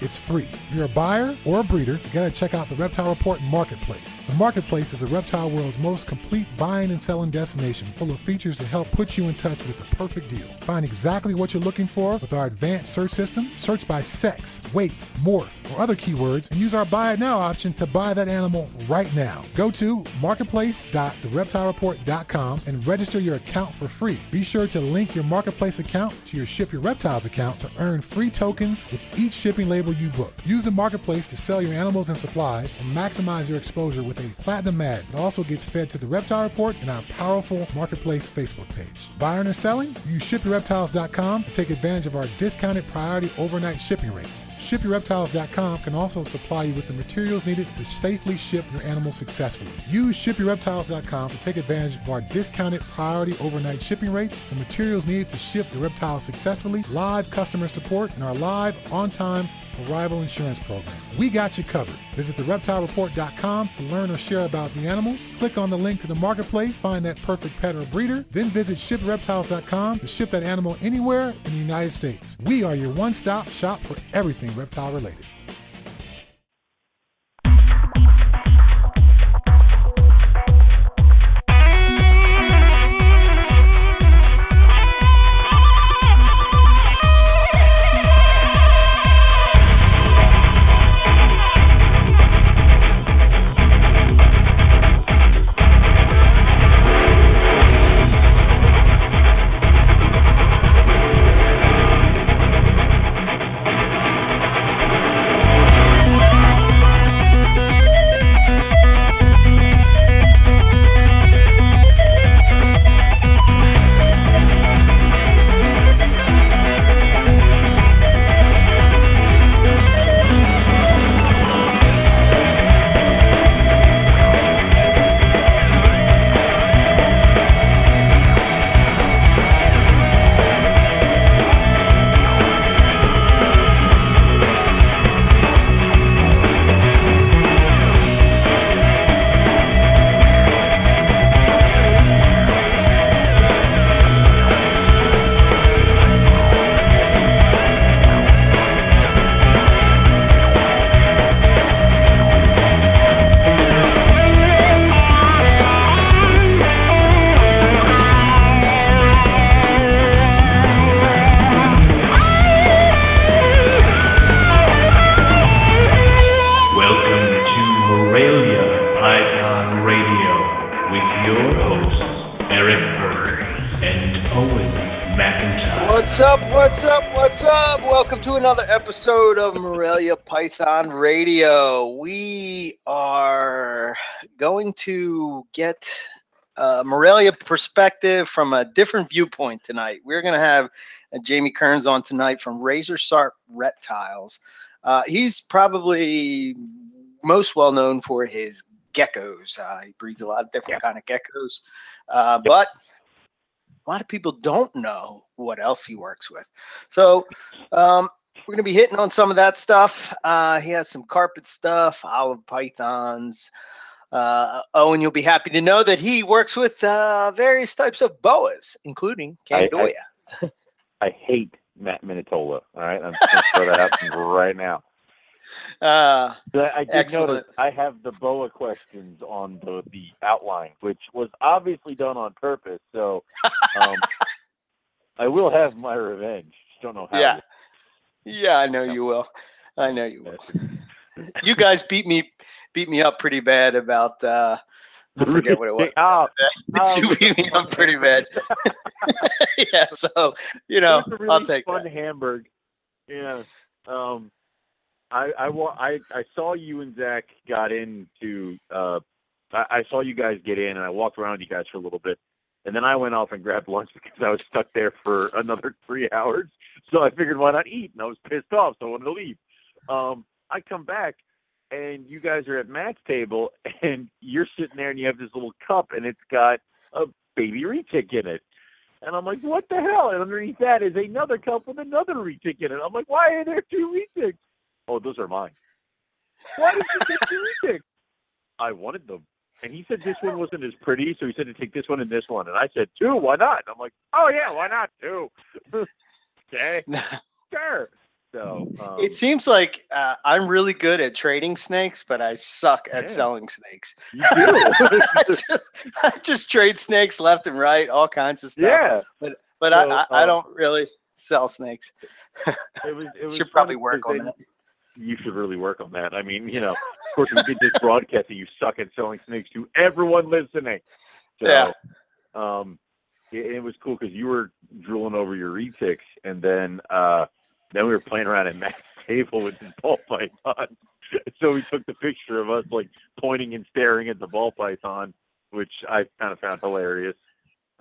it's free. If you're a buyer or a breeder, you gotta check out the Reptile Report Marketplace. The Marketplace is the reptile world's most complete buying and selling destination, full of features to help put you in touch with the perfect deal. Find exactly what you're looking for with our advanced search system. Search by sex, weight, morph, or other keywords, and use our Buy It Now option to buy that animal right now. Go to marketplace.thereptilereport.com and register your account for free. Be sure to link your Marketplace account to your Ship Your Reptiles account to earn free tokens with each shipping label you book. Use the Marketplace to sell your animals and supplies and maximize your exposure with a platinum ad. It also gets fed to the Reptile Report and our powerful Marketplace Facebook page. Buying or selling? Use ShipYourReptiles.com to take advantage of our discounted priority overnight shipping rates. ShipYourReptiles.com can also supply you with the materials needed to safely ship your animals successfully. Use ShipYourReptiles.com to take advantage of our discounted priority overnight shipping rates, the materials needed to ship your reptiles successfully, live customer support, and our live, on-time arrival insurance program. We got you covered. Visit thereptilereport.com to learn or share about the animals. Click on the link to the Marketplace, find that perfect pet or breeder, then visit shipreptiles.com to ship that animal anywhere in the United States. We are your one-stop shop for everything reptile related. Another episode of Morelia Python Radio. We are going to get a Morelia perspective from a different viewpoint tonight. We're going to have Jamie Kearns on tonight from Razor Sharp Reptiles. He's probably most well known for his geckos. He breeds a lot of different kind of geckos, but a lot of people don't know what else he works with. So, we're going to be hitting on some of that stuff. He has some carpet stuff, olive pythons. Owen, you'll be happy to know that he works with various types of boas, including Candoia. I hate Matt Minatola. All right, I'm going to throw that out right now. I did notice I have the boa questions on the outline, which was obviously done on purpose. So I will have my revenge. Just don't know how. Yeah. Yeah, I know you will. I know you will. You guys beat me up pretty bad about I forget what it was. You beat me up pretty bad. Yeah, so you know, I'll take it. Fun that. Hamburg. Yeah. I saw you and Zach got into I saw you guys get in, and I walked around with you guys for a little bit, and then I went off and grabbed lunch because I was stuck there for another 3 hours. So I figured, why not eat? And I was pissed off, so I wanted to leave. I come back, and you guys are at Matt's table, and you're sitting there, and you have this little cup, and it's got a baby retic in it. And I'm like, what the hell? And underneath that is another cup with another retic in it. I'm like, why are there two retics? Oh, those are mine. Why did you get two retics? I wanted them. And he said this one wasn't as pretty, so he said to take this one and this one. And I said, two, why not? And I'm like, oh, yeah, why not two? Okay, sure. So it seems like I'm really good at trading snakes, but I suck at selling snakes. You do. I just trade snakes left and right, all kinds of stuff. Yeah, but so, I don't really sell snakes. It was should probably work on that. You should really work on that. I mean, you know, of course, we did this broadcast that you suck at selling snakes to everyone listening. So, yeah. It was cool because you were drooling over your retics, and then we were playing around at Matt's table with this ball python. So we took the picture of us like pointing and staring at the ball python, which I kind of found hilarious.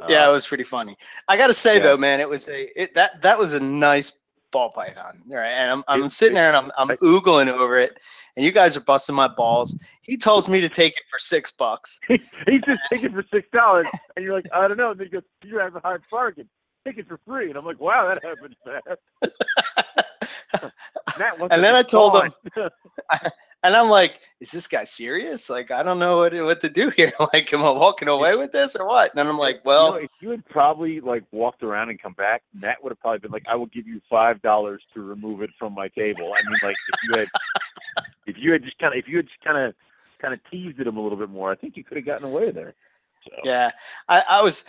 Yeah, it was pretty funny. I got to say though, man, it was that was a nice ball python, right? And I'm sitting there and I'm oogling over it, and you guys are busting my balls. He tells me to take it for $6. He just take it for $6, and you're like, I don't know. And then he goes, you have a hard bargain. Take it for free. And I'm like, wow, that happened fast. And then I told him, and I'm like, is this guy serious? Like, I don't know what to do here. Like, am I walking away with this or what? And I'm like, well. You know, if you had probably, like, walked around and come back, Matt would have probably been like, I will give you $5 to remove it from my table. I mean, like, if you had just kind of teased at him a little bit more, I think you could have gotten away there. So. Yeah, I was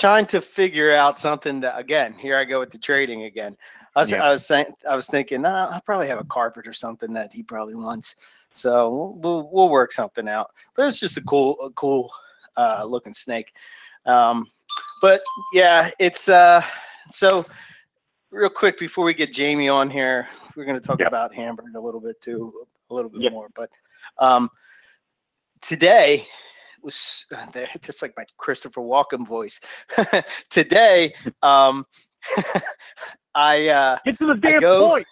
trying to figure out something that, again, here I go with the trading again. I was thinking, I probably have a carpet or something that he probably wants, so we'll work something out. But it's just a cool looking snake. But yeah, it's so real quick before we get Jamie on here, we're going to talk about Hamburg a little bit more. But today. Was that's like my Christopher Walken voice. Today, I get to the damn point.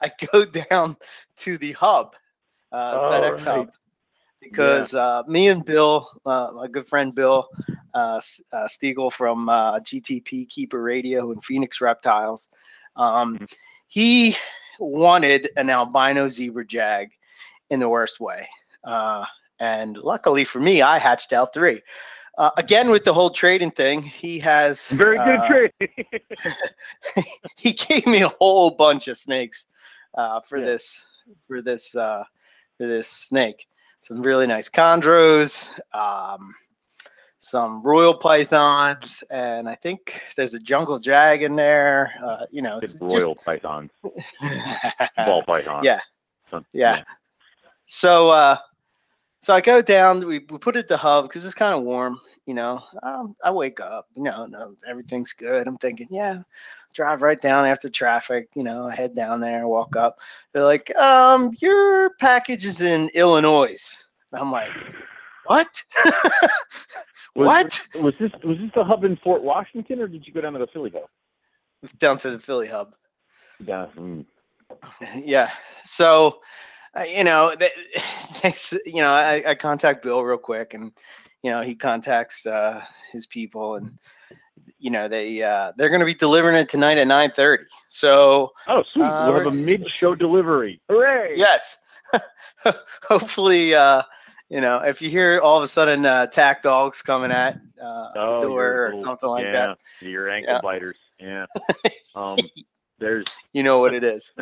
I go down to the hub, FedEx hub, because me and Bill, my good friend Bill Stiegel from GTP Keeper Radio and Phoenix Reptiles, he wanted an albino zebra jag in the worst way. And luckily for me, I hatched out three. Again, with the whole trading thing, he has very good trading. He gave me a whole bunch of snakes for this snake. Some really nice chondros, some royal pythons, and I think there's a jungle jag in there. Python, ball python. Yeah. So. So I go down, we put it at the hub because it's kind of warm, you know. I wake up, everything's good. I'm thinking, drive right down after traffic, I head down there, walk up. They're like, your package is in Illinois. And I'm like, what? What? Was this the hub in Fort Washington, or did you go down to the Philly hub? Down to the Philly hub. Yeah. Yeah. So... I contact Bill real quick, and he contacts his people, and they're going to be delivering it tonight at 9:30. So sweet, we'll have a mid-show delivery. Hooray! Yes. Hopefully, if you hear all of a sudden tack dogs coming at the door or something like that, your ankle biters. Yeah. There's you know what it is.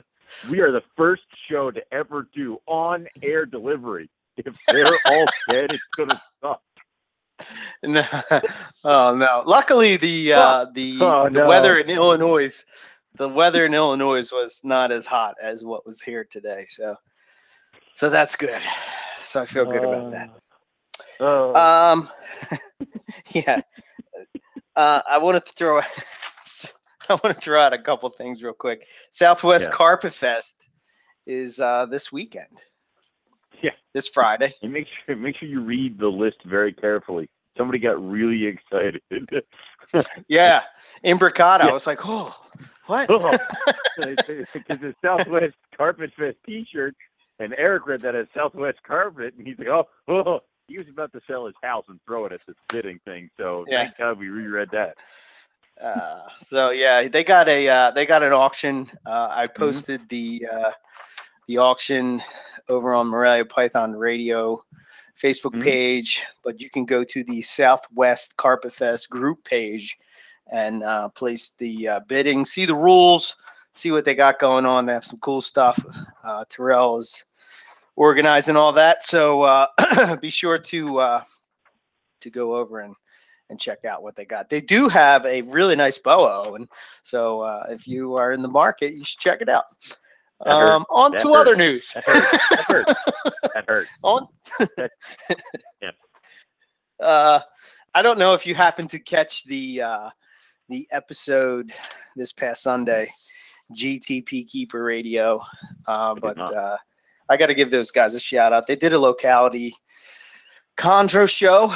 We are the first show to ever do on-air delivery. If they're all dead, it's gonna suck. No. Oh no! Luckily, the weather in Illinois, was not as hot as what was here today. So that's good. So I feel good about that. Yeah. I want to throw out a couple things real quick. Southwest Carpet Fest is this weekend. Yeah, this Friday. And make sure you read the list very carefully. Somebody got really excited. Yeah, Imbricado. Yeah. I was like, oh, what? It's a Southwest Carpet Fest T-shirt, and Eric read that as Southwest Carpet, and he's like, oh. He was about to sell his house and throw it at the spitting thing. So yeah. Thank God we reread that. So yeah, they got an auction. I posted the auction over on Morelia Python Radio Facebook page, but you can go to the Southwest Carpet Fest group page and place the bidding. See the rules. See what they got going on. They have some cool stuff. Terrell is organizing all that, so be sure to go over and check out what they got. They do have a really nice boa, and so if you are in the market, you should check it out. On that to hurt. Other news. That hurt. On. Yeah. I don't know if you happened to catch the episode this past Sunday, GTP Keeper Radio, but I got to give those guys a shout out. They did a locality Chondro show.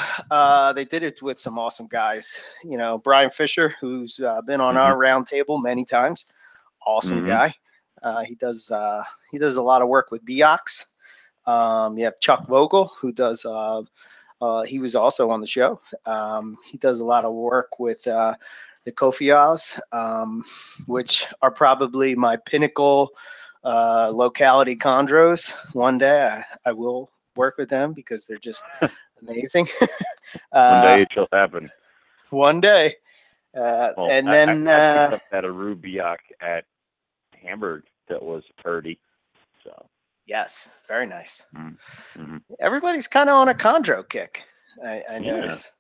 They did it with some awesome guys. You know, Brian Fisher, who's been on our roundtable many times. Awesome guy. He does a lot of work with Biox. You have Chuck Vogel, who does. He was also on the show. He does a lot of work with the Kofias, which are probably my pinnacle. Locality Chondros. One day I will work with them because they're just amazing. One day it shall happen. One day. I picked up that Aru Biak at Hamburg that was 30. So yes, very nice. Everybody's kind of on a Chondro kick. I notice.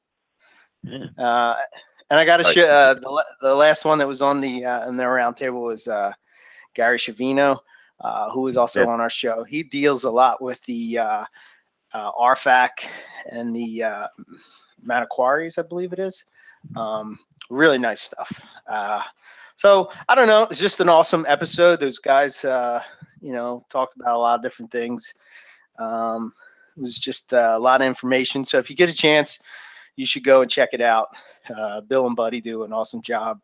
Yeah. And I got to show the last one that was on the in their roundtable was Gary Shavino, who was also on our show. He deals a lot with the RFAC and the Mataquaries, I believe it is. Really nice stuff. So I don't know. It's just an awesome episode. Those guys, talked about a lot of different things. It was just a lot of information. So if you get a chance, you should go and check it out. Bill and Buddy do an awesome job.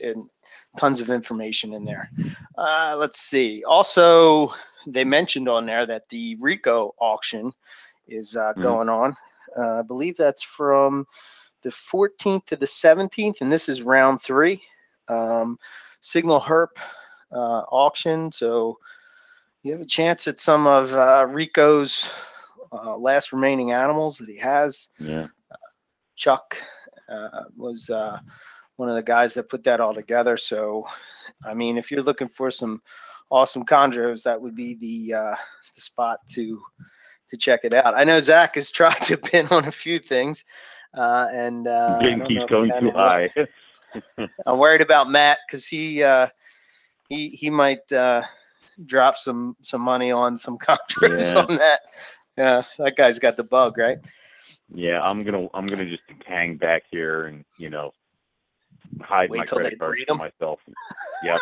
And tons of information in there. Let's see. Also, they mentioned on there that the RICO auction is going on. I believe that's from the 14th to the 17th, and this is round 3. Signal Herp auction. So you have a chance at some of RICO's last remaining animals that he has. Yeah. Chuck was... one of the guys that put that all together. So, I mean, if you're looking for some awesome Chondros, that would be the spot to check it out. I know Zach has tried to pin on a few things, and he's going too high. I'm worried about Matt because he might drop some money on some Chondros on that. Yeah, that guy's got the bug, right? Yeah, I'm gonna just hang back here and hide wait my credit card for myself. Yeah.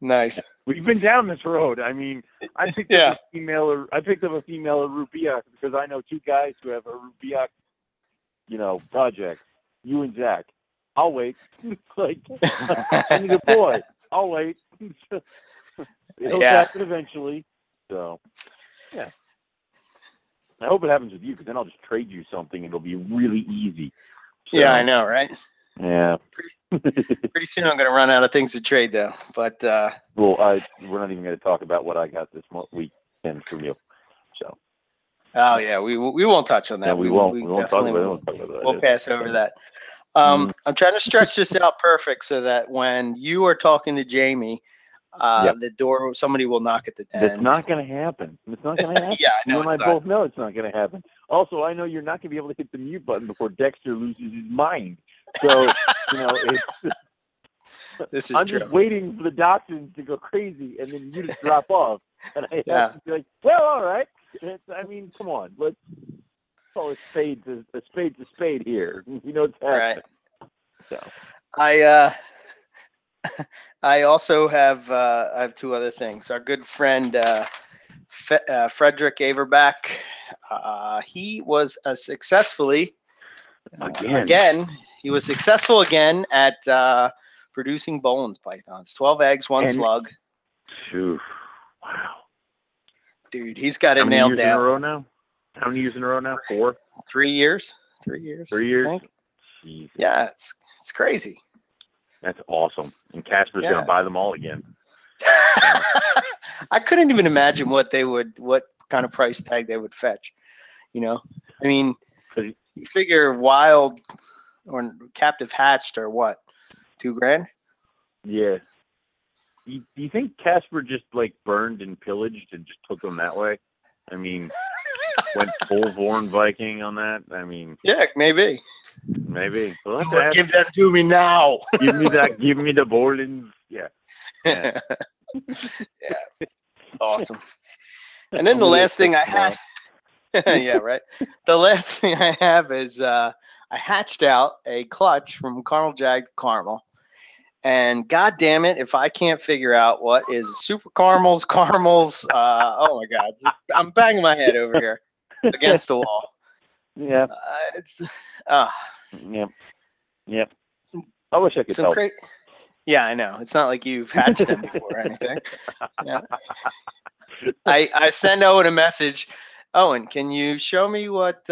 Nice. We've been down this road. I mean, I picked up a female. I picked up a female Aru Biak because I know two guys who have Aru Biak, projects. You and Zach. I'll wait. Like I need a boy. I'll wait. It'll happen eventually. So yeah. I hope it happens with you because then I'll just trade you something and it'll be really easy. So, yeah, I know, right? Yeah. Pretty soon I'm going to run out of things to trade, though. But we're not even going to talk about what I got this weekend from you. So. Oh yeah, we won't touch on that. Yeah, we won't talk about that. We'll pass over that. I'm trying to stretch this out perfect so that when you are talking to Jamie, the door somebody will knock at the door. It's not going to happen. It's not going to happen. Yeah, I know. You and I both know it's not going to happen. Also, I know you're not going to be able to hit the mute button before Dexter loses his mind. So, this is I'm just waiting for the doctors to go crazy and then you just drop off. And I have to be like, well, all right. Come on. Let's call it a spade here. You know what's happening. Right. So. I I also have I have two other things. Our good friend Frederick Averback, he was successful again at producing Bolin's pythons, 12 eggs, one slug. Phew, wow, dude, he's got it nailed down. How many years in a row now? Four? 3 years. 3 years. 3 years. I think. Yeah, it's crazy. That's awesome. And Casper's gonna buy them all again. I couldn't even imagine what kind of price tag they would fetch. You know, I mean, you figure wild or captive hatched or what, $2,000? Yeah. Do you think Casper just like burned and pillaged and just took them that way? I mean, went full Vorn Viking on that. I mean, yeah, maybe. Maybe. We'll give that to me now. Give me that. Give me the Borland. Yeah. Yeah. Awesome. And then the last thing I have. Yeah, right. The last thing I have is I hatched out a clutch from Carmel Jag to Carmel. And God damn it, if I can't figure out what is Super Carmels, Carmels, oh my God, I'm banging my head over here against the wall. Yeah. Yep. I wish I could help. Yeah, I know. It's not like you've hatched them before or anything. Yeah. I send Owen a message. Owen, can you show me what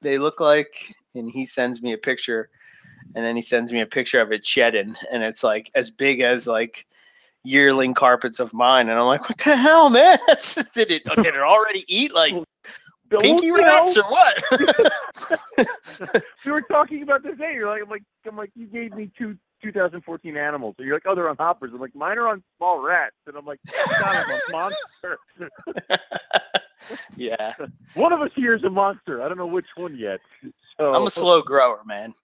they look like? And he sends me a picture. And then he sends me a picture of it shedding, and it's like as big as like yearling carpets of mine. And I'm like, what the hell, man? Did it already eat like pinky rats or what? We were talking about this day. You're like, I'm like, you gave me two 2014 animals. And you're like, oh, they're on hoppers. I'm like, mine are on small rats. And I'm like, God, I'm a monster. Yeah. One of us here is a monster. I don't know which one yet. So I'm a slow grower, man.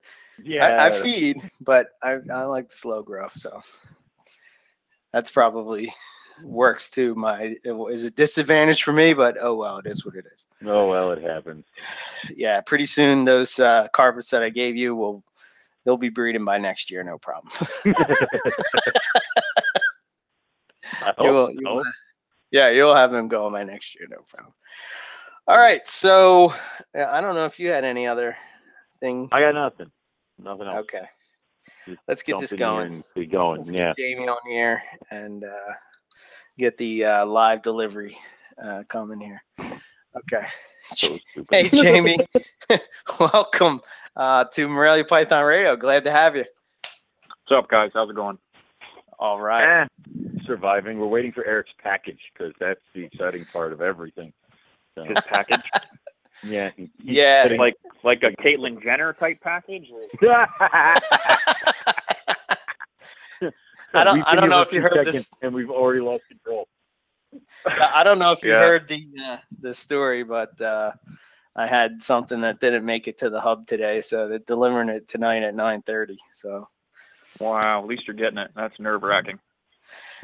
Yeah, I feed, but I like slow growth, so that's probably works to my is a disadvantage for me. But oh well, it is what it is. Oh well, it happened. Yeah, pretty soon those carpets that I gave you they'll be breeding by next year, no problem. You'll have them going by next year, no problem. All right, so I don't know if you had any other thing. I got nothing. Nothing else. Okay. Let's get this going. Let's get Jamie on here and get the live delivery coming here. Okay. So hey, Jamie. Welcome to Morelia Python Radio. Glad to have you. What's up, guys? How's it going? All right. Surviving. We're waiting for Eric's package because that's the exciting part of everything. So. His package? Yeah. Yeah. Like a Caitlyn Jenner type package. I don't know if you heard this, and we've already lost control. I don't know if you heard the story, but I had something that didn't make it to the hub today, so they're delivering it tonight at 9:30. So. Wow. At least you're getting it. That's nerve wracking.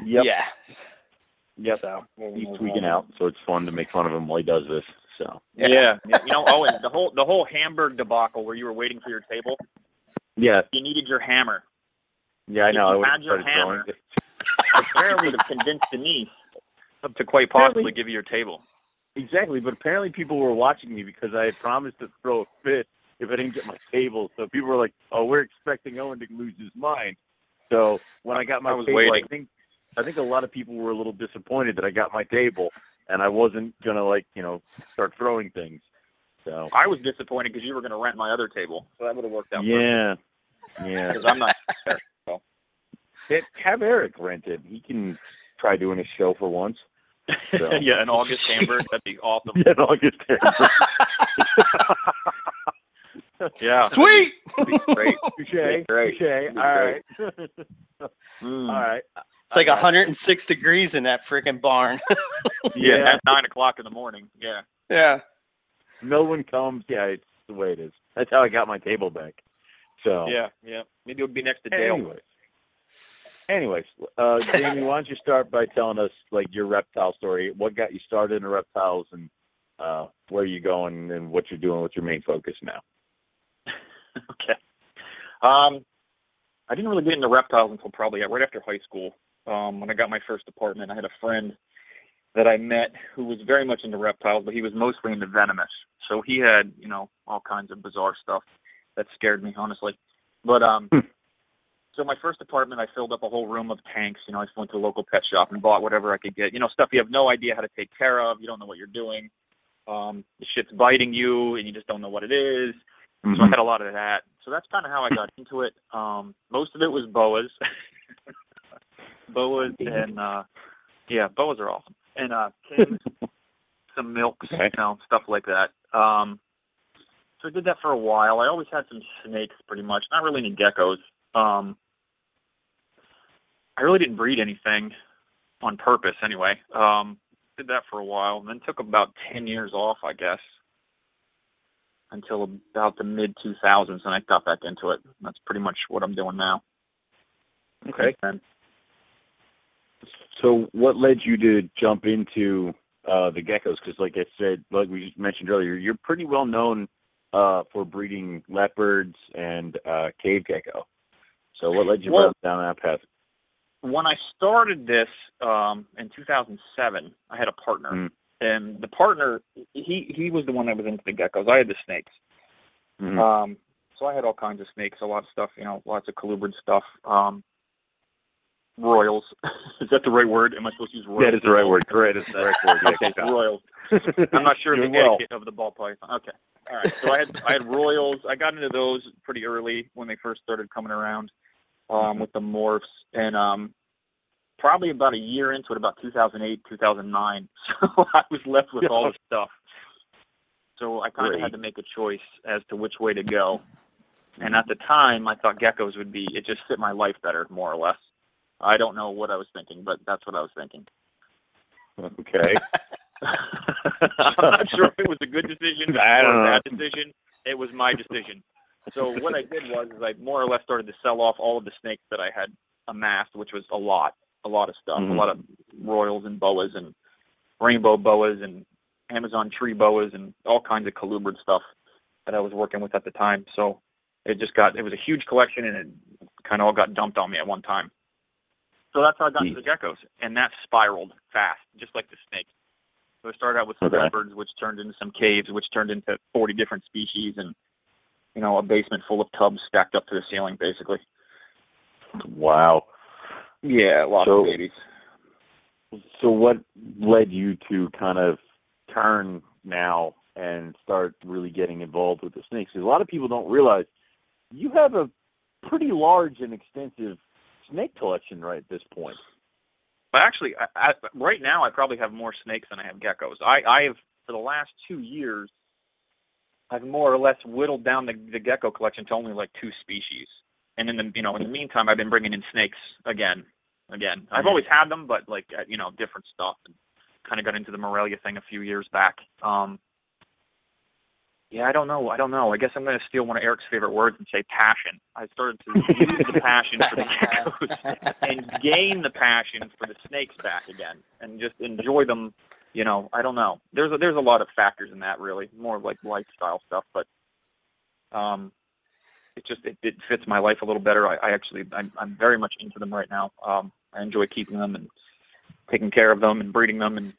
Yep. Yeah. Yep. So he's tweaking out, so it's fun to make fun of him while he does this. So yeah. You know, Owen, the whole Hamburg debacle where you were waiting for your table. Yeah, you needed your hammer. Yeah, I know. I had your hammer. Apparently, would have convinced Denise to quite possibly give you your table. Exactly, but apparently people were watching me because I had promised to throw a fit if I didn't get my table. So people were like, "Oh, we're expecting Owen to lose his mind." So when I got my table, I think a lot of people were a little disappointed that I got my table. And I wasn't going to, start throwing things. So I was disappointed because you were going to rent my other table. So that would have worked out. Yeah. Perfect. Yeah. Because I'm not there. So. Have Eric rent it. He can try doing a show for once. So. Yeah, in August Hamburg. That'd be awesome. Yeah, in August Hamburg. Yeah. Sweet. Great. Touché. All right. All right. It's like 106 degrees in that freaking barn. Yeah, at 9 o'clock in the morning. Yeah. Yeah. No one comes. Yeah, it's the way it is. That's how I got my table back. So. Yeah. Maybe it'll be next to Dale. Anyways, Jamie, why don't you start by telling us, your reptile story. What got you started in reptiles and where you're going and what you're doing with your main focus now? Okay. I didn't really get into reptiles until probably right after high school. When I got my first apartment, I had a friend that I met who was very much into reptiles, but he was mostly into venomous. So he had, you know, all kinds of bizarre stuff that scared me, honestly. But so my first apartment, I filled up a whole room of tanks. You know, I just went to a local pet shop and bought whatever I could get. You know, stuff you have no idea how to take care of. You don't know what you're doing. The shit's biting you, and you just don't know what it is. Mm-hmm. So I had a lot of that. So that's kind of how I got into it. Most of it was boas. Boas and, yeah, boas are awesome. And kings, some milks, okay, you know, stuff like that. So I did that for a while. I always had some snakes, pretty much. Not really any geckos. I really didn't breed anything on purpose, anyway. Did that for a while, and then took about 10 years off, I guess, until about the mid-2000s, and I got back into it. That's pretty much what I'm doing now. Okay. So what led you to jump into the geckos? Because like I said, like we just mentioned earlier, you're pretty well known for breeding leopards and cave gecko. So what led you down that path? When I started this in 2007, I had a partner. And the partner, he was the one that was into the geckos. I had the snakes. So I had all kinds of snakes, a lot of stuff, you know, lots of colubrid stuff. Royals. Is that the right word? Am I supposed to use royals? That is the right word. Correct. It's the right word. Okay, royals. I'm not sure the etiquette of the ball python. Okay. All right. So I had royals. I got into those pretty early when they first started coming around with the morphs. And probably about a year into it, about 2008, 2009. So I was left with all the stuff. So I kind of had to make a choice as to which way to go. And at the time, I thought geckos would be, it just fit my life better, more or less. I don't know what I was thinking, but that's what I was thinking. Okay. I'm not sure if it was a good decision or a bad decision. It was my decision. So what I did was I more or less started to sell off all of the snakes that I had amassed, which was a lot of stuff, a lot of royals and boas and rainbow boas and Amazon tree boas and all kinds of colubrid stuff that I was working with at the time. So it was a huge collection, and it kind of all got dumped on me at one time. So that's how I got into the geckos, and that spiraled fast, just like the snakes. So I started out with some leopards, which turned into some caves, which turned into 40 different species, and, you know, a basement full of tubs stacked up to the ceiling, basically. Wow. Yeah, lots of babies. So what led you to kind of turn now and start really getting involved with the snakes? Because a lot of people don't realize you have a pretty large and extensive snake collection right at this point. But actually, I right now I probably have more snakes than I have geckos. I have, for the last 2 years, I've more or less whittled down the gecko collection to only like 2 species. And in the meantime, I've been bringing in snakes again. I've always had them, but like, you know, different stuff. And kind of got into the Morelia thing a few years back. Yeah, I don't know. I guess I'm going to steal one of Eric's favorite words and say passion. I started to use the passion for the geckos and gain the passion for the snakes back again and just enjoy them. You know, I don't know. There's a lot of factors in that, really. More of like lifestyle stuff, but it fits my life a little better. I'm very much into them right now. I enjoy keeping them and taking care of them and breeding them, and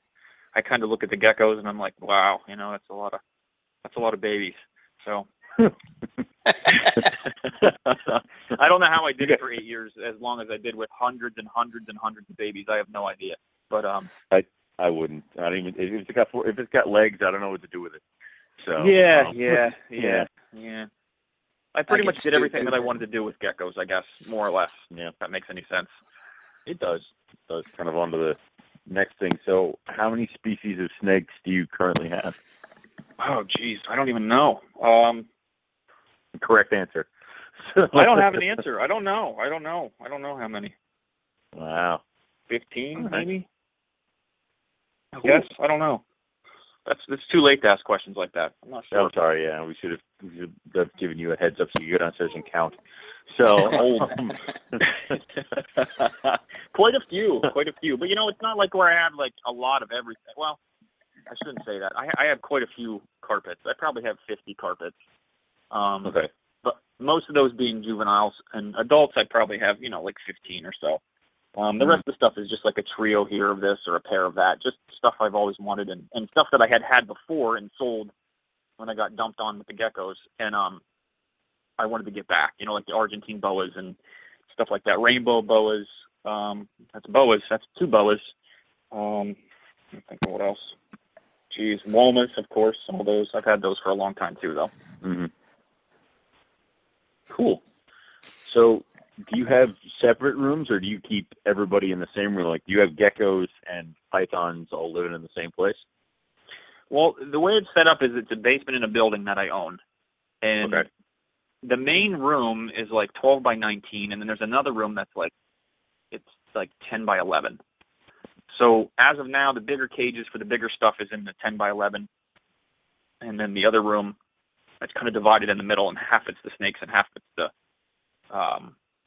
I kind of look at the geckos and I'm like, wow, you know, that's a lot of babies. So I don't know how I did it for 8 years, as long as I did, with hundreds and hundreds and hundreds of babies. I have no idea. But I wouldn't. I don't even. If it's got legs, I don't know what to do with it. So yeah. I pretty much did everything that I wanted to do with geckos, I guess, more or less. Yeah, if that makes any sense. It does. So it's kind of onto the next thing. So how many species of snakes do you currently have? Oh, geez. I don't even know. Correct answer. I don't have an answer. I don't know. I don't know how many. Wow. 15, maybe? Cool. Yes, I don't know. It's too late to ask questions like that. I'm not sure. I'm sorry, yeah. We should have given you a heads up so you could go downstairs and count. So Quite a few. But, you know, it's not like where I have, like, a lot of everything. Well, I shouldn't say that. I have quite a few carpets. I probably have 50 carpets. Okay. But most of those being juveniles, and adults I probably have, you know, like 15 or so. The rest of the stuff is just like a trio here of this or a pair of that, just stuff I've always wanted and stuff that I had before and sold when I got dumped on with the geckos, and I wanted to get back, you know, like the Argentine boas and stuff like that, rainbow boas. That's two boas. I think what else? Geez, walnuts, of course, some of those. I've had those for a long time too, though. Mm-hmm. Cool. So do you have separate rooms, or do you keep everybody in the same room? Like, do you have geckos and pythons all living in the same place? Well, the way it's set up is it's a basement in a building that I own. And okay. The main room is like 12 by 19, and then there's another room that's like, it's like 10 by 11. So as of now, the bigger cages for the bigger stuff is in the 10 by 11. And then the other room, it's kind of divided in the middle, and half it's the snakes and half it's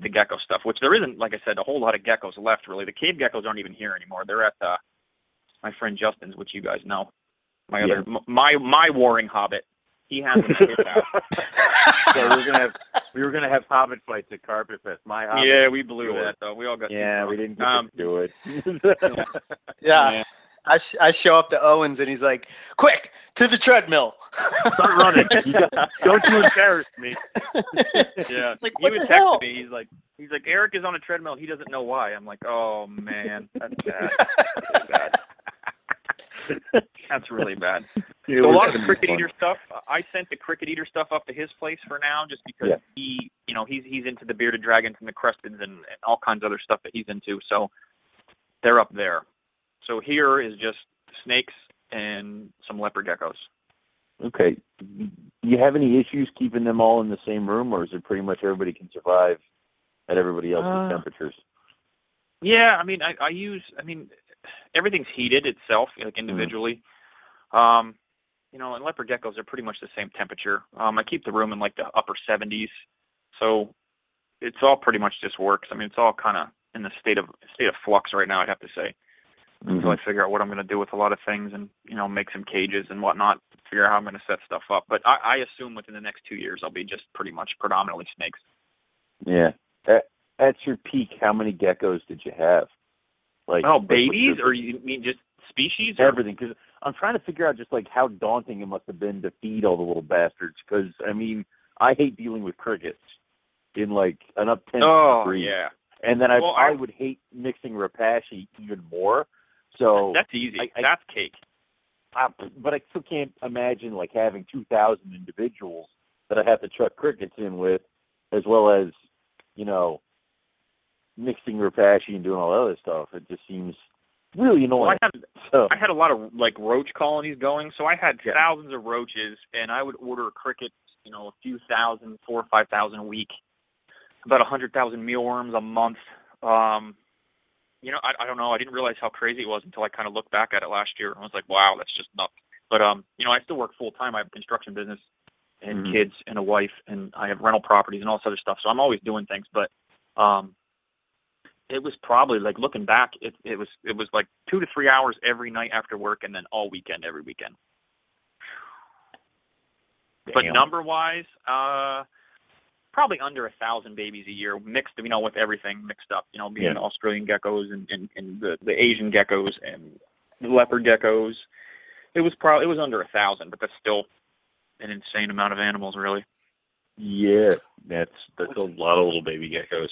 the gecko stuff, which there isn't, like I said, a whole lot of geckos left, really. The cave geckos aren't even here anymore. They're at my friend Justin's, which you guys know. My other, my warring hobbit. He has it out. So we were gonna have hobbit fights at Carpet Fest. My hobbit. Yeah, we blew that though. We all got. Yeah, we didn't get to do it. Yeah. I show up to Owens and he's like, "Quick to the treadmill! Start running! Don't you embarrass me!" Yeah, it's like, what he would text me. He's like, "Eric is on a treadmill. He doesn't know why." I'm like, "Oh man, that's bad. That's bad." That's really bad. Yeah, so a lot of the cricket eater stuff, I sent the cricket eater stuff up to his place for now, just because he, you know, he's into the bearded dragons and the cresteds and all kinds of other stuff that he's into. So they're up there. So here is just snakes and some leopard geckos. Okay. Do you have any issues keeping them all in the same room, or is it pretty much everybody can survive at everybody else's temperatures? Yeah, I mean, I use everything's heated itself, like individually. You know, and leopard geckos are pretty much the same temperature. I keep the room in like the upper 70s, so it's all pretty much just works. I mean, it's all kind of in the state of flux right now, I'd have to say. Mm-hmm. Until I figure out what I'm going to do with a lot of things, and you know, make some cages and whatnot, figure out how I'm going to set stuff up. But I assume within the next 2 years, I'll be just pretty much predominantly snakes. Yeah. At your peak, how many geckos did you have? Like, babies, or you mean just species? Everything, because I'm trying to figure out just like how daunting it must have been to feed all the little bastards. Because I mean, I hate dealing with crickets in like an up 10 degree. Oh yeah, and then I would hate mixing rapace even more. So that's easy. That's cake. But I still can't imagine like having 2,000 individuals that I have to chuck crickets in with, as well as, you know, mixing rapace and doing all that other stuff. It just seems really annoying. Well, I had a lot of like roach colonies going, so I had thousands of roaches, and I would order crickets, you know, a few thousand, 4,000 or 5,000 a week, about 100,000 mealworms a month. You know, I don't know. I didn't realize how crazy it was until I kind of looked back at it last year, and I was like, wow, that's just nuts. But you know, I still work full time. I have a construction business and kids and a wife, and I have rental properties and all this other stuff. So I'm always doing things, but it was probably like, looking back, it was like 2 to 3 hours every night after work, and then all weekend, every weekend. Damn. But number wise, probably under 1,000 babies a year, mixed, you know, with everything mixed up, you know, being Australian geckos and the Asian geckos and the leopard geckos. It was under 1,000, but that's still an insane amount of animals, really. Yeah, that's a lot of little baby geckos.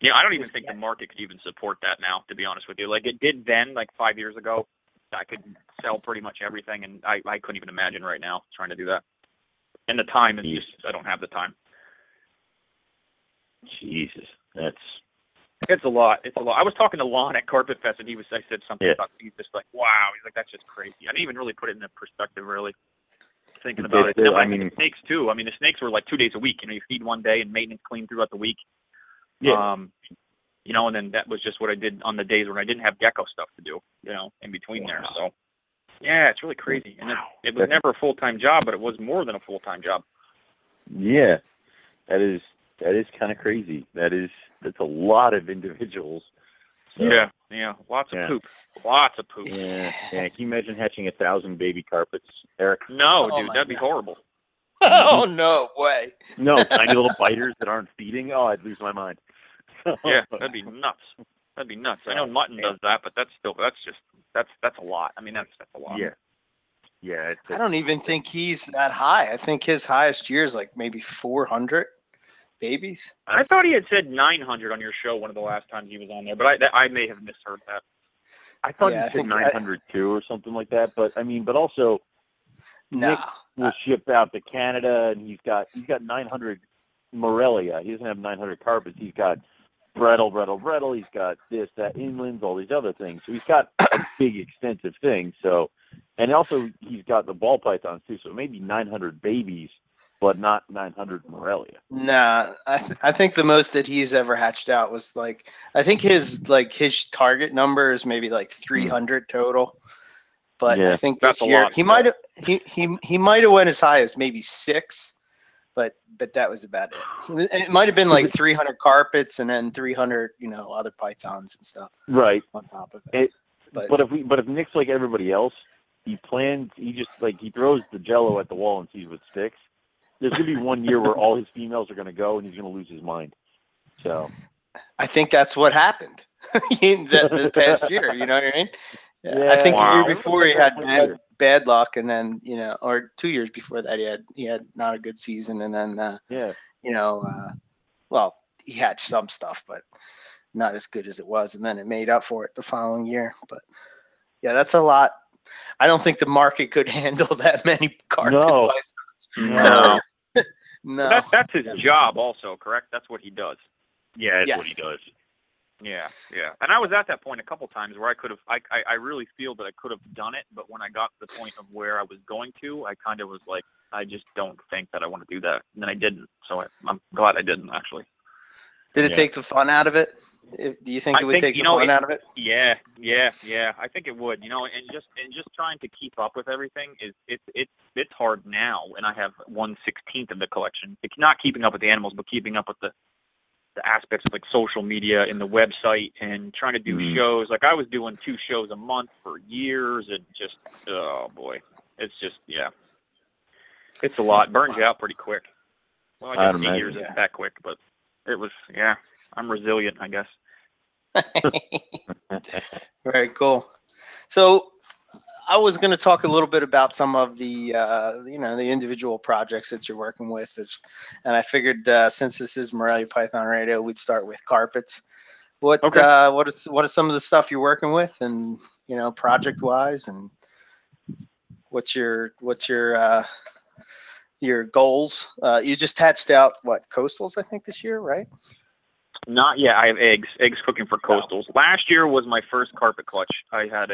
Yeah, I don't even think the market could even support that now, to be honest with you. Like it did then, like 5 years ago, I could sell pretty much everything, and I couldn't even imagine right now trying to do that. And the time is just, I don't have the time. Jesus, it's a lot. It's a lot. I was talking to Lon at Carpet Fest, and I said something about, he's just like, wow. He's like, that's just crazy. I didn't even really put it into perspective, really. Thinking about it. No, I mean, the snakes too. I mean, the snakes were like 2 days a week. You know, you feed one day and maintenance clean throughout the week. Yeah. You know, and then that was just what I did on the days when I didn't have gecko stuff to do, you know, in between there. So, yeah, it's really crazy. And it was never a full-time job, but it was more than a full-time job. Yeah, that is kind of crazy. That's a lot of individuals. So, yeah, lots of poop. Yeah, can you imagine hatching 1,000 baby carpets, Eric? No, dude, that'd be horrible. Oh, no way. No, tiny little biters that aren't feeding. Oh, I'd lose my mind. Yeah, that'd be nuts. That'd be nuts. I know mutton does that, but that's a lot. I mean, that's a lot. Yeah. Yeah. I don't even think he's that high. I think his highest year is like maybe 400 babies. I thought he had said 900 on your show one of the last times he was on there, but I may have misheard that. I thought he said 902 or something like that, but I mean, but also Nick will ship out to Canada, and he's got 900 Morelia. He doesn't have 900 carpets. He's got brettle. He's got this, that, inlands, all these other things. So he's got a big, extensive thing. So, and also he's got the ball pythons too. So maybe 900 babies, but not 900 Morelia. Nah, I think the most that he's ever hatched out was like, I think his target number is maybe like 300 total. But I think this year he might have went as high as maybe 6, but that was about it. And it might have been like 300 carpets and then 300, other pythons and stuff. Right. On top of it. But if Nick's like everybody else, he throws the jello at the wall and sees what sticks. There's going to be one year where all his females are going to go and he's going to lose his mind. So I think that's what happened the past year. You know what I mean? Yeah, I think the year before he had bad luck, and then 2 years before that he had not a good season, and then he had some stuff, but not as good as it was, and then it made up for it the following year. But yeah, that's a lot. I don't think the market could handle that many carpet pythons. No, no. That's his job, also, correct? That's what he does. Yeah, that's what he does. Yeah, yeah. And I was at that point a couple times where I could have, I really feel that I could have done it, but when I got to the point of where I was going to, I kind of was like, I just don't think that I want to do that. And then I didn't, so I'm glad I didn't, actually. Did it take the fun out of it? Do you think it would take the fun out of it? Yeah. I think it would, and just trying to keep up with everything is, it's hard now, and I have 1/16 of the collection. It's not keeping up with the animals, but keeping up with the aspects of like social media and the website and trying to do shows. Like I was doing 2 shows a month for years, and just, oh boy, it's just, it's a lot. Burns you out pretty quick. Well, I guess 8 years isn't that quick, but it was, I'm resilient, I guess. Very cool. So I was going to talk a little bit about some of the, the individual projects that you're working with, and I figured since this is Morelia Python Radio, we'd start with carpets. What is some of the stuff you're working with, and project wise, and what's your goals? You just hatched out coastals, I think, this year, right? Not yet. I have eggs cooking for coastals. Wow. Last year was my first carpet clutch. I had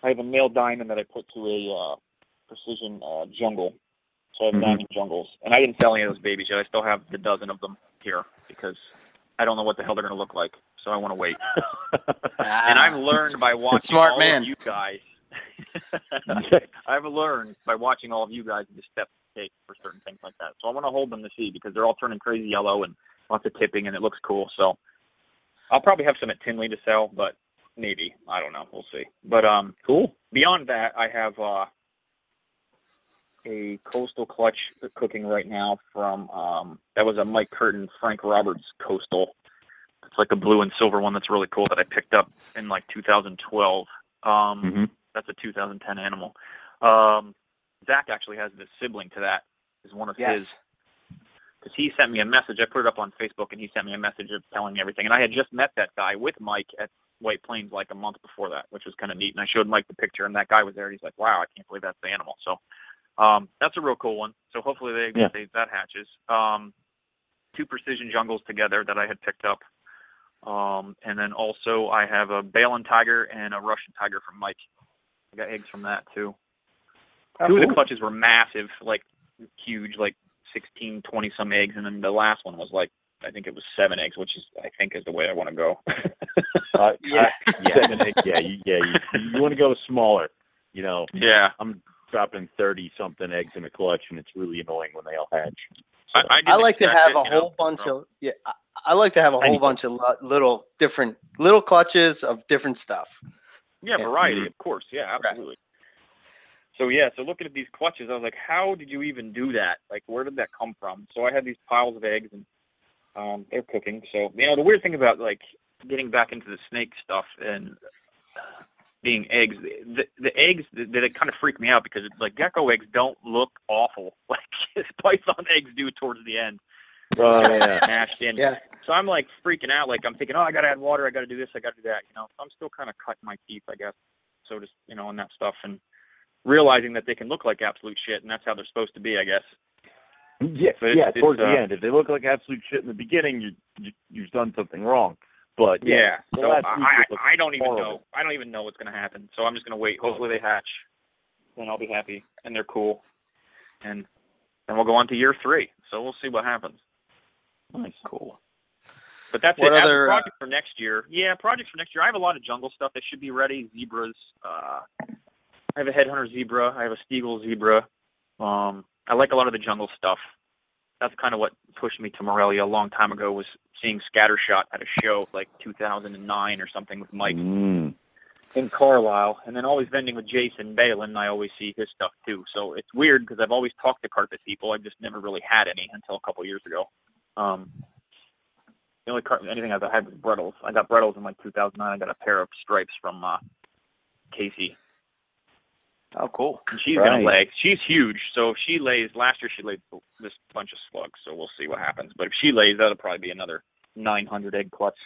I have a male diamond that I put to a precision jungle. So I have diamond jungles. And I didn't sell any of those babies yet. I still have the dozen of them here because I don't know what the hell they're going to look like. So I want to wait. And I've learned by watching all of you guys. I've learned by watching all of you guys the steps to take for certain things like that. So I want to hold them to see because they're all turning crazy yellow and lots of tipping, and it looks cool. So I'll probably have some at Tinley to sell, but maybe. I don't know. We'll see. But cool. Beyond that, I have a coastal clutch cooking right now from that was a Mike Curtin, Frank Roberts coastal. It's like a blue and silver one that's really cool that I picked up in like 2012. That's a 2010 animal. Zach actually has the sibling to that. Is one of his. Because he sent me a message. I put it up on Facebook, and he sent me a message of telling me everything. And I had just met that guy with Mike at White Plains like a month before that, which was kind of neat. And I showed Mike the picture, and that guy was there. And he's like, "Wow, I can't believe that's the animal." So that's a real cool one. So hopefully that hatches. 2 precision jungles together that I had picked up, and then also I have a Baleen tiger and a Russian tiger from Mike. I got eggs from that too. Two of the clutches were massive, like huge, like 16, 20 some eggs, and then the last one was like, I think it was 7 eggs, which is, I think, is the way I want to go. 7 eggs. You want to go smaller. I'm dropping 30-something eggs in a clutch, and it's really annoying when they all hatch. So. I like to have a whole bunch of little different little clutches of different stuff. Yeah, variety, of course. Yeah, absolutely. Right. So, yeah, so looking at these clutches, I was like, how did you even do that? Like, where did that come from? So I had these piles of eggs, and they're cooking. So, you know, the weird thing about, like, getting back into the snake stuff and being eggs, the eggs, that it kind of freaked me out because, like, gecko eggs don't look awful. Like, python eggs do towards the end. Oh, yeah. Mashed in. Yeah. So I'm, like, freaking out. Like, I'm thinking, oh, I got to add water. I got to do this. I got to do that. You know, so I'm still kind of cutting my teeth, I guess. So just, you know, on that stuff. And realizing that they can look like absolute shit, and that's how they're supposed to be, I guess. Yeah, towards the end. If they look like absolute shit in the beginning, you've done something wrong. But yeah, so I don't even know. I don't even know what's going to happen. So I'm just going to wait. Hopefully they hatch, then I'll be happy, and they're cool. And then we'll go on to year three. So we'll see what happens. Nice, cool. But that's what it. Other project for next year? Yeah, projects for next year. I have a lot of jungle stuff that should be ready. Zebras. I have a headhunter zebra. I have a Stiegel zebra. I like a lot of the jungle stuff. That's kind of what pushed me to Morelia a long time ago, was seeing Scattershot at a show like 2009 or something with Mike in Carlisle. And then always vending with Jason Balin, I always see his stuff too. So it's weird because I've always talked to carpet people. I just never really had any until a couple years ago. The only anything I've had was Brettles. I got Brettles in like 2009. I got a pair of stripes from Casey. Oh, cool. And she's going to lay. She's huge. So if she lays, last year she laid this bunch of slugs, so we'll see what happens. But if she lays, that'll probably be another 900 egg clutch.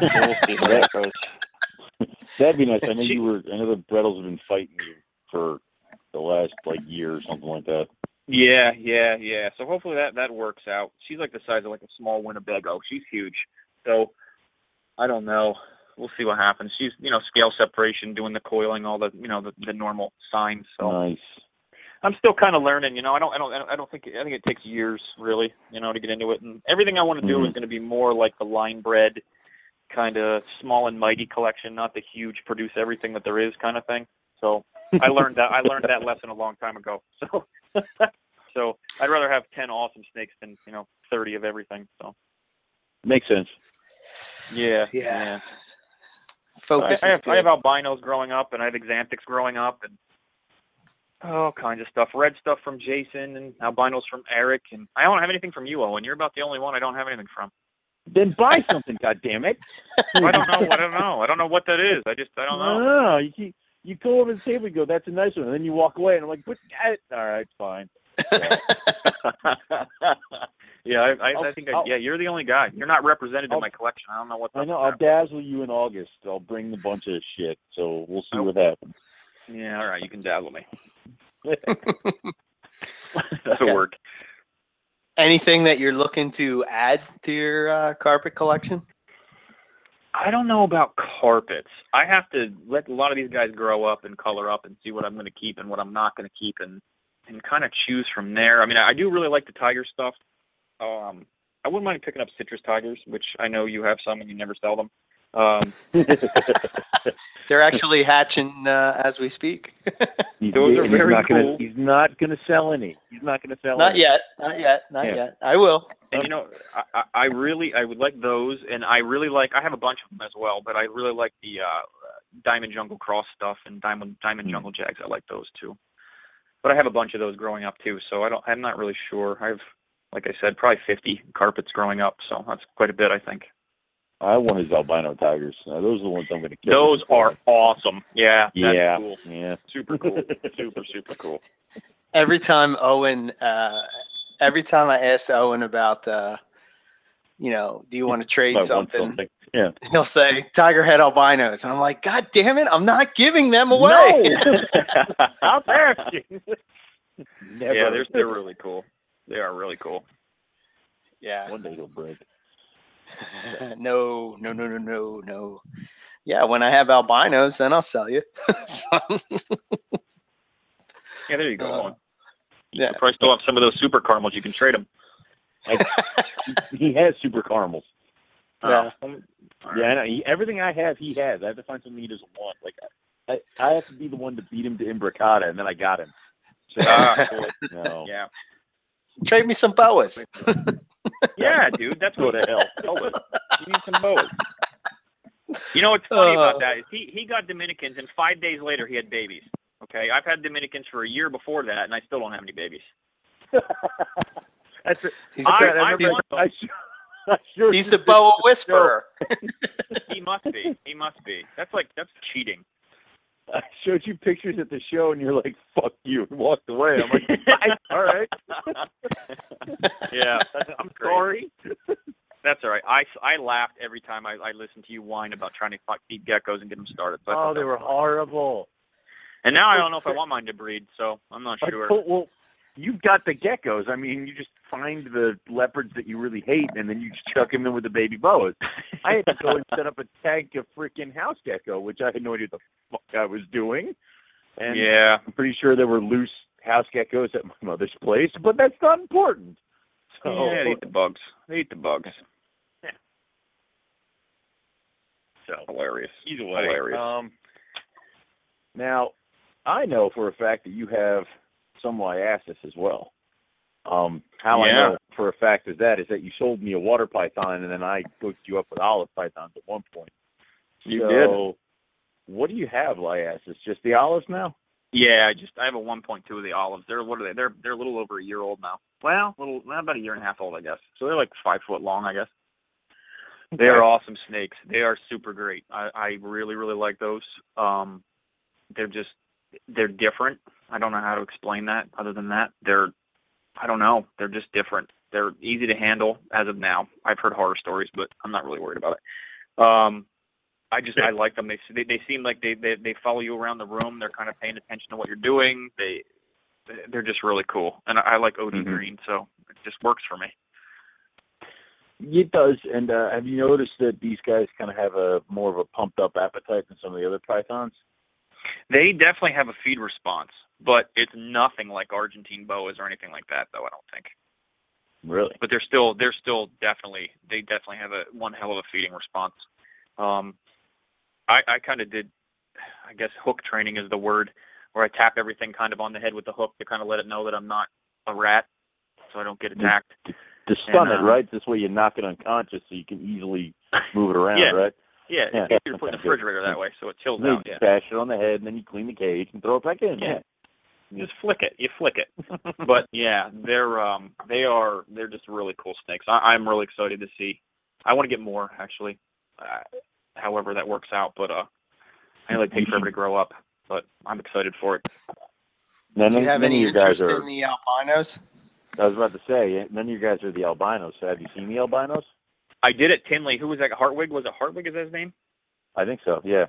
So we'll see how that goes. That'd be nice. I know I know the Brettles have been fighting you for the last, like, year or something like that. Yeah. So hopefully that works out. She's like the size of, like, a small Winnebago. She's huge. So I don't know. We'll see what happens. She's, you know, scale separation, doing the coiling, all the, you know, the normal signs. So nice. I'm still kind of learning, you know. I think it takes years, really, you know, to get into it. And everything I want to do is going to be more like the line bred kind of small and mighty collection, not the huge produce everything that there is kind of thing. So I learned that. I learned that lesson a long time ago. So, so I'd rather have 10 awesome snakes than, you know, 30 of everything. So makes sense. Yeah. Focus. I have albinos growing up, and I have exanthics growing up, and all kinds of stuff. Red stuff from Jason, and albinos from Eric, and I don't have anything from you, Owen. You're about the only one I don't have anything from. Then buy something, goddammit. I don't know. I don't know what that is. I don't know. No, you go over to the table and go, that's a nice one, and then you walk away, and I'm like, but all right, fine. Yeah, I think you're the only guy. You're not represented in my collection. I don't know what. I know. I'll dazzle you in August. I'll bring the bunch of shit. So we'll see what happens. Yeah. All right. You can dazzle me. That'll work. Anything that you're looking to add to your carpet collection? I don't know about carpets. I have to let a lot of these guys grow up and color up and see what I'm going to keep and what I'm not going to keep and kind of choose from there. I mean, I do really like the tiger stuff. I wouldn't mind picking up citrus tigers, which I know you have some and you never sell them. They're actually hatching as we speak. Those are very cool. He's not going to sell any. Not yet. I will. And, you know, I would like those, and I have a bunch of them as well, but I really like the Diamond Jungle Cross stuff and Diamond Jungle Jags. I like those too. But I have a bunch of those growing up too, so I'm not really sure. I have, like I said, probably 50 carpets growing up, so that's quite a bit, I think. I want his albino tigers. Now, those are the ones I'm going to kill. Those are awesome. Yeah. Cool. Yeah. Super cool. super cool. Every time I asked Owen about, you know, do you want to trade something? Yeah. He'll say tiger head albinos, and I'm like, God damn it, I'm not giving them away. No. I'll ask you. Never. Yeah, they're really cool. They are really cool. Yeah. One day they'll break. No. Yeah, when I have albinos, then I'll sell you. Yeah, there you go. You probably still have some of those super caramels. You can trade them. He has super caramels. Yeah, I know. Everything I have, he has. I have to find something he doesn't want. Like, I have to be the one to beat him to Imbricado, and then I got him. So, no. Yeah. Trade me some boas. Yeah, dude, that's what the hell. Boas. You need some boas. You know what's funny about that is he got Dominicans, and 5 days later he had babies. Okay, I've had Dominicans for a year before that, and I still don't have any babies. That's it. He's the boa whisperer. He must be. He must be. That's cheating. I showed you pictures at the show, and you're like, "Fuck you," and walked away. I'm like, "All right." Yeah, I'm sorry. That's all right. I laughed every time I listened to you whine about trying to keep geckos and get them started. So they were horrible. And now I don't know if I want mine to breed, so I'm not sure. Well, you've got the geckos. I mean, you just find the leopards that you really hate, and then you just chuck them in with the baby boas. I had to go and set up a tag to freaking house gecko, which I had no idea what the fuck I was doing. And yeah. I'm pretty sure there were loose house geckos at my mother's place, but that's not important. So, yeah, they eat the bugs. Yeah. So hilarious. Either way. Hilarious. Now, I know for a fact that you have some liasis as well. I know for a fact is that you sold me a water python, and then I hooked you up with olive pythons at one point. You did. What do you have, liasis? Just the olives now? Yeah, I have a 1.2 of the olives. They're a little over a year old now. Well, about a year and a half old, I guess. So they're like 5 foot long, I guess. Okay. They are awesome snakes. They are super great. I really, really like those. They're different. I don't know how to explain that other than that. They're just different. They're easy to handle as of now. I've heard horror stories, but I'm not really worried about it. I like them. They seem like they follow you around the room. They're kind of paying attention to what you're doing. They're just really cool. And I like OD green, so it just works for me. It does. And have you noticed that these guys kind of have a more of a pumped up appetite than some of the other pythons? They definitely have a feed response, but it's nothing like Argentine boas or anything like that, though, I don't think. Really? But they definitely have one hell of a feeding response. I kind of did, I guess, hook training is the word, where I tap everything kind of on the head with the hook to kind of let it know that I'm not a rat, so I don't get attacked. To stun it, right? This way you knock it unconscious so you can easier move it around, yeah. Right? Yeah, it's easier to put in the refrigerator that way, so it chills out. You bash it on the head, and then you clean the cage and throw it back in. Yeah, you just flick it. But yeah, they're just really cool snakes. I'm really excited to see. I want to get more, actually. However that works out, but I like take forever to grow up. But I'm excited for it. Do you have any interest in the albinos? I was about to say, none of you guys are the albinos. So have you seen the albinos? I did at Tinley. Who was that? Hartwig? Was it Hartwig? Is that his name? I think so. Yeah.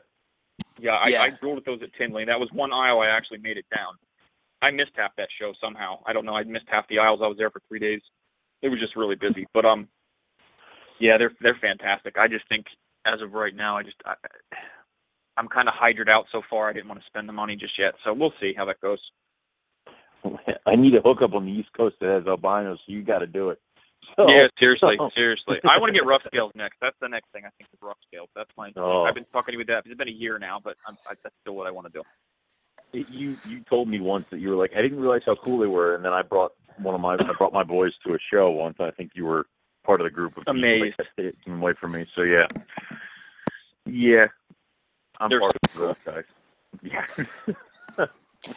Yeah. I rolled with those at Tinley. That was one aisle I actually made it down. I missed half that show somehow. I don't know. I missed half the aisles. I was there for 3 days. It was just really busy. But yeah, they're fantastic. I just think as of right now, I'm kind of hydrated out so far. I didn't want to spend the money just yet. So we'll see how that goes. I need a hookup on the East Coast that has albinos. So you got to do it. So, yeah, seriously. I want to get rough scales next. That's the next thing I think is rough scales. That's my. Oh. I've been talking to you with that. It's been a year now, but that's still what I want to do. You told me once that you were like, I didn't realize how cool they were, and then I brought my boys to a show once. I think you were part of the group of amazed people that away from me. So yeah, they're part of those guys. Yeah.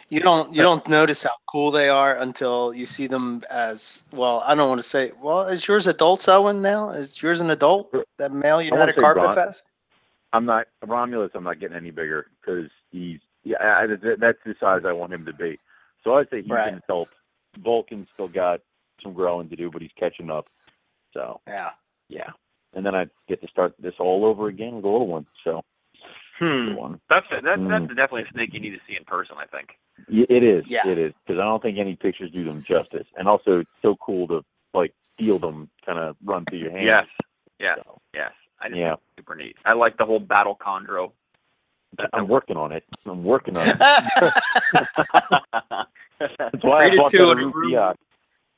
You don't notice how cool they are until you see them as well. I don't want to say. Well, is yours adults, Owen? Now is yours an adult? That male you had at Carpet Fest. I'm not Romulus. I'm not getting any bigger because he's that's the size I want him to be. So I'd say he's an adult. Vulcan's still got some growing to do, but he's catching up. So yeah. And then I get to start this all over again with a little one. So. That's definitely a snake you need to see in person, I think. It is, because I don't think any pictures do them justice. And also, it's so cool to, feel them kind of run through your hands. Yes. I just think it's super neat. I like the whole battle chondro. I'm working on it. That's why breed I bought the Aru Biak.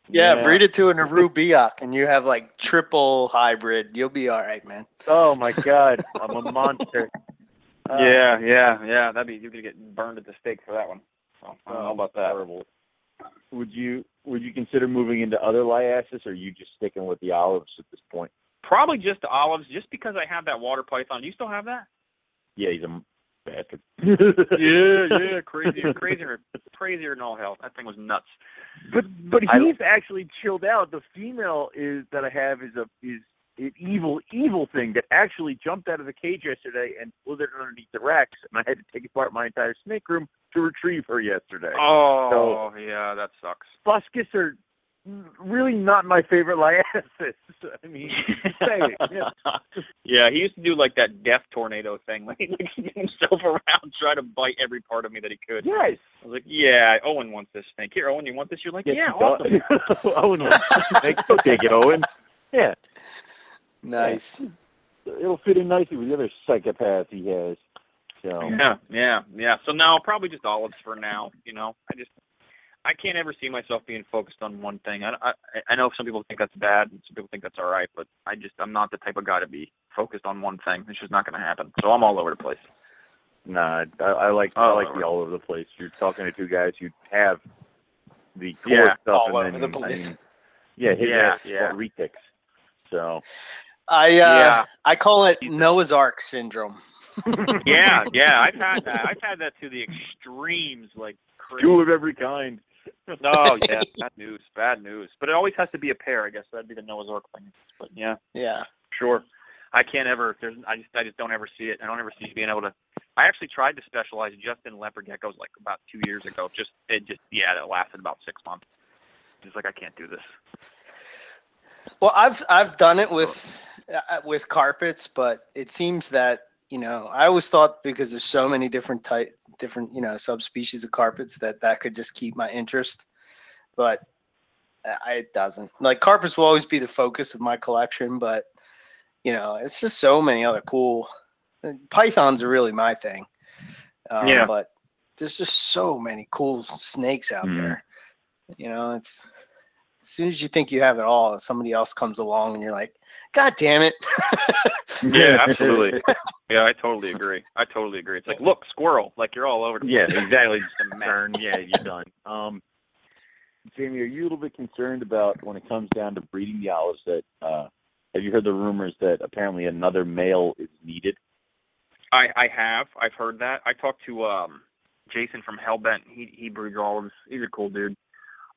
Yeah, breed it to an Aru Biak, and you have, triple hybrid. You'll be all right, man. Oh, my God. I'm a monster. Yeah. You're gonna get burned at the stake for that one. So, I don't know about that. Horrible. Would you consider moving into other liasis, or are you just sticking with the olives at this point? Probably just the olives, just because I have that water python. Do you still have that? Yeah, he's a bastard. yeah, crazier than all hell. That thing was nuts. But he's actually chilled out. The female that I have is an evil thing that actually jumped out of the cage yesterday and slithered underneath the racks, and I had to take apart my entire snake room to retrieve her yesterday. Oh, so, yeah, that sucks. Fuscus are really not my favorite liasis. I mean, yeah, he used to do like that death tornado thing. Like, he'd spin himself around, try to bite every part of me that he could. Yes. I was like, yeah, Owen wants this snake. Here, Owen, you want this? You're like, yes, yeah, awesome. Owen wants this snake. Go take it, Owen. Yeah. Nice. Yeah. It'll fit in nicely with the other psychopath he has. So. Yeah. So now probably just olives for now. You know, I can't ever see myself being focused on one thing. I know some people think that's bad, and some people think that's all right, but I'm not the type of guy to be focused on one thing. It's just not going to happen. So I'm all over the place. Nah, I like the all over the place. You're talking to two guys who have the core stuff all over the place. Retics. So I call it Noah's Ark syndrome. yeah, I've had that. I've had that to the extremes, like crazy. Two of every kind. Oh, yeah, bad news. But it always has to be a pair, I guess. That'd be the Noah's Ark thing. But yeah, sure. I can't ever. I just don't ever see it. I don't ever see being able to. I actually tried to specialize just in leopard geckos like about 2 years ago. That lasted about 6 months. Just like I can't do this. Well, I've done it with carpets, but it seems that. You know, I always thought because there's so many different subspecies of carpets that could just keep my interest, but it doesn't. Like carpets will always be the focus of my collection, but it's just so many other cool. Pythons are really my thing, but there's just so many cool snakes out there. You know, it's as soon as you think you have it all, somebody else comes along and you're like, God damn it. Yeah, absolutely. Yeah, I totally agree. It's like, look, squirrel. Like, you're all over the place. Yeah, exactly. Yeah, you're done. Jamie, are you a little bit concerned about when it comes down to breeding the olives that have you heard the rumors that apparently another male is needed? I have. I've heard that. I talked to Jason from Hellbent. He breeds olives. He's a cool dude.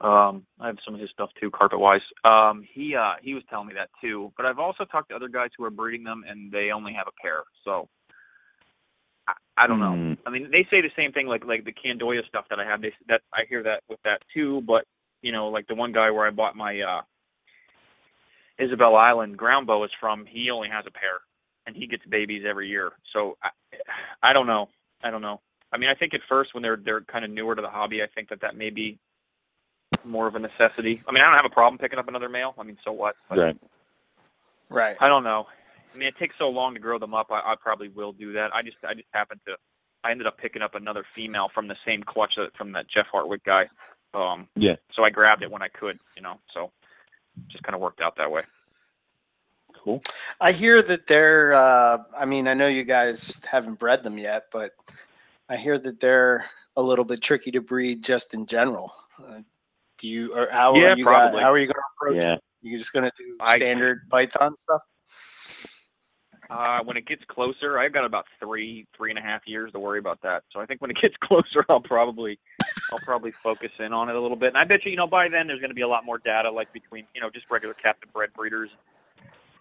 I have some of his stuff too, carpet wise. He was telling me that too, but I've also talked to other guys who are breeding them and they only have a pair. So I don't know. I mean, they say the same thing, like the Candoia stuff that I have, I hear that with that too. But like the one guy where I bought my, Isabel Island ground boa is from, he only has a pair and he gets babies every year. So I don't know. I mean, I think at first when they're kind of newer to the hobby, I think that may be more of a necessity. I mean, I don't have a problem picking up another male. I mean, so what? But right. I don't know. I mean, it takes so long to grow them up. I probably will do that. I ended up picking up another female from the same clutch from that Jeff Hartwick guy. Yeah. So I grabbed it when I could, so just kind of worked out that way. Cool. I hear that they're, I know you guys haven't bred them yet, but I hear that they're a little bit tricky to breed just in general. How are you going to approach it? You're just going to do standard Python stuff? When it gets closer, I've got about three and a half years to worry about that. So I think when it gets closer, I'll probably focus in on it a little bit. And I bet you, by then there's going to be a lot more data, like between, just regular captive bred breeders.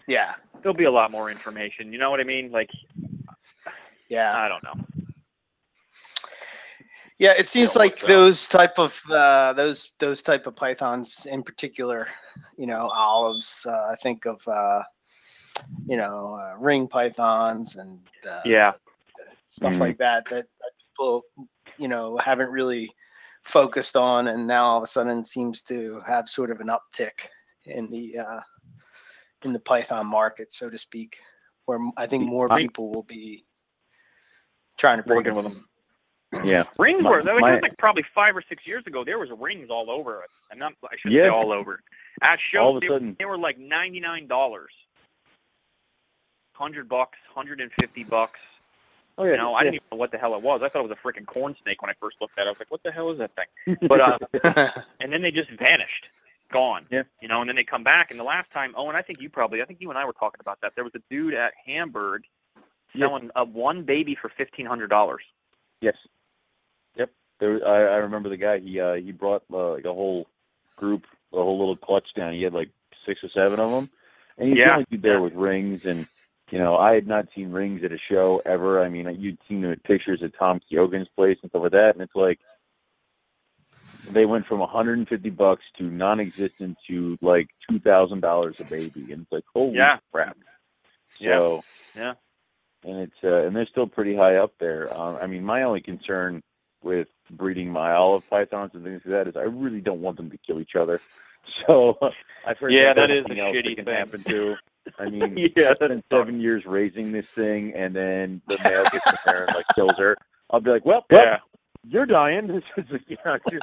Yeah. There'll be a lot more information. You know what I mean? Like, yeah, I don't know. Yeah, it seems like those type of pythons in particular, olives. I think of ring pythons and stuff like that people haven't really focused on, and now all of a sudden seems to have sort of an uptick in the python market, so to speak, where I think more people will be trying to break in with them. Yeah, rings were. That was like probably 5 or 6 years ago. There was rings all over us, and I shouldn't say all over. At shows, they were like $99, $100, $150. Oh yeah, I didn't even know what the hell it was. I thought it was a freaking corn snake when I first looked at it. I was like, "What the hell is that thing?" But and then they just vanished, gone. Yeah, And then they come back. And the last time, Owen, I think you and I were talking about that. There was a dude at Hamburg selling one baby for $1,500. Yes. Yep. There, I remember the guy. He brought like a whole group, a whole little clutch down. He had like 6 or 7 of them, and he's like there with rings. And you know, I had not seen rings at a show ever. I mean, you'd seen them in pictures at Tom Keogan's place and stuff like that. And it's like they went from $150 to non-existent to like $2,000 a baby, and it's like holy crap. So, and it's and they're still pretty high up there. I mean, my only concern with breeding my olive pythons and things like that is I really don't want them to kill each other. So I've heard that is a shitty thing. Happen to. I mean, it's been 7 years raising this thing, and then the male gets in there and like kills her. I'll be like, well, you're dying. This is, it's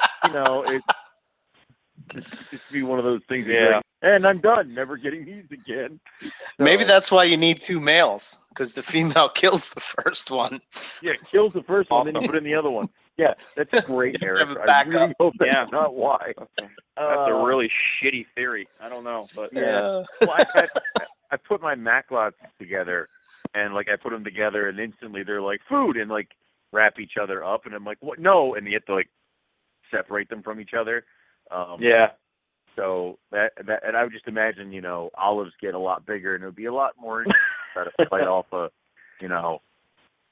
just be one of those things. Yeah. And I'm done. Never getting these again. So, maybe that's why you need 2 males, because the female kills the first one. Yeah, kills the first one, then you put in the other one. Yeah, that's a great error. I really hope that's not why. That's a really shitty theory. I don't know, but well, I put my Maclots together, and like I put them together, and instantly they're like food, and like wrap each other up, and I'm like, what? No, and you have to like separate them from each other. So that, and I would just imagine, you know, olives get a lot bigger, and it would be a lot more interesting to fight off a, you know,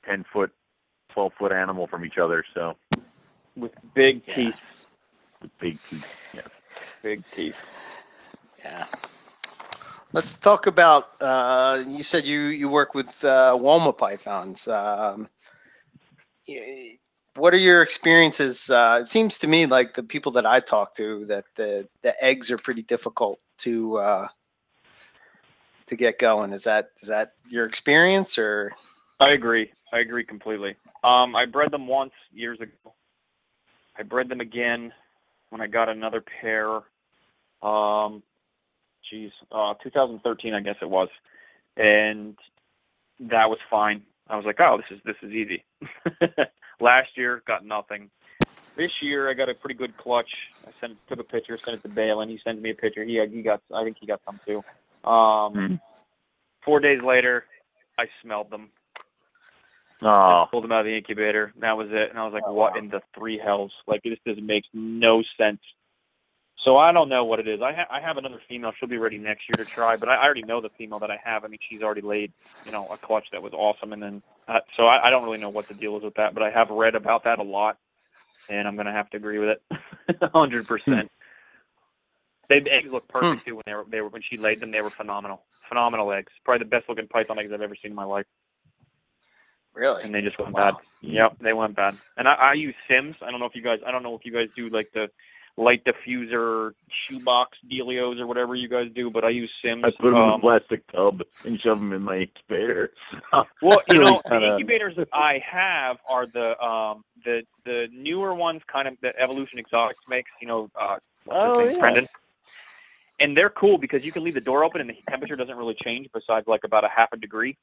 10-foot, 12-foot animal from each other. So with big teeth. With big teeth. Yeah. Big teeth. Yeah. Let's talk about. You said you work with Woma pythons. What are your experiences? It seems to me like the people that I talk to that the eggs are pretty difficult to get going. Is that your experience or? I agree completely. I bred them once years ago. I bred them again when I got another pair. 2013, I guess it was, and that was fine. I was like, oh, this is easy. Last year, got nothing. This year, I got a pretty good clutch. I took a picture, sent it to Balin. He sent me a picture. I think he got some too. 4 days later, I smelled them. I pulled them out of the incubator. That was it. And I was like, what in the three hells? Like, this just makes no sense. So I don't know what it is. I have another female. She'll be ready next year to try, but I already know the female that I have. I mean, she's already laid, you know, a clutch that was awesome. And then, so I don't really know what the deal is with that, but I have read about that a lot, and I'm going to have to agree with it 100%. The eggs looked perfect too when she laid them. They were phenomenal, phenomenal eggs. Probably the best looking python eggs I've ever seen in my life. Really? And they just went bad. Yep, they went bad. And I use Sims. I don't know if you guys do like the light diffuser shoebox dealios or whatever you guys do, but I use Sims. I put them in a plastic tub and shove them in my incubator. Well, you know, the incubators that I have are the newer ones, kind of that Evolution Exotics makes, you know, Brendan. And they're cool because you can leave the door open and the temperature doesn't really change besides like about a half a degree.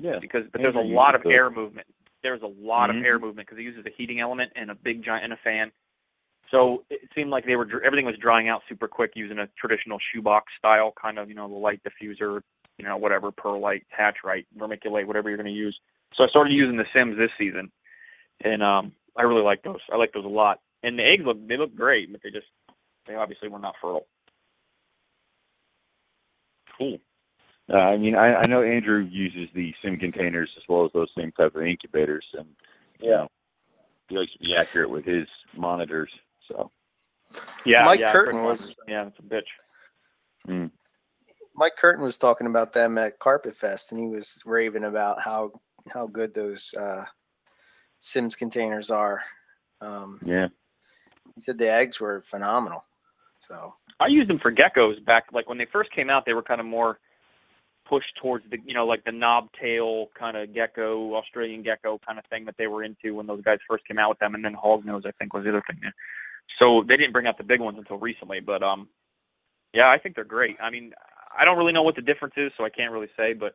Yeah. But there's a lot of air movement. There's a lot of air movement because it uses a heating element and a big giant and a fan. So it seemed like everything was drying out super quick using a traditional shoebox style kind of, you know, the light diffuser, you know, whatever, perlite, Hatcherite, vermiculite, whatever you're going to use. So I started using the Sims this season, and I really like those. I like those a lot. And the eggs look great, but they obviously were not fertile. Cool. I mean, I know Andrew uses the Sim containers as well as those same type of incubators, and he likes to be accurate with his monitors. So, Curtin was it's a bitch. Mike Curtin was talking about them at Carpet Fest, and he was raving about how good those Sims containers are. He said the eggs were phenomenal. So I used them for geckos back, like when they first came out, they were kind of more pushed towards the, you know, like the knob tail kind of gecko, Australian gecko kind of thing that they were into when those guys first came out with them, and then hognose, I think, was the other thing. So they didn't bring out the big ones until recently, but I think they're great. I mean, I don't really know what the difference is, so I can't really say, but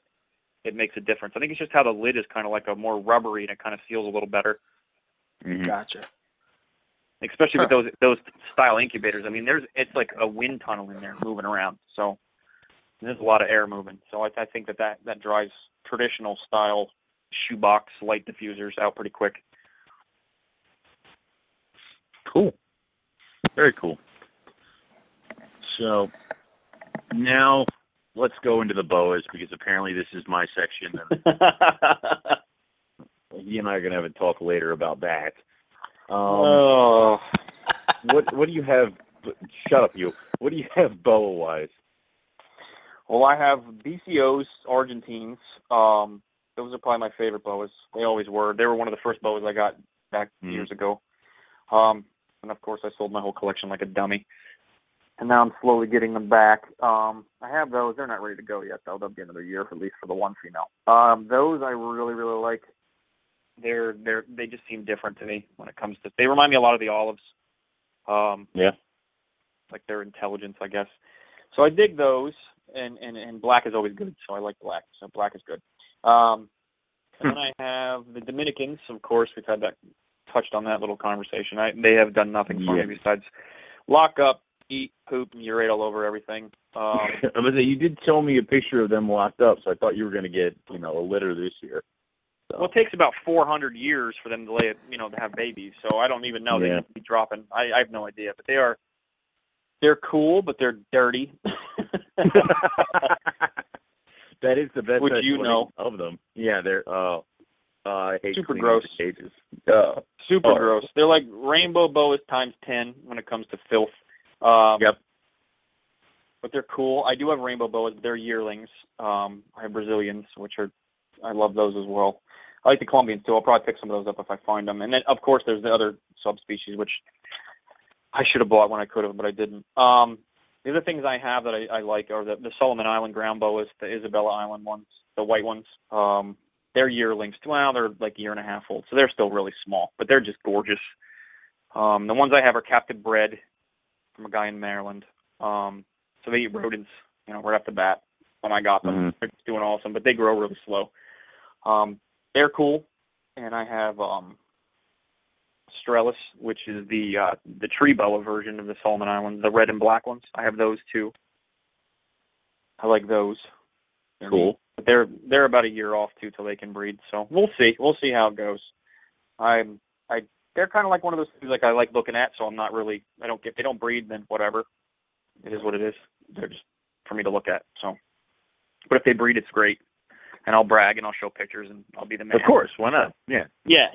it makes a difference. I think it's just how the lid is kind of like a more rubbery and it kind of seals a little better. Gotcha. Especially with those style incubators. I mean, it's like a wind tunnel in there moving around, so. And there's a lot of air moving, so I think that dries traditional style shoebox light diffusers out pretty quick. Cool. Very cool. So now let's go into the boas, because apparently this is my section. And you and I are going to have a talk later about that. What do you have? Shut up, you. What do you have boa-wise? Well, I have BCOs, Argentines. Those are probably my favorite boas. They always were. They were one of the first boas I got back years ago. And, of course, I sold my whole collection like a dummy. And now I'm slowly getting them back. I have those. They're not ready to go yet, though. They'll be another year, at least for the one female. Those I really, really like. They just seem different to me when it comes to... They remind me a lot of the olives. Yeah. Like their intelligence, I guess. So I dig those. And black is always good, so I like black. So black is good. And then I have the Dominicans, of course. We've had that, touched on that little conversation. They have done nothing for me besides lock up, eat, poop, and urate all over everything. You did tell me a picture of them locked up, so I thought you were going to get, a litter this year. So. Well, it takes about 400 years for them to lay it, to have babies. So I don't even know they could be dropping. I have no idea, but they're cool, but they're dirty. That is the best of them. Yeah, they're I hate super gross cages. Super gross. They're like rainbow boas times 10 when it comes to filth. Yep. But they're cool. I do have rainbow boas, but they're yearlings. I have Brazilians, I love those as well. I like the Colombians too. I'll probably pick some of those up if I find them. And then of course there's the other subspecies, which I should have bought when I could have, but I didn't. The other things I have that I like are the Solomon Island ground boas, the Isabella Island ones, the white ones. They're yearlings. Well, they're like a year and a half old, so they're still really small, but they're just gorgeous. The ones I have are captive bred from a guy in Maryland. So they eat rodents, right off the bat when I got them. They're doing awesome, but they grow really slow. They're cool, and I have Australis, which is the tree boa version of the Solomon Islands, the red and black ones. I have those too. I like those. They're cool. But they're about a year off too till they can breed. So we'll see. We'll see how it goes. They're kind of like one of those things like I like looking at. So I'm not really. If they don't breed, then whatever. It is what it is. They're just for me to look at. So, but if they breed, it's great. And I'll brag and I'll show pictures and I'll be the man. Of course, why not? Yeah. Yeah.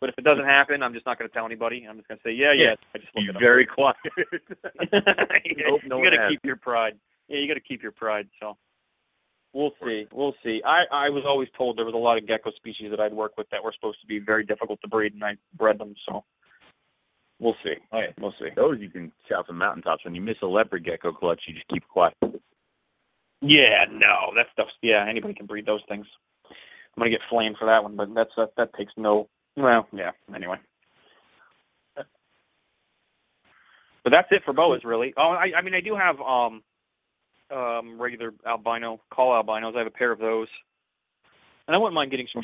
But if it doesn't happen, I'm just not going to tell anybody. I'm just going to say, yeah. I just look at them. Very quiet. You got to keep your pride. Yeah, you got to keep your pride. So we'll see. I was always told there was a lot of gecko species that I'd work with that were supposed to be very difficult to breed, and I bred them. So we'll see. Oh, yeah. We'll see. Those you can shout from mountaintops. When you miss a leopard gecko clutch, you just keep quiet. Yeah, no, that stuff's, anybody can breed those things. I'm going to get flamed for that one, but that takes anyway. But that's it for boas, really. Oh, I mean, I do have regular call albinos. I have a pair of those. And I wouldn't mind getting some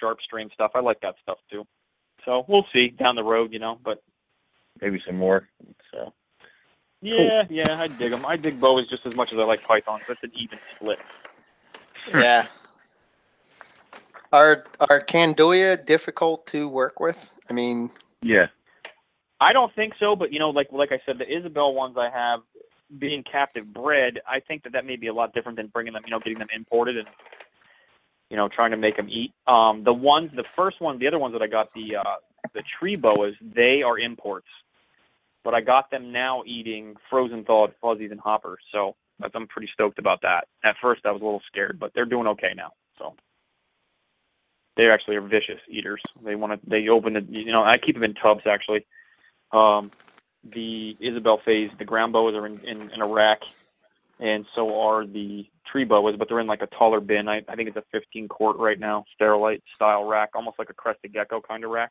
sharp strain stuff. I like that stuff, too. So we'll see down the road, but. Maybe some more, so. Yeah, I dig them. I dig boas just as much as I like pythons. That's an even split. Yeah. Are Candoia difficult to work with? I mean... Yeah. I don't think so, but, like I said, the Isabel ones I have, being captive bred, I think that may be a lot different than bringing them, getting them imported and, trying to make them eat. The other ones that I got, the tree boas, they are imports. But I got them now eating frozen thawed fuzzies and hoppers, so I'm pretty stoked about that. At first, I was a little scared, but they're doing okay now. So they actually are vicious eaters. They open it. I keep them in tubs actually. The Isabel phase, the ground boas are in a rack, and so are the tree boas, but they're in like a taller bin. I think it's a 15-quart right now, sterilite style rack, almost like a crested gecko kind of rack.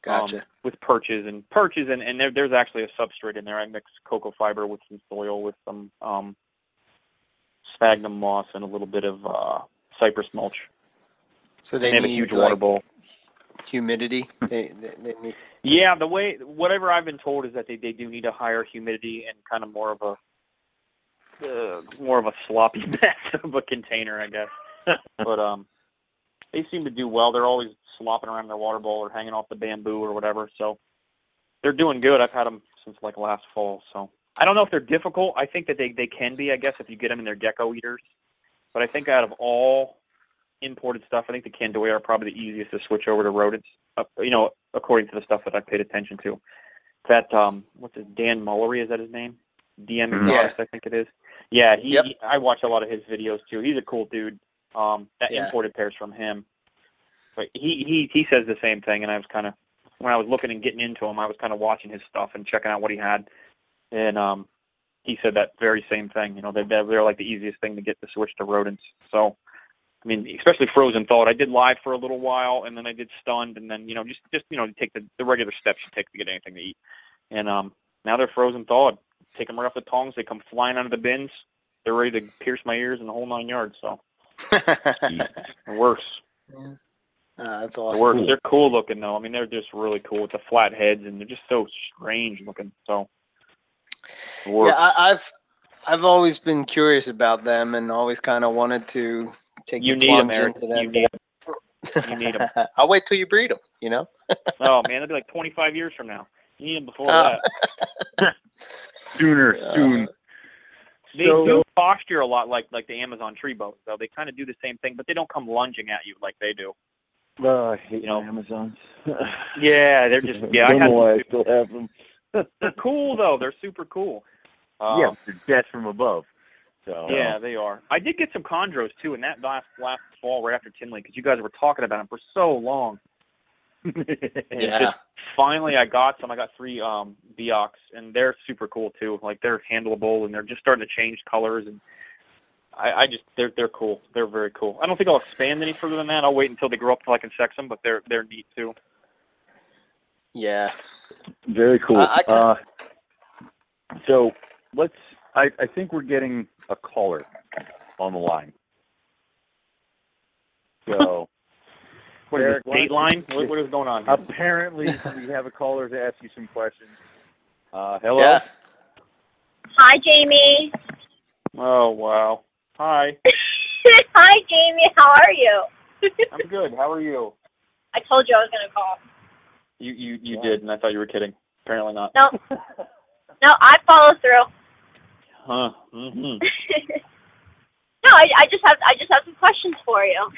Gotcha. With perches and there's actually a substrate in there. I mix cocoa fiber with some soil with some sphagnum moss and a little bit of cypress mulch. So they have a huge water bowl. Humidity. they need. Yeah, whatever I've been told is that they do need a higher humidity and kind of more of a sloppy mess of a container, I guess. But they seem to do well. They're always slopping around in their water bowl or hanging off the bamboo or whatever. So they're doing good. I've had them since like last fall. So I don't know if they're difficult. I think that they can be, I guess, if you get them in their gecko eaters. But I think out of all imported stuff, I think the Candoia are probably the easiest to switch over to rodents, you know, according to the stuff that I've paid attention to. That, what's his, Dan Mullery, is that his name? DM Exotics, yeah. I think it is. Yeah, I watch a lot of his videos, too. He's a cool dude. That imported pair's from him. But he says the same thing, and I was kind of, when I was looking and getting into him, I was kind of watching his stuff and checking out what he had. And he said that very same thing. You know, they're like the easiest thing to get to switch to rodents. So, I mean, especially frozen thawed. I did live for a little while, and then I did stunned, and then, you know, just you know, take the regular steps you take to get anything to eat. And now they're frozen thawed. Take them right off the tongs. They come flying out of the bins. They're ready to pierce my ears and the whole 9 yards. So, worse. Yeah. That's awesome. Worse. Cool. They're cool looking, though. I mean, they're just really cool with the flat heads, and they're just so strange looking. So, worse. Yeah, I've always been curious about them, and always kind of wanted to. You need them. I'll wait till you breed them, you know? Oh, man, it'll be like 25 years from now. You need them before that. Soon. They do posture a lot like the Amazon tree boas, though. They kind of do the same thing, but they don't come lunging at you like they do. Oh, I hate Amazons. Yeah, they're just... Yeah, I don't know why I still have them. They're cool, though. They're super cool. Yeah, they're death from above. So, yeah, they are. I did get some Chondros, too, in that last fall right after Tinley, because you guys were talking about them for so long. Finally, I got some. I got 3 Biox, and they're super cool, too. Like, they're handleable, and they're just starting to change colors. And they're cool. They're very cool. I don't think I'll expand any further than that. I'll wait until they grow up till I can sex them, but they're neat, too. Yeah. Very cool. So, let's... I think we're getting a caller on the line. So, Derek, Dateline? What is going on here? Apparently, we have a caller to ask you some questions. Hello? Yeah. Hi, Jamie. Oh, wow. Hi. Hi, Jamie. How are you? I'm good. How are you? I told you I was going to call. You did, and I thought you were kidding. Apparently not. No, I follow through. Huh. Mm-hmm. No, I just have some questions for you.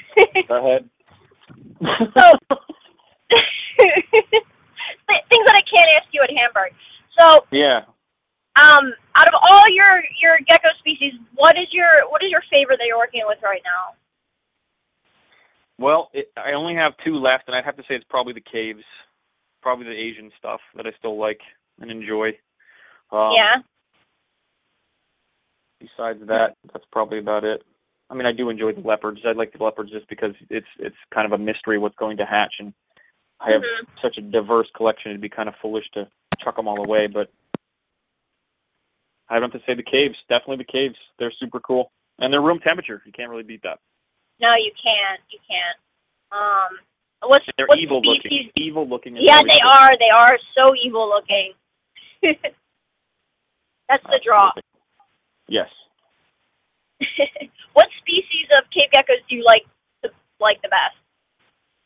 Go ahead. Things that I can't ask you at Hamburg. So yeah. Out of all your gecko species, what is your favorite that you're working with right now? Well, I only have 2 left, and I'd have to say it's probably the caves, probably the Asian stuff that I still like and enjoy. Yeah. Besides that, that's probably about it. I mean, I do enjoy the leopards. I like the leopards just because it's kind of a mystery what's going to hatch, and I have such a diverse collection. It'd be kind of foolish to chuck them all away, but I'd have to say the caves. Definitely the caves. They're super cool, and they're room temperature. You can't really beat that. No, you can't. You can't. They're evil looking. Evil looking. Yeah, they are. They are so evil looking. That's the draw. Yes. What species of cave geckos do you like the best?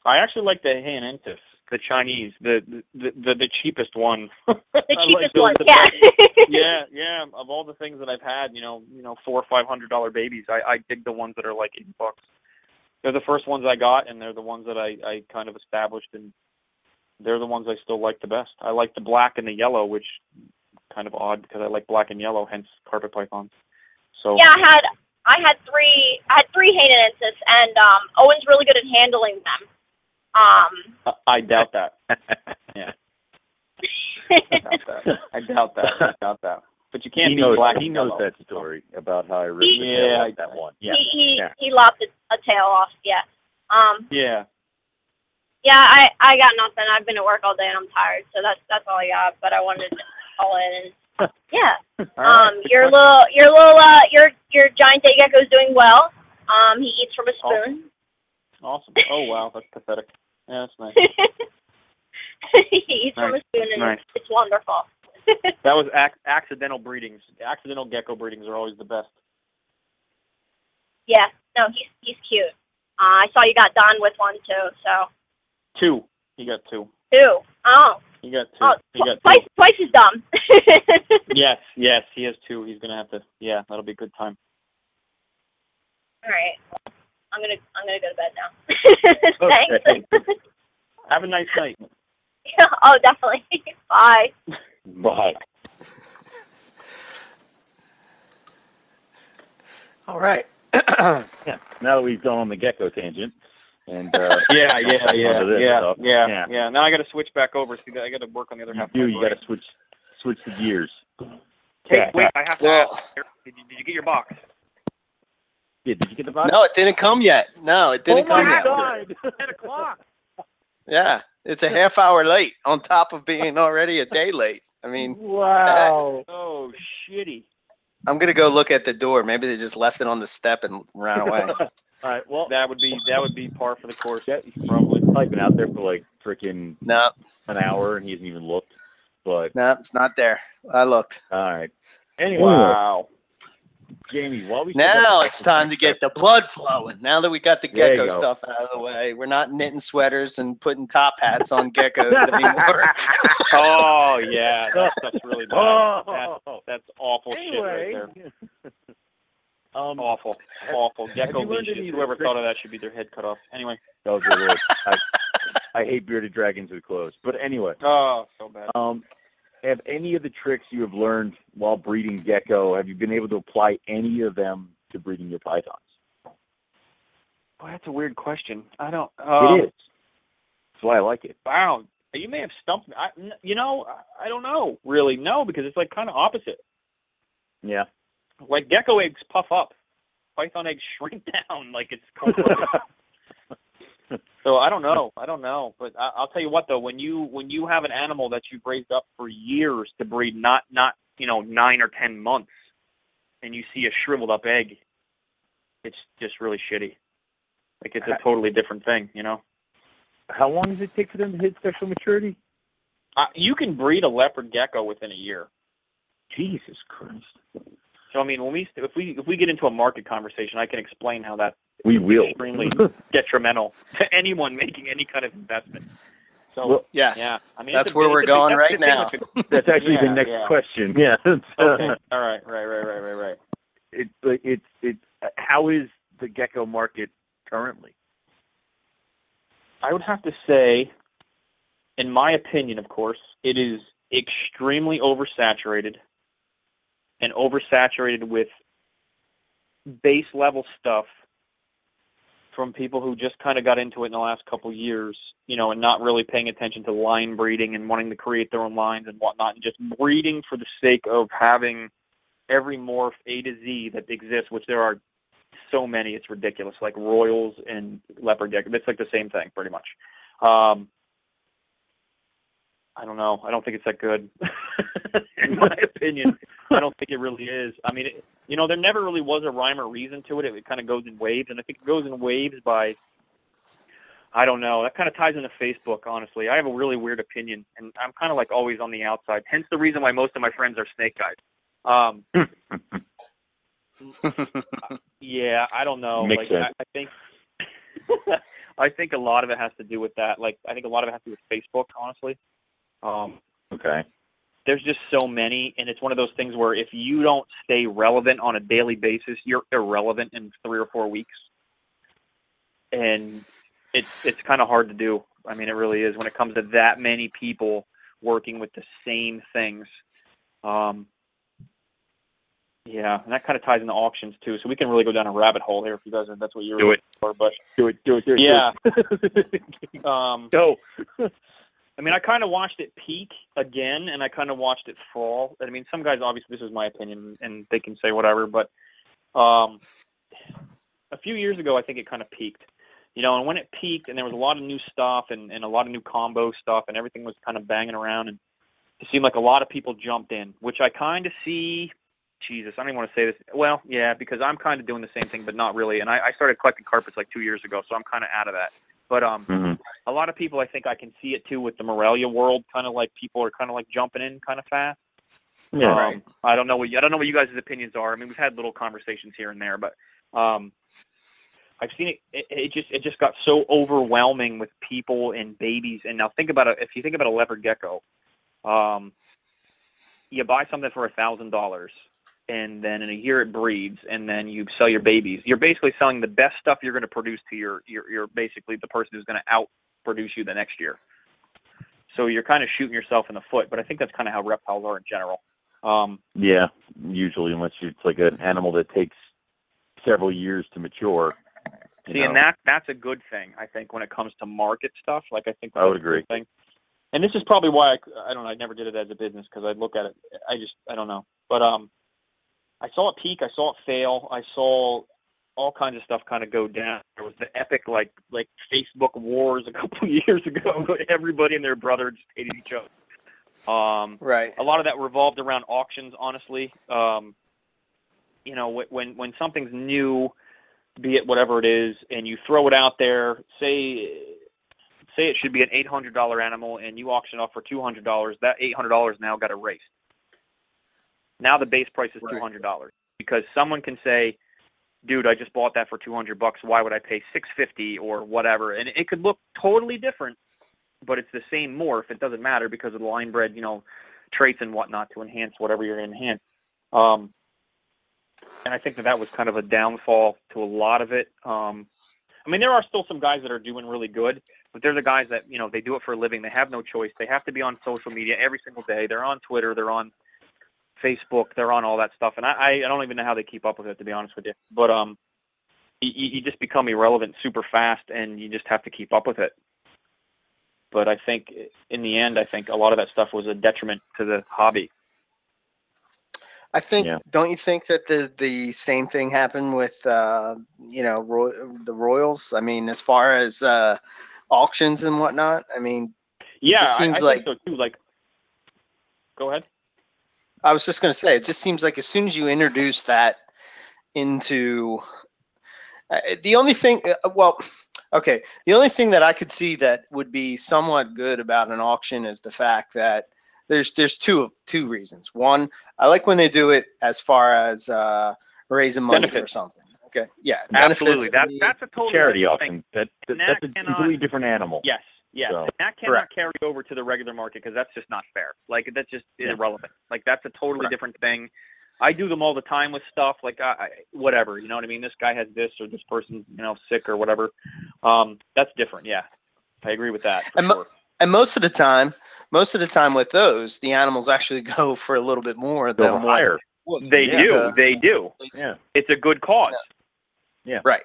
I actually like the Hainanensis, the Chinese, the cheapest one. The cheapest one, yeah. Yeah. Of all the things that I've had, you know, $400 or $500 babies, I dig the ones that are like $8. They're the first ones I got, and they're the ones that I kind of established, and they're the ones I still like the best. I like the black and the yellow, which. Kind of odd because I like black and yellow, hence carpet pythons. So yeah, I had three Hainanensis, and Owen's really good at handling them. I doubt that. Yeah. I doubt that. But you can't be black. He knows that story about how I ripped the tail off that one. Yeah. He lopped a tail off. Yeah. I got nothing. I've been at work all day and I'm tired, so that's all I got. But I wanted. All in. And, yeah. Right. Your giant day gecko is doing well. He eats from a spoon. Awesome. Oh wow, that's pathetic. Yeah, that's nice. He eats from a spoon, and it's wonderful. That was accidental breedings. Accidental gecko breedings are always the best. Yeah, No, he's cute. I saw you got Don with one too. So two. He got two. Two. Oh. He got two. Oh, twice as dumb. Yes. He has two. He's gonna have to. Yeah, that'll be a good time. All right. I'm gonna go to bed now. Thanks. Okay. Have a nice night. Yeah, oh, definitely. Bye. Bye. All right. Yeah. Now that we've gone on the gecko tangent, and yeah. Now I got to switch back over. See, I got to work on the other half. You got to switch the gears. Hey, yeah, wait! I have to. Well, did you get your box? Yeah, did you get the box? No, it didn't come yet. Oh my God! It's 10:00. Yeah, it's a half hour late on top of being already a day late. I mean, wow! Oh, shitty. I'm gonna go look at the door. Maybe they just left it on the step and ran away. All right. Well, that would be par for the course. Yeah, he's probably been out there for like freaking an hour and he hasn't even looked. But it's not there. I looked. All right. Anyway, wow. Jamie, while we now it's time to get the blood flowing. Now that we got the gecko stuff out of the way, we're not knitting sweaters and putting top hats on geckos anymore. Oh yeah, that's really bad. That's awful shit right there. Awful gecko leashes. Whoever thought of that should be their head cut off. Anyway, that was really weird. I hate bearded dragons with clothes, but anyway. Oh, so bad. Have any of the tricks you have learned while breeding gecko, have you been able to apply any of them to breeding your pythons? Oh, that's a weird question. I don't. It is. That's why I like it. Wow. You may have stumped me. I don't know, really. No, because it's like kind of opposite. Yeah. Like gecko eggs puff up. Python eggs shrink down like it's cold. So I don't know, but I'll tell you what though, when you have an animal that you've raised up for years to breed, not 9 or 10 months, and you see a shriveled up egg, it's just really shitty. Like it's a totally different thing, you know. How long does it take for them to hit sexual maturity? You can breed a leopard gecko within a year. Jesus Christ. So I mean, when if we get into a market conversation, I can explain how that. We will. Extremely detrimental to anyone making any kind of investment. So, well, yes. Yeah. I mean, that's where we're going right now. That's actually the next question. Yeah. Okay. All right. Right. It's how is the gecko market currently? I would have to say, in my opinion, of course, it is extremely oversaturated and oversaturated with base level stuff from people who just kind of got into it in the last couple of years, you know, and not really paying attention to line breeding and wanting to create their own lines and whatnot, and just breeding for the sake of having every morph A to Z that exists, which there are so many, it's ridiculous, like royals and leopard gecko. It's like the same thing, pretty much. I don't know. I don't think it's that good, in my opinion. I don't think it really is. I mean, there never really was a rhyme or reason to it. It kind of goes in waves, and I think it goes in waves by, I don't know. That kind of ties into Facebook, honestly. I have a really weird opinion, and I'm kind of like always on the outside, hence the reason why most of my friends are snake guys. Yeah, I don't know. Makes sense. I think a lot of it has to do with that. Like, I think a lot of it has to do with Facebook, honestly. Okay. There's just so many, and it's one of those things where if you don't stay relevant on a daily basis, you're irrelevant in 3 or 4 weeks, and it's kind of hard to do. I mean, it really is when it comes to that many people working with the same things. Yeah, and that kind of ties into auctions too. So we can really go down a rabbit hole here if you guys. That's what you're doing for, but do it. Yeah. Go. I mean, I kind of watched it peak again, and I kind of watched it fall. I mean, some guys, obviously, this is my opinion, and they can say whatever, but a few years ago, I think it kind of peaked. You know, and when it peaked, and there was a lot of new stuff and a lot of new combo stuff, and everything was kind of banging around, and it seemed like a lot of people jumped in, which I kind of see. Jesus, I don't even want to say this. Well, yeah, because I'm kind of doing the same thing, but not really. And I started collecting carpets like 2 years ago, so I'm kind of out of that. But a lot of people, I think I can see it too with the Morelia world, kind of like people are kind of like jumping in kind of fast. Yeah, right. I don't know what you guys' opinions are. I mean, we've had little conversations here and there, but I've seen it, it just got so overwhelming with people and babies. And now think about it. If you think about a leopard gecko, you buy something for $1,000 and then in a year it breeds and then you sell your babies. You're basically selling the best stuff you're going to produce to your basically the person who's going to outproduce you the next year. So you're kind of shooting yourself in the foot, but I think that's kind of how reptiles are in general. Yeah, usually unless it's like an animal that takes several years to mature. See, know. And that's a good thing, I think, when it comes to market stuff. Like, I think that's I would a agree. Good thing. And this is probably why I don't know. I never did it as a business because I'd look at it. I don't know. But I saw it peak. I saw it fail. I saw all kinds of stuff kind of go down. There was the epic like Facebook wars a couple of years ago. Everybody and their brother just hated each other. Right. A lot of that revolved around auctions, honestly. You know, when something's new, be it whatever it is, and you throw it out there, say it should be an $800 animal and you auction off for $200, that $800 now got erased. Now the base price is $200 because someone can say, dude, I just bought that for $200. Why would I pay $650 or whatever? And it could look totally different, but it's the same morph. It doesn't matter because of the line bred, you know, traits and whatnot to enhance whatever you're going to enhance. And I think that was kind of a downfall to a lot of it. I mean, there are still some guys that are doing really good, but they're the guys that, you know, they do it for a living. They have no choice. They have to be on social media every single day. They're on Twitter. They're on Facebook. They're on all that stuff. And I don't even know how they keep up with it, to be honest with you. But you just become irrelevant super fast, and you just have to keep up with it. But I think in the end, I think a lot of that stuff was a detriment to the hobby. I think, yeah. Don't you think that the same thing happened with, you know, the Royals? I mean, as far as auctions and whatnot, I mean, yeah, it just seems I like, think so too. Like, go ahead. I was just going to say, it just seems like as soon as you introduce that into the only thing, well, okay. The only thing that I could see that would be somewhat good about an auction is the fact that there's two reasons. One, I like when they do it as far as raising money benefits. For something. Okay, yeah, absolutely. That's a totally charity auction. That's a completely different animal. Yes, yes. So, and that cannot carry over to the regular market because that's just not fair. Like that's just irrelevant. Like that's a totally different thing. I do them all the time with stuff like whatever. You know what I mean? This guy has this, or this person's sick or whatever. That's different. Yeah, I agree with that. And most of the time with those, the animals actually go for a little bit more than higher. They do. Yeah. It's a good cause. Yeah. Right.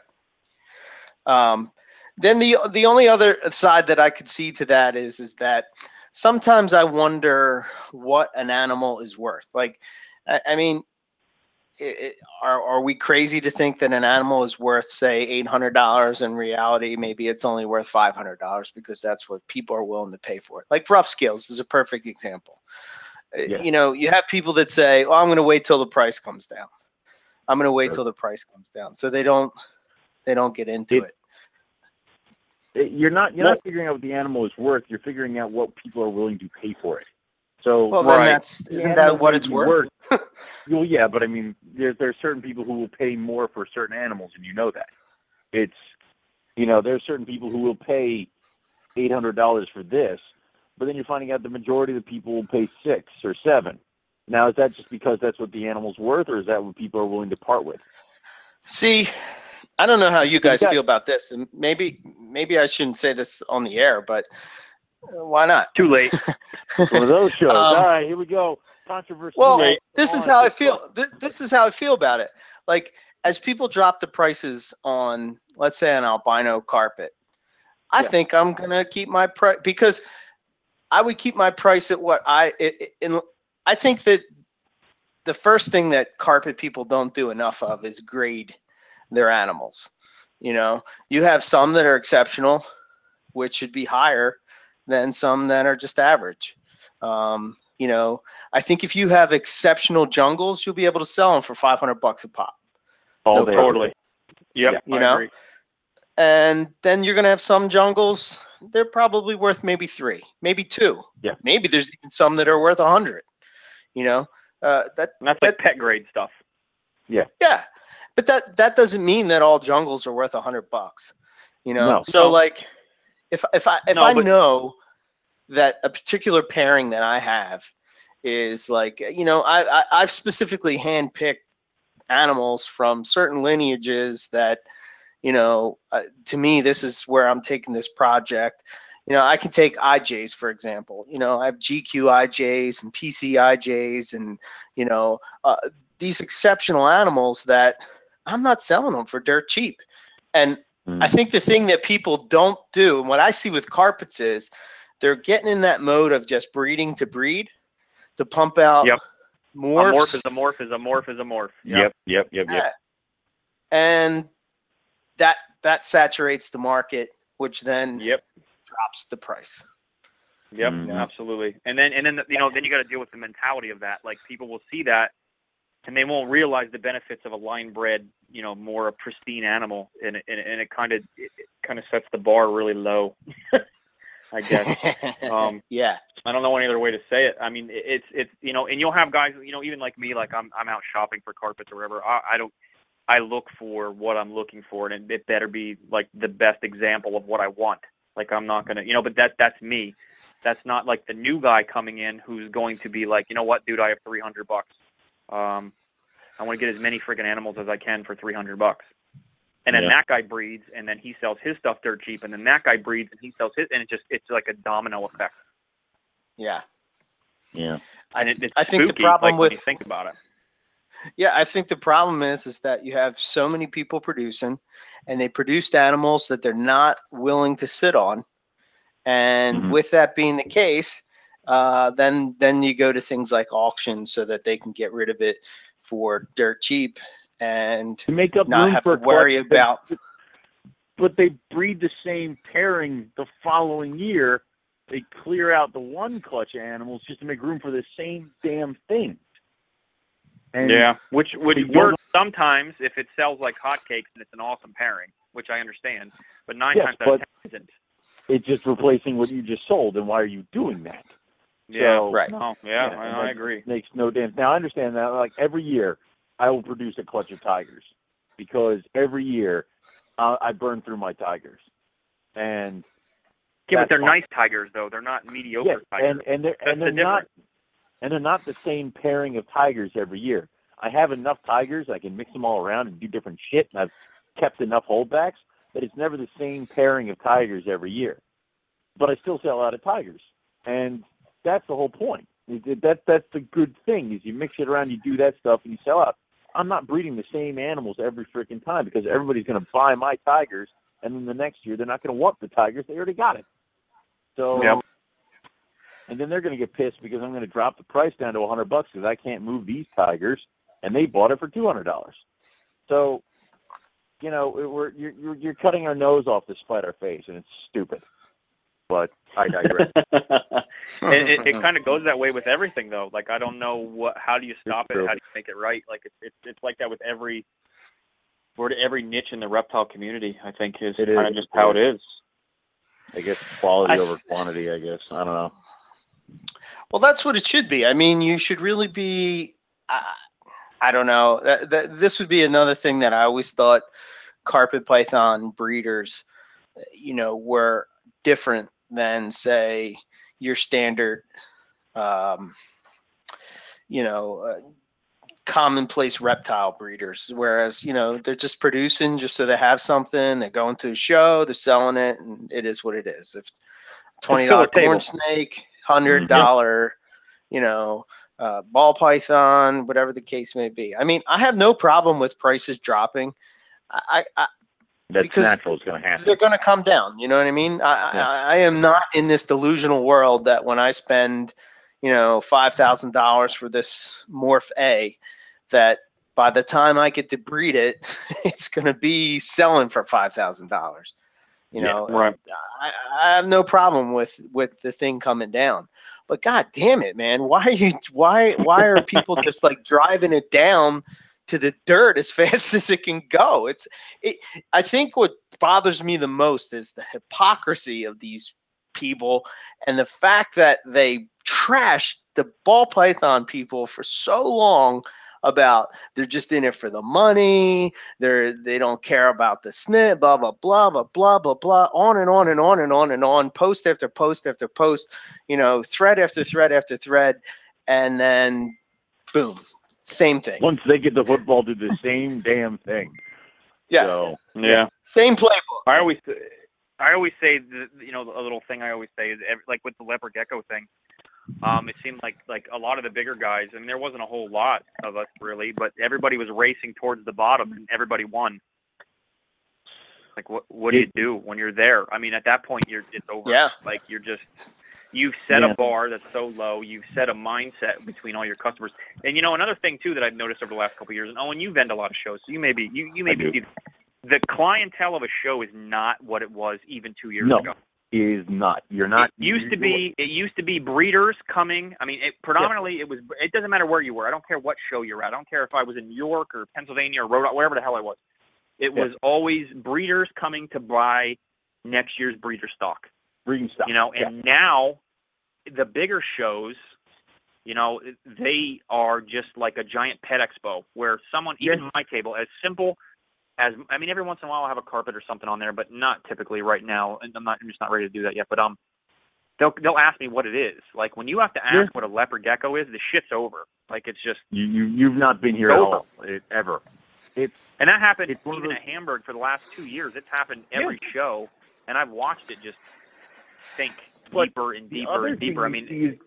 Then the only other side that I could see to that is that sometimes I wonder what an animal is worth. Like, I mean, are we crazy to think that an animal is worth, say, $800? In reality, maybe it's only worth $500 because that's what people are willing to pay for it. Like rough scales is a perfect example. Yeah. You know, you have people that say, "Oh, I'm going to wait till the price comes down. I'm going to wait till the price comes down." So they don't get into it. You're not figuring out what the animal is worth. You're figuring out what people are willing to pay for it. So, well, then isn't that what it's worth? Well, yeah, but I mean, there's certain people who will pay more for certain animals, and you know that. It's, you know, there's certain people who will pay $800 for this, but then you're finding out the majority of the people will pay $600 or $700. Now, is that just because that's what the animal's worth, or is that what people are willing to part with? See, I don't know how you guys feel about this, and maybe I shouldn't say this on the air, but. Why not? Too late. For those shows. All right, here we go. Controversy. Well, this is how I feel. This is how I feel about it. Like, as people drop the prices on, let's say, an albino carpet, I think I'm going to keep my price because I would keep my price at what I think that the first thing that carpet people don't do enough of is grade their animals. You know, you have some that are exceptional, which should be higher than some that are just average. You know, I think if you have exceptional jungles, you'll be able to sell them for $500 a pop. Oh, no, totally. Yep, yeah, you know. Agree. And then you're going to have some jungles, they're probably worth maybe $300, maybe $200. Yeah. Maybe there's even some that are worth $100. You know, that's like pet grade stuff. Yeah. Yeah. But that doesn't mean that all jungles are worth $100, you know? No. So like if I know that a particular pairing that I have is like, you know, I've specifically handpicked animals from certain lineages that, you know, to me, this is where I'm taking this project. You know, I can take IJs, for example. You know, I have GQ IJs and PC IJs and, you know, these exceptional animals that I'm not selling them for dirt cheap. And I think the thing that people don't do, and what I see with carpets is they're getting in that mode of just breeding to breed, to pump out morphs. A morph is a morph. Yep. And that saturates the market, which then drops the price. Yep, absolutely. And then you know, then you got to deal with the mentality of that. Like, people will see that and they won't realize the benefits of a line bred, you know, more a pristine animal, and it kind of sets the bar really low. I guess. I don't know any other way to say it. I mean, it's you know, and you'll have guys, you know, even like me, like I'm out shopping for carpets or whatever. I look for what I'm looking for, and it better be like the best example of what I want. Like, I'm not gonna, you know, but that's me. That's not like the new guy coming in who's going to be like, you know what, dude, I have $300. I want to get as many freaking animals as I can for $300. And then that guy breeds, and then he sells his stuff dirt cheap, and then that guy breeds, and he sells his, and it's like a domino effect. Yeah. Yeah. And I think the problem, like, when you think about it. Yeah, I think the problem is that you have so many people producing, and they produced animals that they're not willing to sit on. And with that being the case, then you go to things like auctions so that they can get rid of it for dirt cheap and to make up not room have for to worry about. But they breed the same pairing the following year. They clear out the one clutch of animals just to make room for the same damn thing. And which works sometimes if it sells like hotcakes and it's an awesome pairing, which I understand. But nine times out of 10 isn't. It's just replacing what you just sold, and why are you doing that? Yeah, so, right. No, I agree. Makes no damn. Now I understand that. Like, every year, I will produce a clutch of tigers because every year I burn through my tigers. And but they're nice tigers though. They're not mediocre tigers. And they're not the same pairing of tigers every year. I have enough tigers, I can mix them all around and do different shit, and I've kept enough holdbacks that it's never the same pairing of tigers every year. But I still sell out of tigers. And that's the whole point. That's the good thing, is you mix it around, you do that stuff, and you sell out. I'm not breeding the same animals every freaking time because everybody's going to buy my tigers, and then the next year they're not going to want the tigers. They already got it. So, and then they're going to get pissed because I'm going to drop the price down to $100 because I can't move these tigers, and they bought it for $200. So, you know, you're cutting our nose off to spite our face, and it's stupid. But I digress. it kind of goes that way with everything, though. Like, I don't know how do you stop it? How do you make it right? Like, it's like that with every niche in the reptile community, I think, is kind of just how it is. I guess quality over quantity, I guess. I don't know. Well, that's what it should be. I mean, you should really be, I don't know. This would be another thing that I always thought carpet python breeders, you know, were different than, say, your standard, you know, commonplace reptile breeders. Whereas, you know, they're just producing just so they have something. They're going to a show, they're selling it, and it is what it is. If $20 corn snake, $100, you know, ball python, whatever the case may be. I mean, I have no problem with prices dropping. That's natural. It's going to happen. They're going to come down. You know what I mean? I am not in this delusional world that when I spend, you know, $5,000 for this morph A, that by the time I get to breed it, it's going to be selling for $5,000. You know, right. I have no problem with the thing coming down. But God damn it, man, why are people just like driving it down to the dirt as fast as it can go? I think what bothers me the most is the hypocrisy of these people and the fact that they trashed the ball python people for so long about they're just in it for the money, they don't care about the snip, blah, blah, blah, blah, blah, blah, blah, on and on and on and on and on, post after post after post, you know, thread after thread after thread, and then boom, same thing. Once they get the football, do the same damn thing. Yeah. So, yeah. Same playbook. I always say, you know, a little thing I always say is, like with the leopard gecko thing, it seemed like a lot of the bigger guys, I mean, there wasn't a whole lot of us really, but everybody was racing towards the bottom and everybody won. Like, what do you do when you're there? I mean, at that point, it's over. Yeah. Like, you've set a bar that's so low. You've set a mindset between all your customers. And, you know, another thing, too, that I've noticed over the last couple of years, and Owen, you vend a lot of shows, so you maybe see the clientele of a show is not what it was even 2 years ago. Is not. You're not. It used to be breeders coming. I mean, predominantly it was. It doesn't matter where you were. I don't care what show you're at. I don't care if I was in New York or Pennsylvania or Rhode Island, wherever the hell I was. It was always breeders coming to buy next year's breeder stock. Breeding stock. You know, and now the bigger shows, you know, they are just like a giant pet expo where someone, even my table, as simple. I mean, every once in a while I'll have a carpet or something on there, but not typically right now. And I'm just not ready to do that yet. But they'll ask me what it is. Like, when you have to ask what a leopard gecko is, the shit's over. Like, it's just you've not been here at all ever. And that happened even at Hamburg for the last 2 years. It's happened every show, and I've watched it just sink deeper and deeper and deeper. I mean,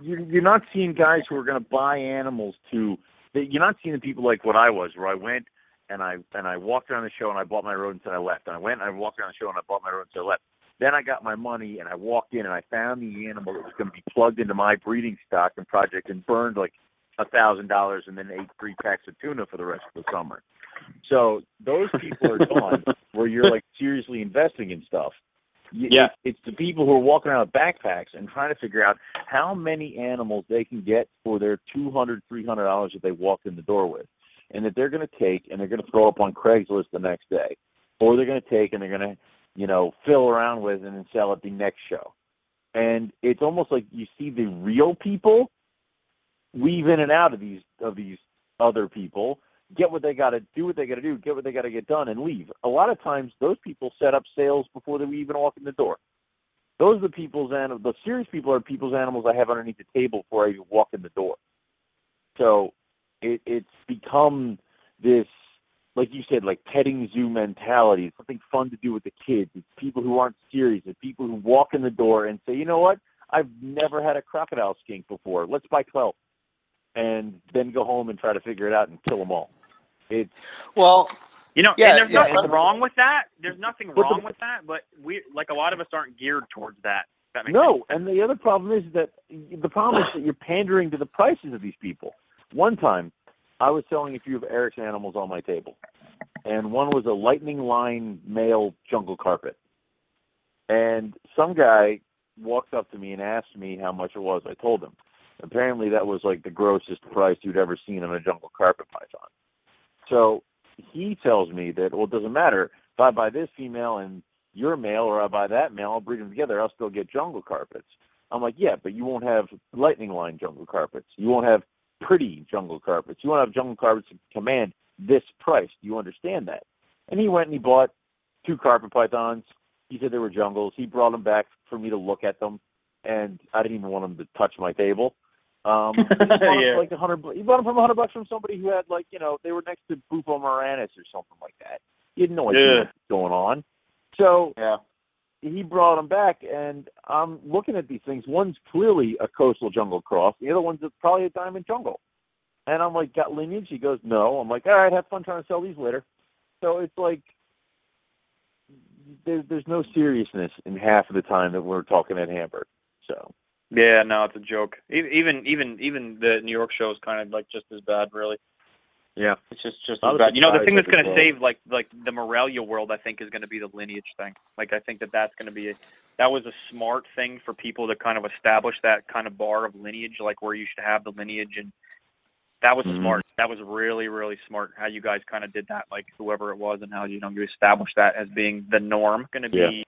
you're not seeing guys who are going to buy animals to. You're not seeing the people like what I was, where I went. And I walked around the show and I bought my rodents and I left. And I went and I walked around the show and I bought my rodents and I left. Then I got my money and I walked in and I found the animal that was going to be plugged into my breeding stock and project and burned like $1,000 and then ate 3 packs of tuna for the rest of the summer. So those people are gone where you're like seriously investing in stuff. Yeah. It's the people who are walking around with backpacks and trying to figure out how many animals they can get for their $200, $300 that they walked in the door with. And that they're going to take and they're going to throw up on Craigslist the next day, or they're going to take and they're going to, you know, fill around with and then sell at the next show. And it's almost like you see the real people weave in and out of these other people, get what they got to do, what they got to do, get what they got to get done, and leave. A lot of times, those people set up sales before they even walk in the door. Those are the people's animals. The serious people are people's animals I have underneath the table before I even walk in the door. So. It's become this, like you said, like petting zoo mentality. It's something fun to do with the kids. It's people who aren't serious. It's people who walk in the door and say, you know what? I've never had a crocodile skink before. Let's buy 12. And then go home and try to figure it out and kill them all. There's nothing wrong with that. There's nothing wrong with that, but we, like, a lot of us aren't geared towards that. That makes sense. And the other problem is that you're pandering to the prices of these people. One time, I was selling a few of Eric's animals on my table, and one was a lightning line male jungle carpet. And some guy walks up to me and asks me how much it was. I told him. Apparently, that was like the grossest price you'd ever seen on a jungle carpet python. So he tells me that, well, it doesn't matter. If I buy this female and your male, or I buy that male, I'll breed them together, I'll still get jungle carpets. I'm like, yeah, but you won't have lightning line jungle carpets. You won't have pretty jungle carpets. You want to have jungle carpets that command this price. Do you understand that? And he went and he bought 2 carpet pythons. He said they were jungles. He brought them back for me to look at them, and I didn't even want them to touch my table. He bought them from $100 from somebody who had, like, you know, they were next to Bufo Moranis or something like that. He had no idea what was going on. So he brought them back, and I'm looking at these things. One's clearly a coastal jungle cross. The other one's probably a diamond jungle. And I'm like, got lineage? He goes, no. I'm like, all right, have fun trying to sell these later. So it's like there's no seriousness in half of the time that we're talking at Hamburg. So yeah, no, it's a joke. Even the New York show is kind of like just as bad, really. Yeah, it's just as bad. You know, the thing that's going to save like the Morelia world, I think, is going to be the lineage thing. Like, I think that's going to be that was a smart thing for people to kind of establish that kind of bar of lineage, like where you should have the lineage, and that was smart. That was really, really smart how you guys kind of did that, like whoever it was, and how you established that as being the norm. Going to be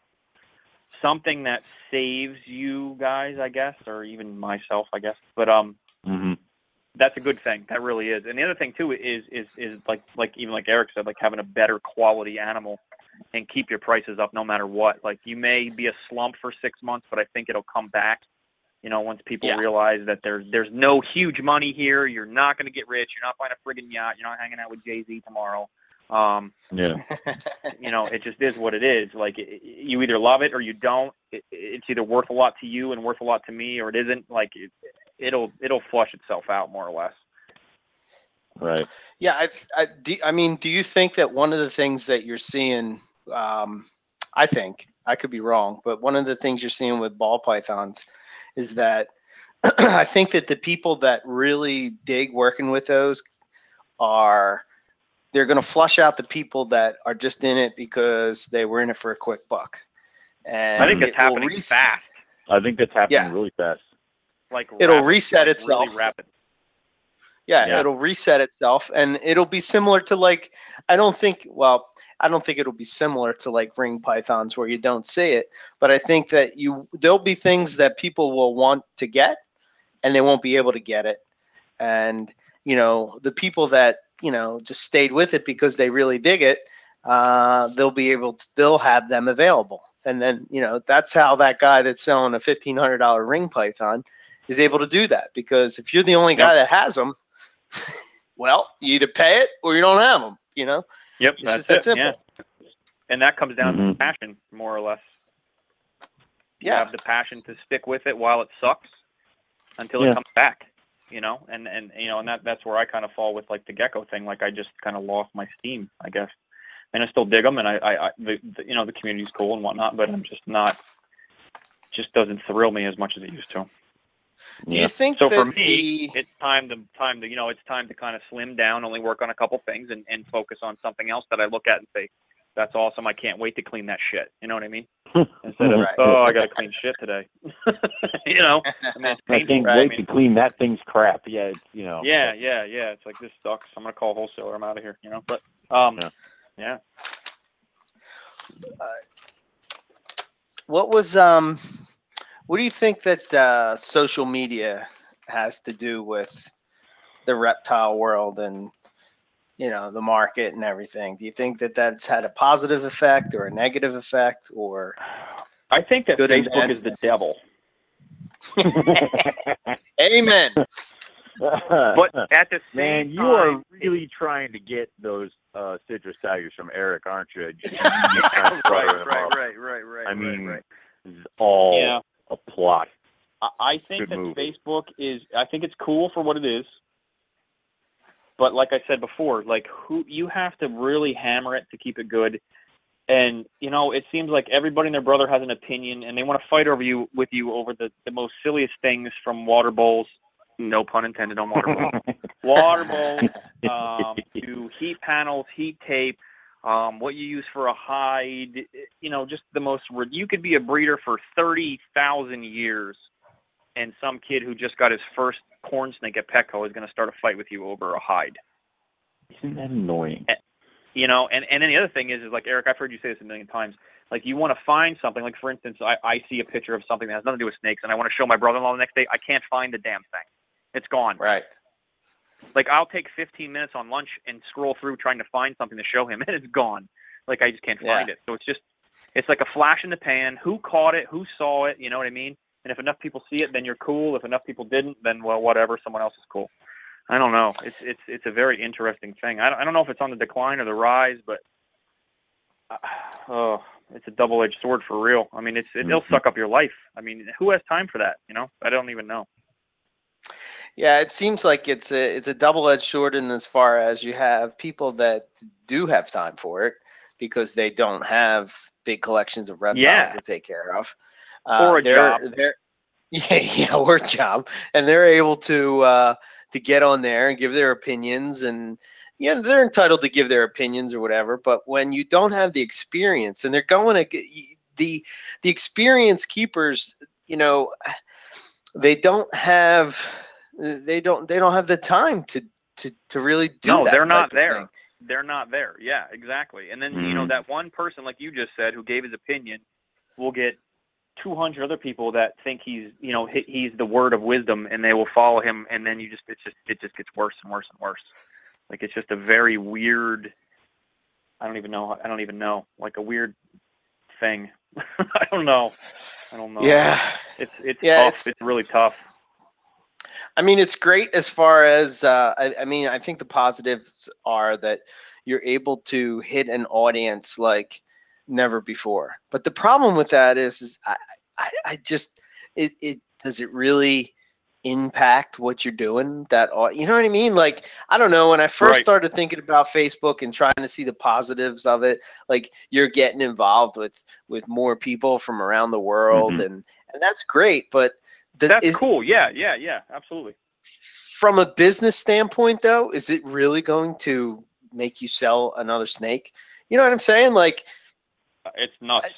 something that saves you guys, I guess, or even myself, I guess. But that's a good thing. That really is. And the other thing too is like Eric said, like having a better quality animal and keep your prices up no matter what. Like you may be a slump for 6 months, but I think it'll come back. You know, once people realize that there's no huge money here, you're not going to get rich. You're not buying a friggin' yacht. You're not hanging out with Jay-Z tomorrow. You know, it just is what it is. Like you either love it or you don't. It's either worth a lot to you and worth a lot to me, or it isn't. Like it'll flush itself out more or less. Right. Yeah. I mean, do you think that one of the things that you're seeing, I think I could be wrong, but one of the things you're seeing with ball pythons is that I think that the people that really dig working with those they're going to flush out the people that are just in it because they were in it for a quick buck. And I think it's happening fast. I think that's happening really fast. Like it'll reset itself. Really rapid. Yeah, it'll reset itself, and it'll be similar to like I don't think it'll be similar to like ring pythons where you don't see it, but I think that there'll be things that people will want to get and they won't be able to get it. And you know, the people that, you know, just stayed with it because they really dig it, they'll have them available. And then, you know, that's how that guy that's selling a $1,500 ring python is able to do that, because if you're the only guy that has them, well, you either pay it or you don't have them, you know? Yep. It's just that simple. Yeah. And that comes down to passion, more or less. You have the passion to stick with it while it sucks until it comes back, you know? And you know, and that's where I kind of fall with like the gecko thing. Like I just kind of lost my steam, I guess. And I still dig them, and I you know, the community's cool and whatnot, but I'm just doesn't thrill me as much as it used to. Do you think so? For me, it's time to you know, it's time to kind of slim down, only work on a couple things, and focus on something else that I look at and say, "That's awesome! I can't wait to clean that shit." You know what I mean? Instead of "Oh, I got to clean shit today," you know? I mean, I can't wait to clean that thing's crap. Yeah, it's, you know. Yeah. It's like, this sucks. I'm gonna call wholesaler. I'm out of here. You know, but yeah. What was What do you think that social media has to do with the reptile world and, you know, the market and everything? Do you think that that's had a positive effect or a negative effect, or? I think that Facebook is the devil. Amen. But at the same time, you are really trying to get those citrus tigers from Eric, aren't you? Right. I mean, all. Yeah. A plot. I think that Facebook I think it's cool for what it is, but like I said before, like you have to really hammer it to keep it good. And you know, it seems like everybody and their brother has an opinion, and they want to fight over the most silliest things, from water bowls, no pun intended on water bowls, to heat panels, heat tape, what you use for a hide, you know, just the most. You could be a breeder for 30,000 years, and some kid who just got his first corn snake at Petco is going to start a fight with you over a hide. Isn't that annoying? And, you know, and then the other thing is like, Eric, I've heard you say this a million times. Like, you want to find something. Like, for instance, I see a picture of something that has nothing to do with snakes, and I want to show my brother-in-law the next day. I can't find the damn thing. It's gone. Right. Like, I'll take 15 minutes on lunch and scroll through trying to find something to show him, and it's gone. Like, I just can't find it. So it's like a flash in the pan. Who caught it? Who saw it? You know what I mean? And if enough people see it, then you're cool. If enough people didn't, then, well, whatever. Someone else is cool. I don't know. It's a very interesting thing. I don't know if it's on the decline or the rise, but it's a double-edged sword for real. I mean, it'll suck up your life. I mean, who has time for that? You know, I don't even know. Yeah, it seems like it's a double-edged sword in as far as you have people that do have time for it because they don't have big collections of reptiles to take care of. Or a job. Or a job. And they're able to get on there and give their opinions, and yeah, they're entitled to give their opinions or whatever. But when you don't have the experience, and they're going to – the experienced keepers, you know, they don't have – They don't have the time to really do that. No, they're not there. They're not there. Yeah, exactly. And then, you know, that one person, like you just said, who gave his opinion will get 200 other people that think he's the word of wisdom, and they will follow him. And then it just gets worse and worse and worse. Like, it's just a very weird, I don't even know, like a weird thing. I don't know. Yeah. It's tough. It's really tough. I mean, it's great as far as, I think the positives are that you're able to hit an audience like never before. But the problem with that is does it really impact what you're doing? That, you know what I mean? Like, I don't know. When I first started thinking about Facebook and trying to see the positives of it, like, you're getting involved with more people from around the world, mm-hmm. and that's great. But that's cool. Yeah, absolutely. From a business standpoint, though, is it really going to make you sell another snake? You know what I'm saying? Like, it's nuts.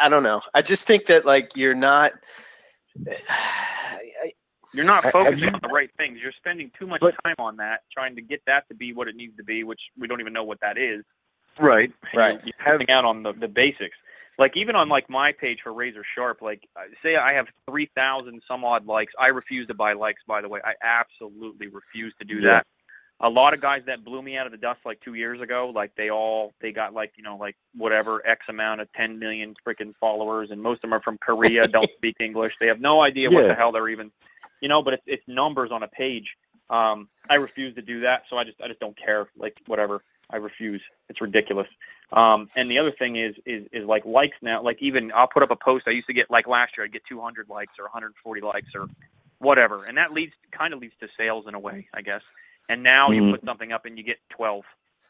I don't know. I just think that, like, you're not focusing on the right things. You're spending too much time on that, trying to get that to be what it needs to be, which we don't even know what that is. Right. And right. You're having out on the basics. Like, even on, like, my page for Razor Sharp, like, say I have 3,000 some odd likes. I refuse to buy likes, by the way. I absolutely refuse to do that. A lot of guys that blew me out of the dust like 2 years ago, like, they got, like, you know, like, whatever X amount of 10 million freaking followers, and most of them are from Korea, don't speak English. They have no idea what the hell they're even, you know, but it's numbers on a page. I refuse to do that, so I just don't care. Like, whatever, I refuse. It's ridiculous. And the other thing is like, likes now. Like, even I'll put up a post. I used to get, like, last year I'd get 200 likes or 140 likes or whatever, and that kind of leads to sales in a way, I guess. And now you put something up and you get 12,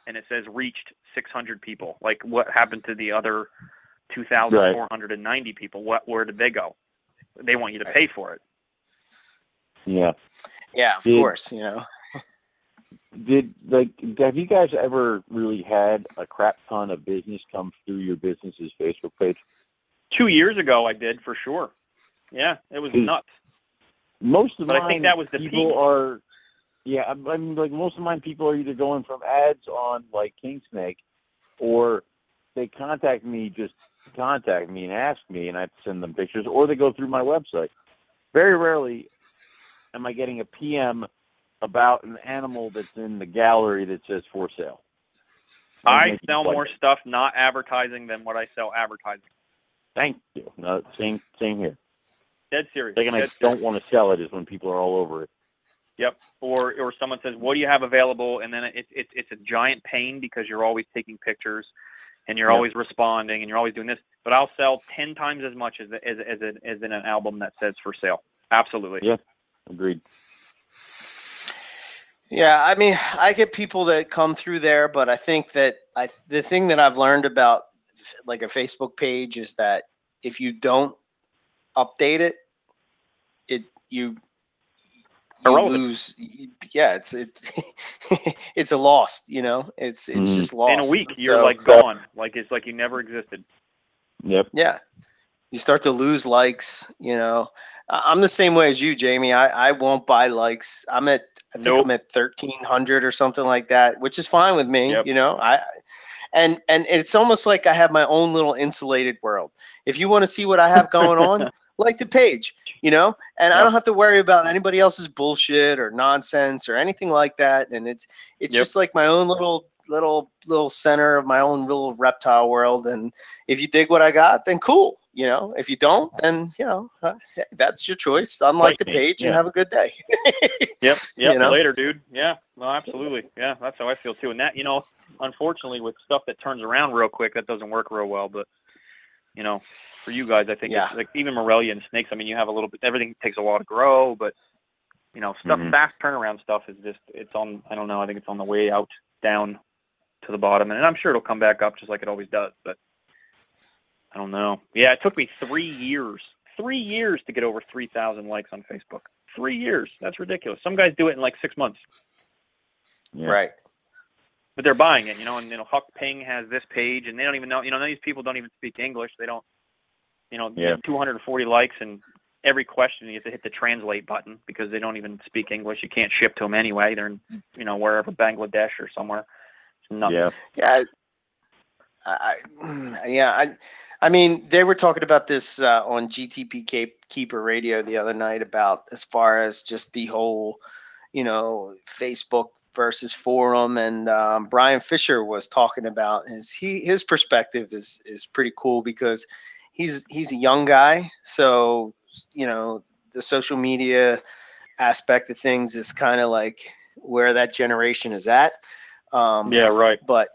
and it says reached 600 people. Like, what happened to the other 2,490 people? Where did they go? They want you to pay for it. Yeah. Yeah, of course, you know. Have you guys ever really had a crap ton of business come through your business's Facebook page? 2 years ago, I did, for sure. Yeah, it was nuts. Most of I think that was the people peak. I mean, like, most of mine, people are either going from ads on, like, King Snake, or they contact me and ask me, and I send them pictures, or they go through my website. Very rarely am I getting a PM about an animal that's in the gallery that says for sale. I sell more stuff not advertising than what I sell advertising. Thank you. No, same here. Dead serious. The second I don't want to sell it is when people are all over it. Yep. Or someone says, "What do you have available?" And then it's a giant pain because you're always taking pictures, and you're always responding, and you're always doing this. But I'll sell 10 times as much as in an album that says for sale. Absolutely. Yeah. Agreed. Yeah, I mean, I get people that come through there, but I think that the thing that I've learned about, like, a Facebook page is that if you don't update it, you lose. Yeah, it's it's a lost. You know, it's just lost. In a week, you're gone. Like, it's like you never existed. Yep. Yeah, you start to lose likes. You know, I'm the same way as you, Jamie. I won't buy likes. I'm at 1,300 or something like that, which is fine with me. Yep. You know, and it's almost like I have my own little insulated world. If you want to see what I have going on, like the page, you know, and I don't have to worry about anybody else's bullshit or nonsense or anything like that. And it's just like my own little center of my own little reptile world. And if you dig what I got, then cool. You know, if you don't, then, you know, that's your choice. Unlike the page, and have a good day. Yep. You know? Later, dude. Yeah, no, absolutely. Yeah, that's how I feel too. And that, you know, unfortunately, with stuff that turns around real quick, that doesn't work real well. But, you know, for you guys, I think it's like, even Morelia and snakes, I mean, you have a little bit, everything takes a while to grow, but, you know, stuff, fast turnaround stuff is just, it's on, I don't know, I think it's on the way out, down to the bottom. And I'm sure it'll come back up just like it always does, but I don't know. Yeah, it took me 3 years to get over 3,000 likes on Facebook. 3 years. That's ridiculous. Some guys do it in like 6 months. Yeah. Right. But they're buying it, you know, and, you know, Huck Ping has this page, and they don't even know, you know, these people don't even speak English. They don't, you know, 240 likes, and every question you have to hit the translate button because they don't even speak English. You can't ship to them anyway. They're in, you know, wherever, Bangladesh or somewhere. It's nuts. Yeah. I mean, they were talking about this on GTP Keeper Radio the other night about as far as just the whole, you know, Facebook versus forum, and Brian Fisher was talking about his perspective is pretty cool because he's a young guy, so you know the social media aspect of things is kind of like where that generation is at. Yeah, right. But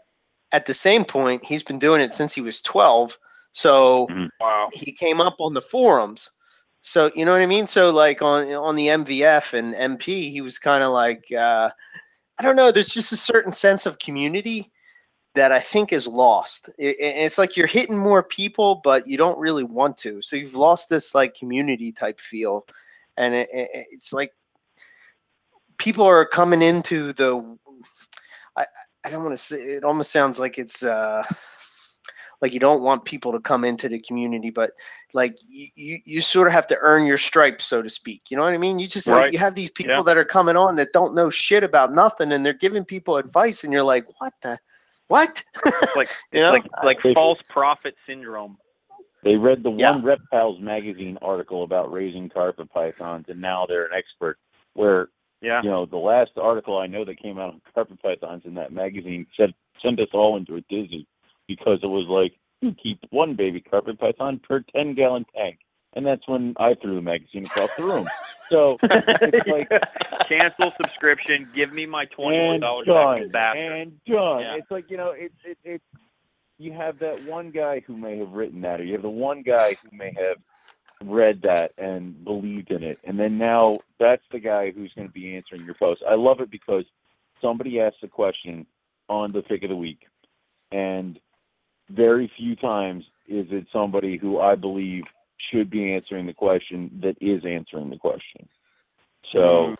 at the same point, he's been doing it since he was 12. So He came up on the forums. So, you know what I mean? So like on the MVF and MP, he was kind of like, I don't know. There's just a certain sense of community that I think is lost. It's like you're hitting more people, but you don't really want to. So you've lost this like community type feel. And it's like people are coming into the, I don't want to say, it almost sounds like it's like you don't want people to come into the community, but like you sort of have to earn your stripes, so to speak. You know what I mean? You just right. Like, you have these people that are coming on that don't know shit about nothing, and they're giving people advice, and you're like, what? It's like you know? like false prophet syndrome. They read the one Reptiles magazine article about raising carpet pythons, and now they're an expert. Where you know, the last article I know that came out on carpet pythons in that magazine said, send us all into a dizzy because it was like, you keep one baby carpet python per 10-gallon tank. And that's when I threw the magazine across the room. So it's like, cancel subscription, give me my $21 back. And done. Yeah. It's like, you know, it's you have that one guy who may have written that, or you have the one guy who may have read that and believed in it, and then now that's the guy who's going to be answering your post. I love it because somebody asks a question on the pick of the week, and very few times is it somebody who I believe should be answering the question that is answering the question. So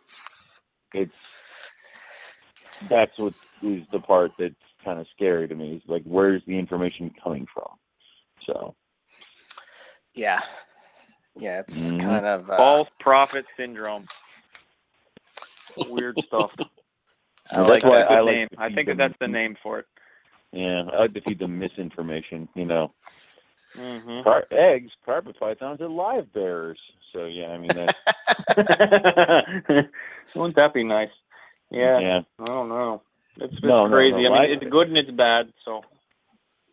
that's what is the part that's kind of scary to me, is like, where's the information coming from? So yeah, it's kind of false prophet syndrome. Weird stuff. I like that name. I think that's the name for it. Yeah, I like to feed the misinformation. You know, eggs, carpet pythons are live bearers. So yeah, I mean, that wouldn't that be nice? Yeah. I don't know. It's crazy. No. I mean, it's good and it's bad. So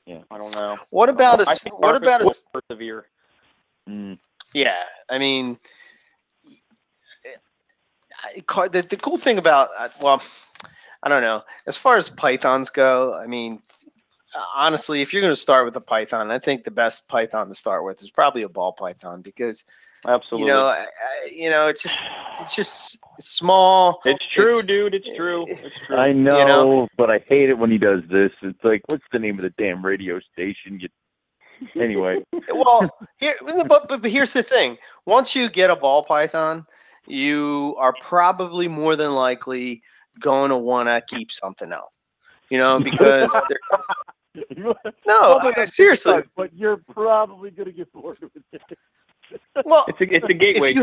yeah, I don't know. What about persevere? Yeah, I mean, the cool thing about, well, I don't know. As far as pythons go, I mean, honestly, if you're going to start with a python, I think the best python to start with is probably a ball python because, absolutely, you know, it's just small. It's true, dude. It's true. I know, but I hate it when he does this. It's like, what's the name of the damn radio station? Anyway, well, but here's the thing. Once you get a ball python, you are probably more than likely going to want to keep something else, you know, because seriously. But you're probably going to get bored with it. Well, it's a gateway. If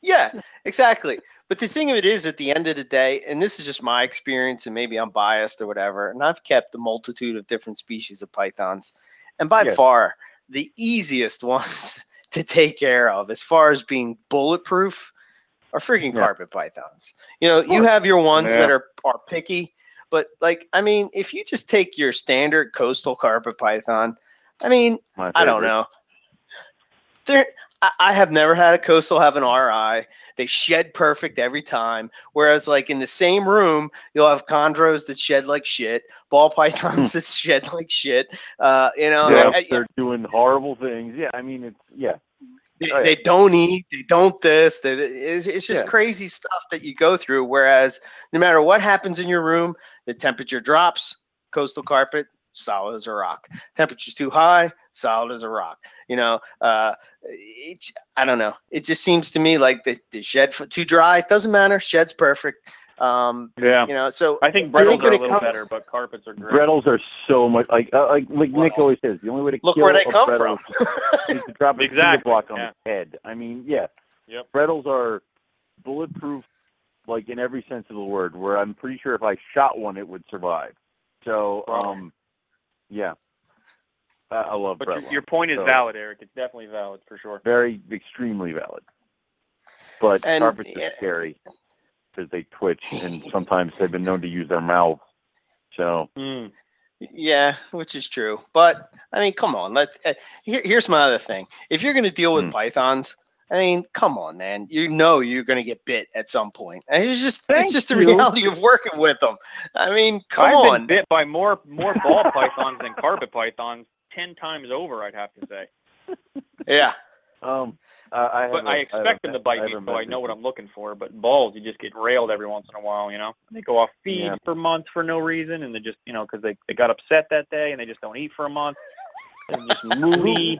you have exactly. But the thing of it is, at the end of the day, and this is just my experience, and maybe I'm biased or whatever, and I've kept a multitude of different species of pythons. And by far, the easiest ones to take care of as far as being bulletproof are freaking carpet pythons. You know, you have your ones that are picky, but like, I mean, if you just take your standard coastal carpet python, I mean, I don't know. I have never had a coastal have an RI. They shed perfect every time. Whereas like in the same room, you'll have chondros that shed like shit, ball pythons that shed like shit. You know, they're doing horrible things. Yeah. I mean, they don't eat, they don't this, it's just crazy stuff that you go through. Whereas no matter what happens in your room, the temperature drops, coastal carpet, solid as a rock. Temperature's too high, solid as a rock. You know, I don't know. It just seems to me like the shed too dry. It doesn't matter. Shed's perfect. You know, so I think brittles are a little better, but carpets are great. Brittles are so much like Nick always says. The only way to look where they come from is to drop a cinder block on his head. I mean, brittles are bulletproof, like in every sense of the word. Where I'm pretty sure if I shot one, it would survive. So Yeah. I love breadline. But your point is valid, Eric. It's definitely valid for sure. Very, extremely valid. But carpets are scary because they twitch, and sometimes they've been known to use their mouth. So. Mm. Yeah, which is true. But, I mean, come on. Here's my other thing. If you're going to deal with pythons, I mean, come on, man. You know you're going to get bit at some point. And it's just the reality of working with them. I mean, come on. I've been bit by more ball pythons than carpet pythons 10 times over, I'd have to say. Yeah. I expect them to bite me, so I know what I'm looking for. But balls, you just get railed every once in a while, you know. They go off feed for months for no reason, and they just, you know, because they got upset that day and they just don't eat for a month. They're just moody.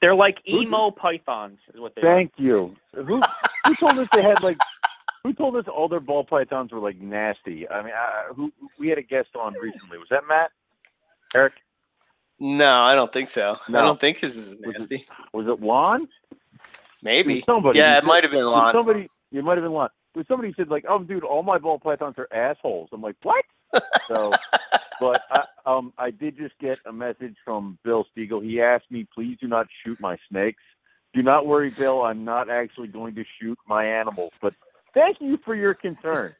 They're like emo pythons, is what they. Thank you. Who told us they had like? Who told us all their ball pythons were like nasty? I mean, we had a guest on recently. Was that Matt? Eric? No, I don't think so. No. I don't think his is nasty. Was it Lon? Maybe. Somebody. Yeah, it might have been Lon. It might have been Lon. But somebody said, like, oh, dude, all my ball pythons are assholes. I'm like, what? So, but I did just get a message from Bill Stiegel. He asked me, please do not shoot my snakes. Do not worry, Bill. I'm not actually going to shoot my animals. But thank you for your concern.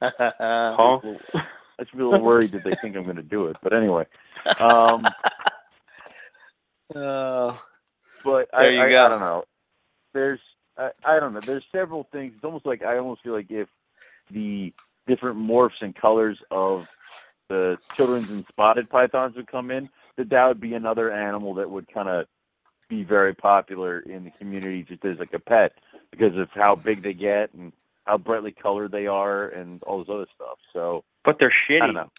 I should be a little worried that they think I'm going to do it. But anyway. But there you go. I don't know. There's, I don't know. There's several things. It's almost like, I almost feel like if the different morphs and colors of the children's and spotted pythons would come in, that would be another animal that would kind of be very popular in the community just as like a pet because of how big they get and how brightly colored they are and all this other stuff. So, but they're shitty. I don't know.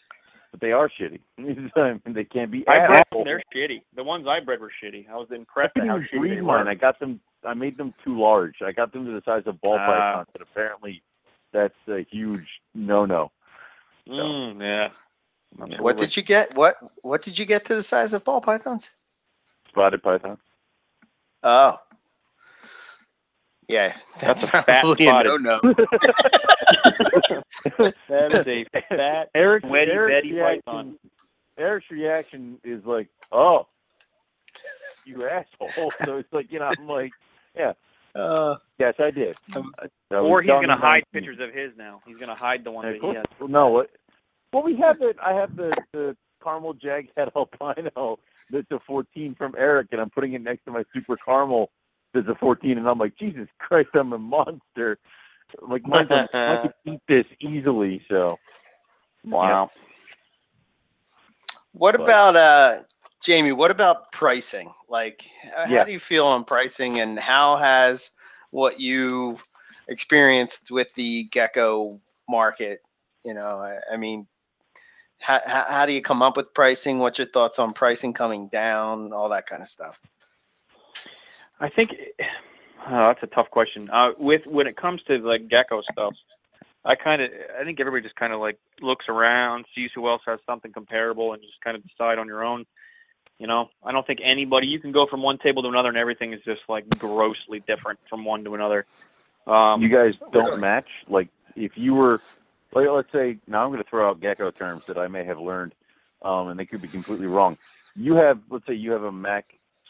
But they are shitty. They can't be. They're shitty. The ones I bred were shitty. I was impressed at how shitty they were. I got them. I made them too large. I got them to the size of ball pythons, but apparently that's a huge no-no. So, yeah. What did you get? What did you get to the size of ball pythons? Spotted python. Oh. Yeah, that's probably a no-no. That is a fat, Eric's python. Eric's reaction is like, oh, you asshole. So it's like, you know, I'm like, yeah. Yes, I did. Or he's going to hide pictures of his now. He's going to hide the one that he has. No. Well, I have the Carmel Jag head albino that's a 14 from Eric, and I'm putting it next to my Super Carmel. There's a 14, and I'm like, Jesus Christ, I'm a monster. I'm like, I could eat this easily. So, wow. What about Jamie? What about pricing? Like, how do you feel on pricing, and how has what you experienced with the gecko market? You know, I mean, how do you come up with pricing? What's your thoughts on pricing coming down? All that kind of stuff. I think that's a tough question. When it comes to like gecko stuff, I think everybody just kind of like looks around, sees who else has something comparable, and just kind of decide on your own. You know, I don't think you can go from one table to another, and everything is just like grossly different from one to another. You guys don't match. Like if you were, let's say, now I'm going to throw out gecko terms that I may have learned, and they could be completely wrong. Let's say you have a Mac.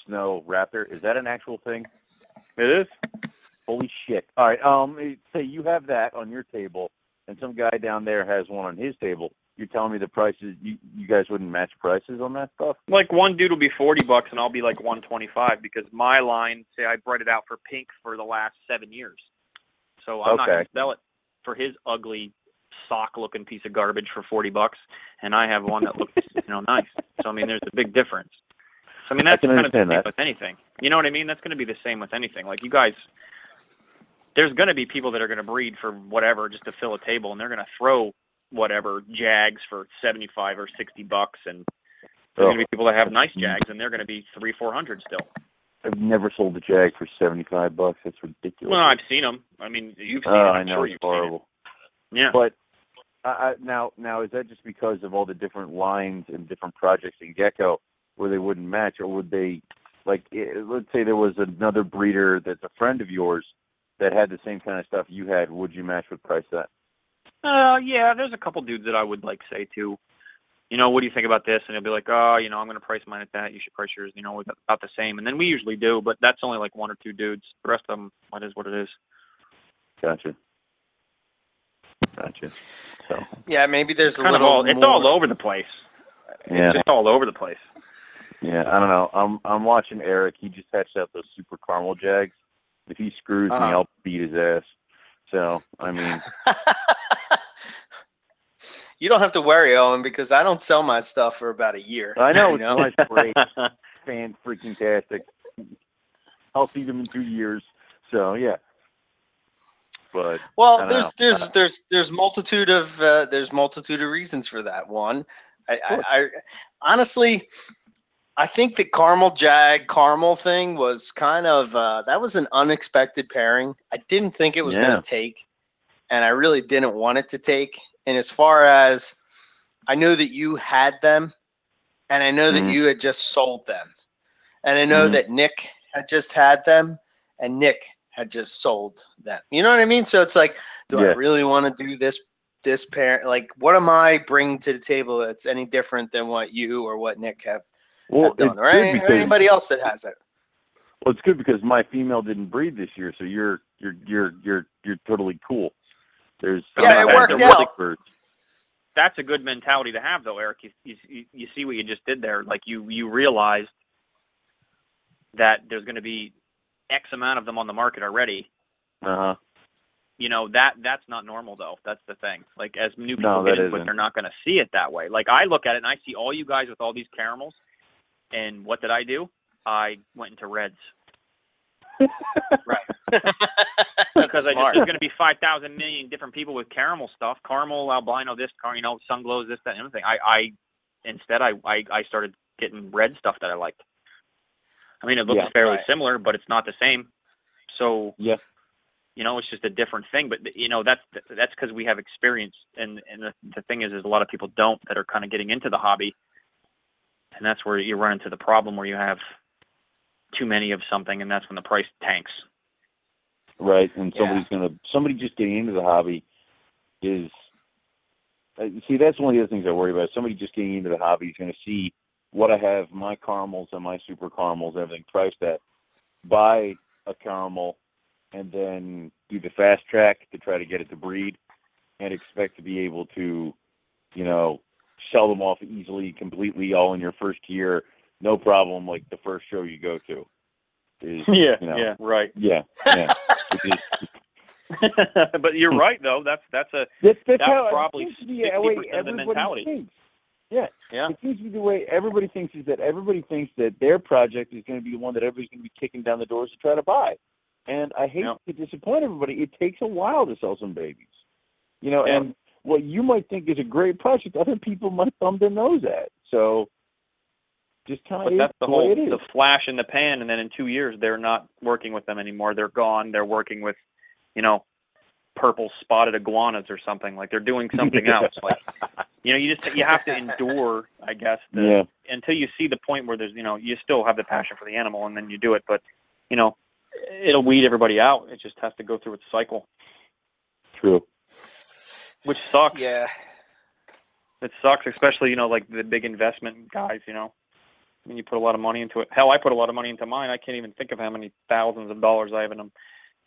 No, raptor. Is that an actual thing? It is. Holy shit. All right. Say you have that on your table, and some guy down there has one on his table. You're telling me the prices, you guys wouldn't match prices on that stuff? Like one dude will be $40, and I'll be like $125 because my line, say I bred it out for pink for the last 7 years. So I'm not going to sell it for his ugly sock-looking piece of garbage for $40, and I have one that looks nice. So, I mean, there's a big difference. I mean, that's kind of the same with anything. You know what I mean? That's going to be the same with anything. Like, you guys, there's going to be people that are going to breed for whatever just to fill a table, and they're going to throw whatever jags for $75 or $60, and there's going to be people that have nice jags, and they're going to be $300-$400 still. I've never sold a jag for $75. That's ridiculous. Well, I've seen them. I mean, you've seen them. I know, it's horrible. Yeah. But now is that just because of all the different lines and different projects in gecko? Where they wouldn't match, or would they, like, let's say there was another breeder that's a friend of yours that had the same kind of stuff you had, would you match with price that? Yeah, there's a couple dudes that I would, like, say to. you know, what do you think about this? And he'll be like, oh, you know, I'm going to price mine at that. You should price yours, you know, about the same. And then we usually do, but that's only like one or two dudes. The rest of them, that is what it is. Gotcha. So yeah, maybe there's a little. It's all over the place. Yeah, it's all over the place. Yeah, I don't know. I'm watching Eric. He just hatched out those super Carmel Jags. If he screws me, I'll beat his ass. So I mean, you don't have to worry, Owen, because I don't sell my stuff for about a year. I know. You know? It's great, fan freaking tastic. I'll feed him in 2 years. So yeah. But, well, there's multitude of reasons for that. One, I honestly, I think the Carmel Jag Carmel thing was kind of that was an unexpected pairing. I didn't think it was going to take, and I really didn't want it to take. And as far as I know that you had them, and I know that you had just sold them, and I know that Nick had just had them, and Nick had just sold them. You know what I mean? So it's like, do I really want to do this pair? Like, what am I bringing to the table that's any different than what you or what Nick have done, or anybody else that has it? Well, it's good because my female didn't breed this year, so you're totally cool. It worked out. Birds. That's a good mentality to have, though, Eric. You see what you just did there. Like you realized that there's going to be X amount of them on the market already. Uh-huh. You know, that's not normal, though. That's the thing. Like, as new people get into it, they're not going to see it that way. Like, I look at it, and I see all you guys with all these caramels, and what did I do? I went into reds. Right. Because there's going to be 5,000 million different people with caramel stuff. Caramel, albino, this, you know, sunglows, this, that, and everything. Instead, I started getting red stuff that I liked. I mean, it looks fairly similar, but it's not the same. So, you know, it's just a different thing. But, you know, that's because we have experience. And the thing is a lot of people don't that are kind of getting into the hobby. And that's where you run into the problem where you have too many of something, and that's when the price tanks. Right. And somebody just getting into the hobby is – see, that's one of the other things I worry about. Somebody just getting into the hobby is going to see – what I have, my caramels and my super caramels, everything priced at, buy a caramel and then do the fast track to try to get it to breed and expect to be able to, you know, sell them off easily, completely, all in your first year, no problem, like the first show you go to. Yeah. But you're right, though. That's probably 60% of the mentality. Thinks. Yeah. It seems to be the way everybody thinks is that everybody thinks that their project is going to be the one that everybody's going to be kicking down the doors to try to buy. And I hate to disappoint everybody. It takes a while to sell some babies. You know, and what you might think is a great project, other people might thumb their nose at. So just kind of that's the whole the flash in the pan, and then in 2 years they're not working with them anymore. They're gone. They're working with, you know, purple spotted iguanas or something. Like they're doing something else. Like, you know, you have to endure, I guess, until you see the point where there's, you know, you still have the passion for the animal and then you do it, but you know, it'll weed everybody out. It just has to go through its cycle. True. Which sucks. Yeah. It sucks, especially, you know, like the big investment guys, you know, I mean, you put a lot of money into it. Hell, I put a lot of money into mine. I can't even think of how many thousands of dollars I have in them.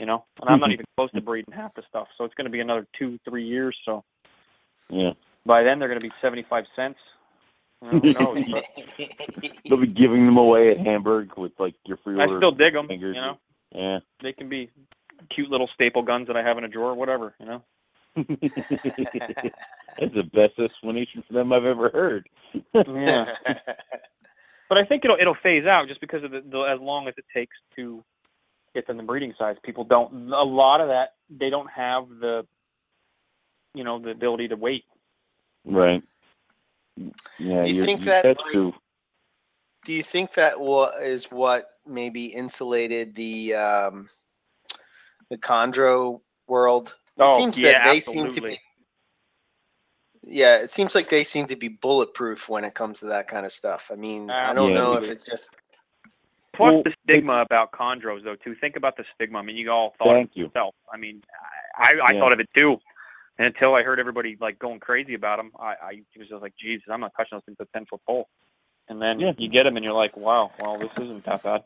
You know, and I'm not even close to breeding half the stuff. So it's going to be another 2-3 years. So by then they're going to be 75 cents. Who knows, but... They'll be giving them away at Hamburg with like your free order. I still dig them, fingers. You know. Yeah. They can be cute little staple guns that I have in a drawer, whatever, you know. That's the best explanation for them I've ever heard. Yeah. But I think it'll phase out just because of the as long as it takes to get them the breeding size. People don't, a lot of that, they don't have the, you know, the ability to wait. Right. Yeah. Do you think that is what maybe insulated the Chondro world? It seems like they seem to be bulletproof when it comes to that kind of stuff. I mean, I don't know if it's just. Plus the stigma about Chondros, though, too. Think about the stigma. I mean, you all thought of it yourself. I mean, I thought of it, too. And until I heard everybody like going crazy about them, I was just like, geez, I'm not touching those things with a 10-foot pole. And then you get them and you're like, wow, well, this isn't that bad.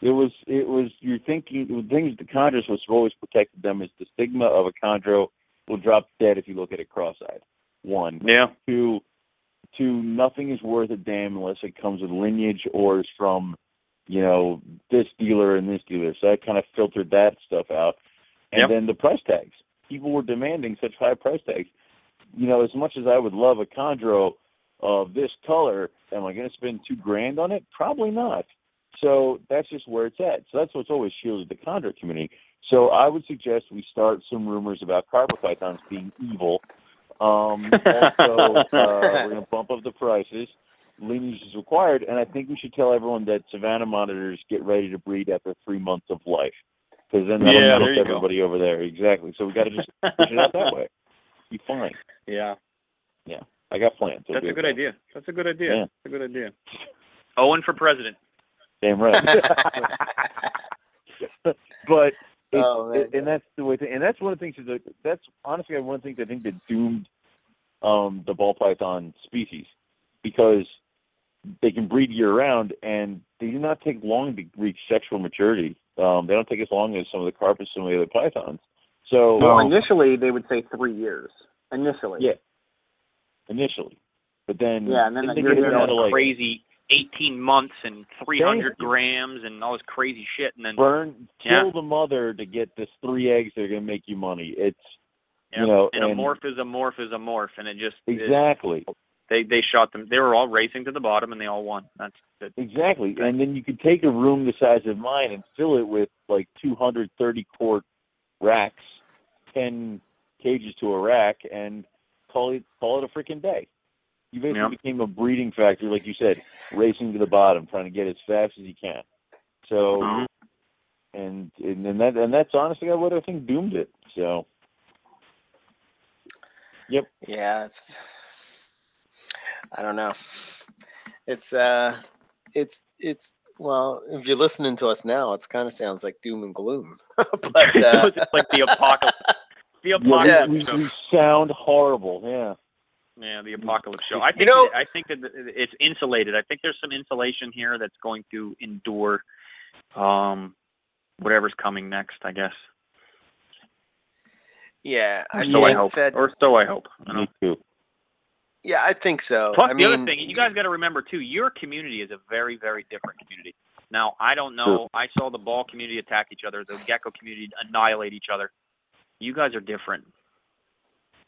It was you're thinking the things the chondros have always protected them is the stigma of a chondro will drop dead if you look at it cross-eyed. One. Yeah. Two, nothing is worth a damn unless it comes with lineage or is from, you know, this dealer and this dealer. So I kind of filtered that stuff out. And then the price tags. People were demanding such high price tags. You know, as much as I would love a chondro of this color, am I going to spend $2,000 on it? Probably not. So that's just where it's at. So that's what's always shielded the chondro community. So I would suggest we start some rumors about carpet pythons being evil. Also, we're going to bump up the prices. Lineage is required, and I think we should tell everyone that Savannah monitors get ready to breed after 3 months of life. Because then that'll melt everybody over there. Exactly. So we got to just push it out that way. Be fine. Yeah. Yeah. I got plans. That's a good idea. That's a good idea. Yeah. That's a good idea. Owen for president. Damn right. But and that's the way. And that's one of the things that's honestly one of the things I think that doomed the ball python species, because they can breed year-round, and they do not take long to reach sexual maturity. They don't take as long as some of the carpets, some of the other pythons. So initially they would say 3 years. Initially. Yeah. Initially. But then and then they get down to crazy 18 months and 300 grams and all this crazy shit, and then kill the mother to get this 3 eggs that are gonna make you money. It's you know, and a morph is a morph and it just They shot them. They were all racing to the bottom, and they all won. That's it. Exactly. And then you could take a room the size of mine and fill it with, like, 230-quart racks, 10 cages to a rack, and call it a freaking day. You basically became a breeding factory, like you said, racing to the bottom, trying to get as fast as you can. So, and that's honestly what I think doomed it. So, yep. Yeah, it's... I don't know. It's well, if you're listening to us now, it kind of sounds like doom and gloom. But it's like the apocalypse. The apocalypse. Yeah, we sound horrible. Yeah. Yeah, the apocalypse show. I think I think that it's insulated. I think there's some insulation here that's going to endure whatever's coming next, I guess. Yeah, I hope. Me too. Yeah, I think so. Plus, the other thing, you guys got to remember, too, your community is a very, very different community. Now, I don't know. I saw the ball community attack each other, the gecko community annihilate each other. You guys are different.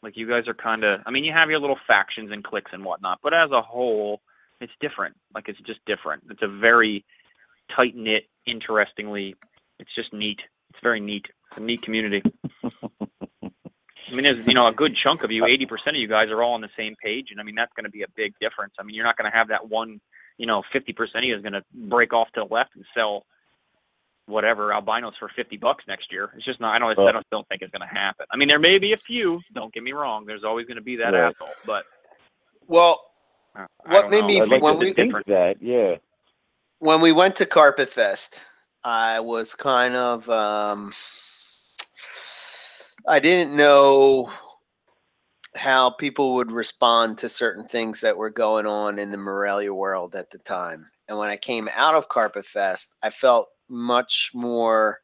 Like, you guys are kind of, you have your little factions and cliques and whatnot, but as a whole, it's different. Like, it's just different. It's a very tight-knit, interestingly, it's just neat. It's very neat. It's a neat community. There's, a good chunk of you, 80% of you guys are all on the same page, and that's going to be a big difference. You're not going to have that one, 50% of you is going to break off to the left and sell whatever albinos for $50 next year. It's just not. I don't think it's going to happen. There may be a few. Don't get me wrong. There's always going to be that asshole. But what made me think that when we went to Carpet Fest, I was kind of I didn't know how people would respond to certain things that were going on in the Morelia world at the time. And when I came out of Carpet Fest, I felt much more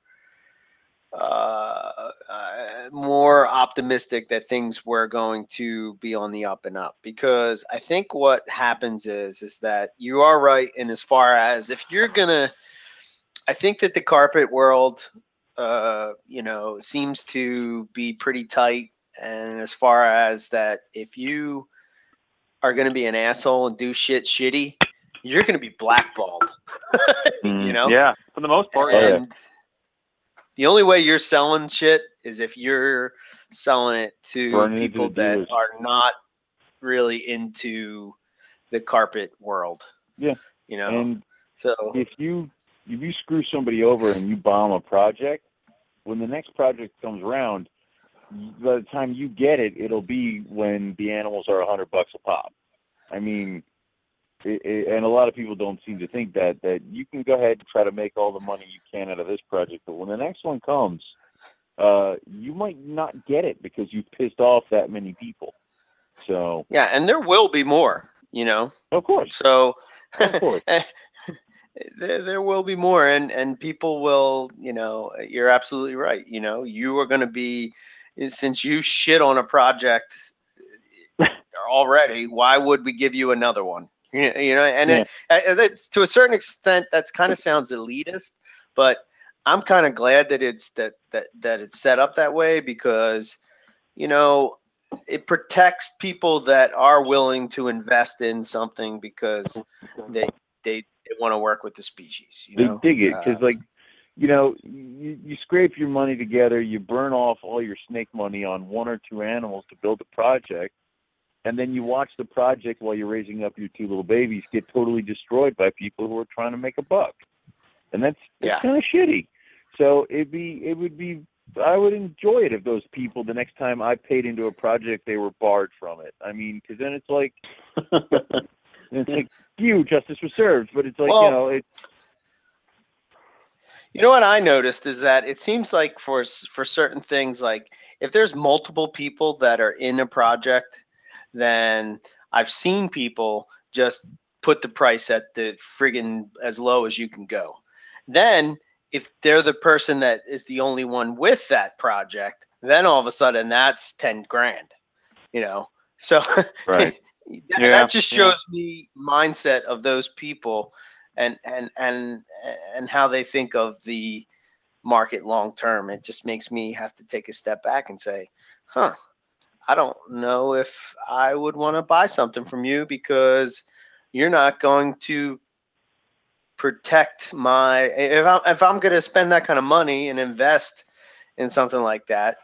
more optimistic that things were going to be on the up and up. Because I think what happens is that you are right in as far as if you're going to – I think that the carpet world – seems to be pretty tight. And as far as that, if you are going to be an asshole and do shitty, you're going to be blackballed, Yeah, for the most part. And the only way you're selling shit is if you're selling it to people that are not really into the carpet world. Yeah. And so if you screw somebody over and you bomb a project, when the next project comes around, by the time you get it, it'll be when the animals are $100 a pop. And a lot of people don't seem to think that you can go ahead and try to make all the money you can out of this project, but when the next one comes, you might not get it because you've pissed off that many people. So yeah, and there will be more, you know. Of course. So of course. There will be more, and people will, you know, you're absolutely right. You know, you are going to be, since you shit on a project already, why would we give you another one? You know, and yeah. It's, to a certain extent, that's kind of sounds elitist, but I'm kind of glad that it's that it's set up that way, because, you know, it protects people that are willing to invest in something because they want to work with the species. You know? They dig it because, like, you know, you scrape your money together, you burn off all your snake money on one or two animals to build a project, and then you watch the project while you're raising up your two little babies get totally destroyed by people who are trying to make a buck, and that's kind of shitty. So it would be. I would enjoy it if those people, the next time I paid into a project, they were barred from it. I mean, because then it's like, you, justice was served. But it's like, well, you know, you know what I noticed is that it seems like for certain things, like if there's multiple people that are in a project, then I've seen people just put the price at the friggin' as low as you can go. Then if they're the person that is the only one with that project, then all of a sudden that's 10 grand, you know? So right. That just shows the mindset of those people and how they think of the market long-term. It just makes me have to take a step back and say, huh, I don't know if I would want to buy something from you because you're not going to protect my, if I'm going to spend that kind of money and invest in something like that,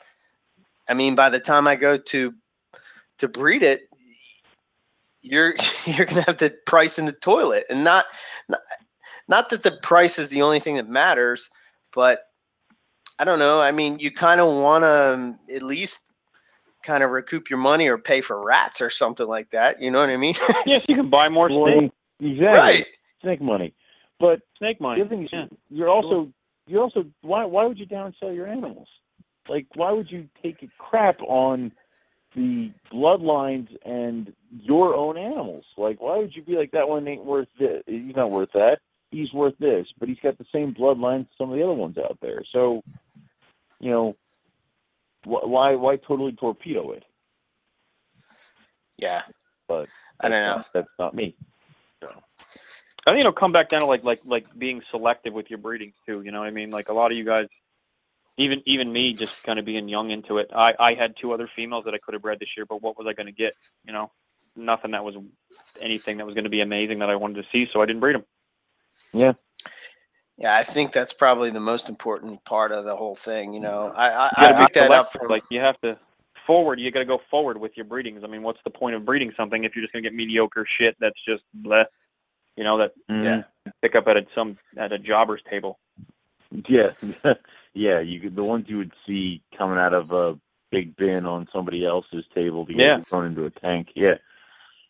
I mean, by the time I go to breed it, you're going to have the price in the toilet, and not that the price is the only thing that matters, but I don't know. I mean, you kind of want to at least kind of recoup your money or pay for rats or something like that. You know what I mean? Yes, you can buy more snake. Exactly. Right. Snake money. But snake money. The other thing is, you're also why would you downsell your animals? Like, why would you take a crap on the bloodlines and your own animals? Like, why would you be like, that one ain't worth this? He's not worth that. He's worth this, but he's got the same bloodline as some of the other ones out there. So, you know, why totally torpedo it? Yeah, but I don't know. That's not me. So. I think it'll come back down to like being selective with your breedings too. You know what I mean? Like a lot of you guys, even me, just kind of being young into it. I had two other females that I could have bred this year, but what was I going to get? You know, nothing that was anything that was going to be amazing that I wanted to see, so I didn't breed them. Yeah. Yeah, I think that's probably the most important part of the whole thing. You know, I picked that up from like, you have to forward. You got to go forward with your breedings. I mean, what's the point of breeding something if you're just going to get mediocre shit that's just bleh? You know, that pick up at a jobber's table. Yeah. Yeah, you could, the ones you would see coming out of a big bin on somebody else's table to get thrown into a tank. Yeah.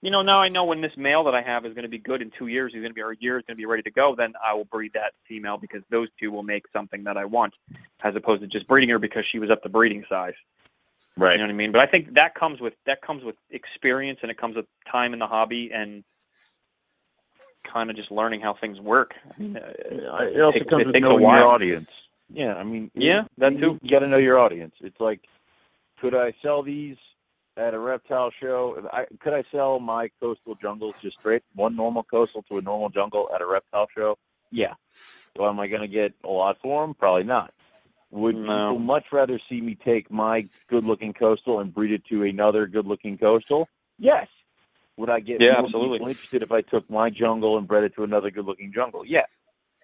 You know, now I know when this male that I have is going to be good in 2 years, he's going to be, or a year, is going to be ready to go, then I will breed that female because those two will make something that I want, as opposed to just breeding her because she was up to breeding size. Right. You know what I mean? But I think that comes with experience, and it comes with time in the hobby, and kind of just learning how things work. I mean, it also comes with knowing your audience. Yeah, I mean, that too. You got to know your audience. It's like, could I sell these at a reptile show? Could I sell my coastal jungles, just straight one normal coastal to a normal jungle at a reptile show? Yeah. So am I going to get a lot for them? Probably not. Would people much rather see me take my good-looking coastal and breed it to another good-looking coastal? Yes. Would I get people interested if I took my jungle and bred it to another good-looking jungle? Yeah.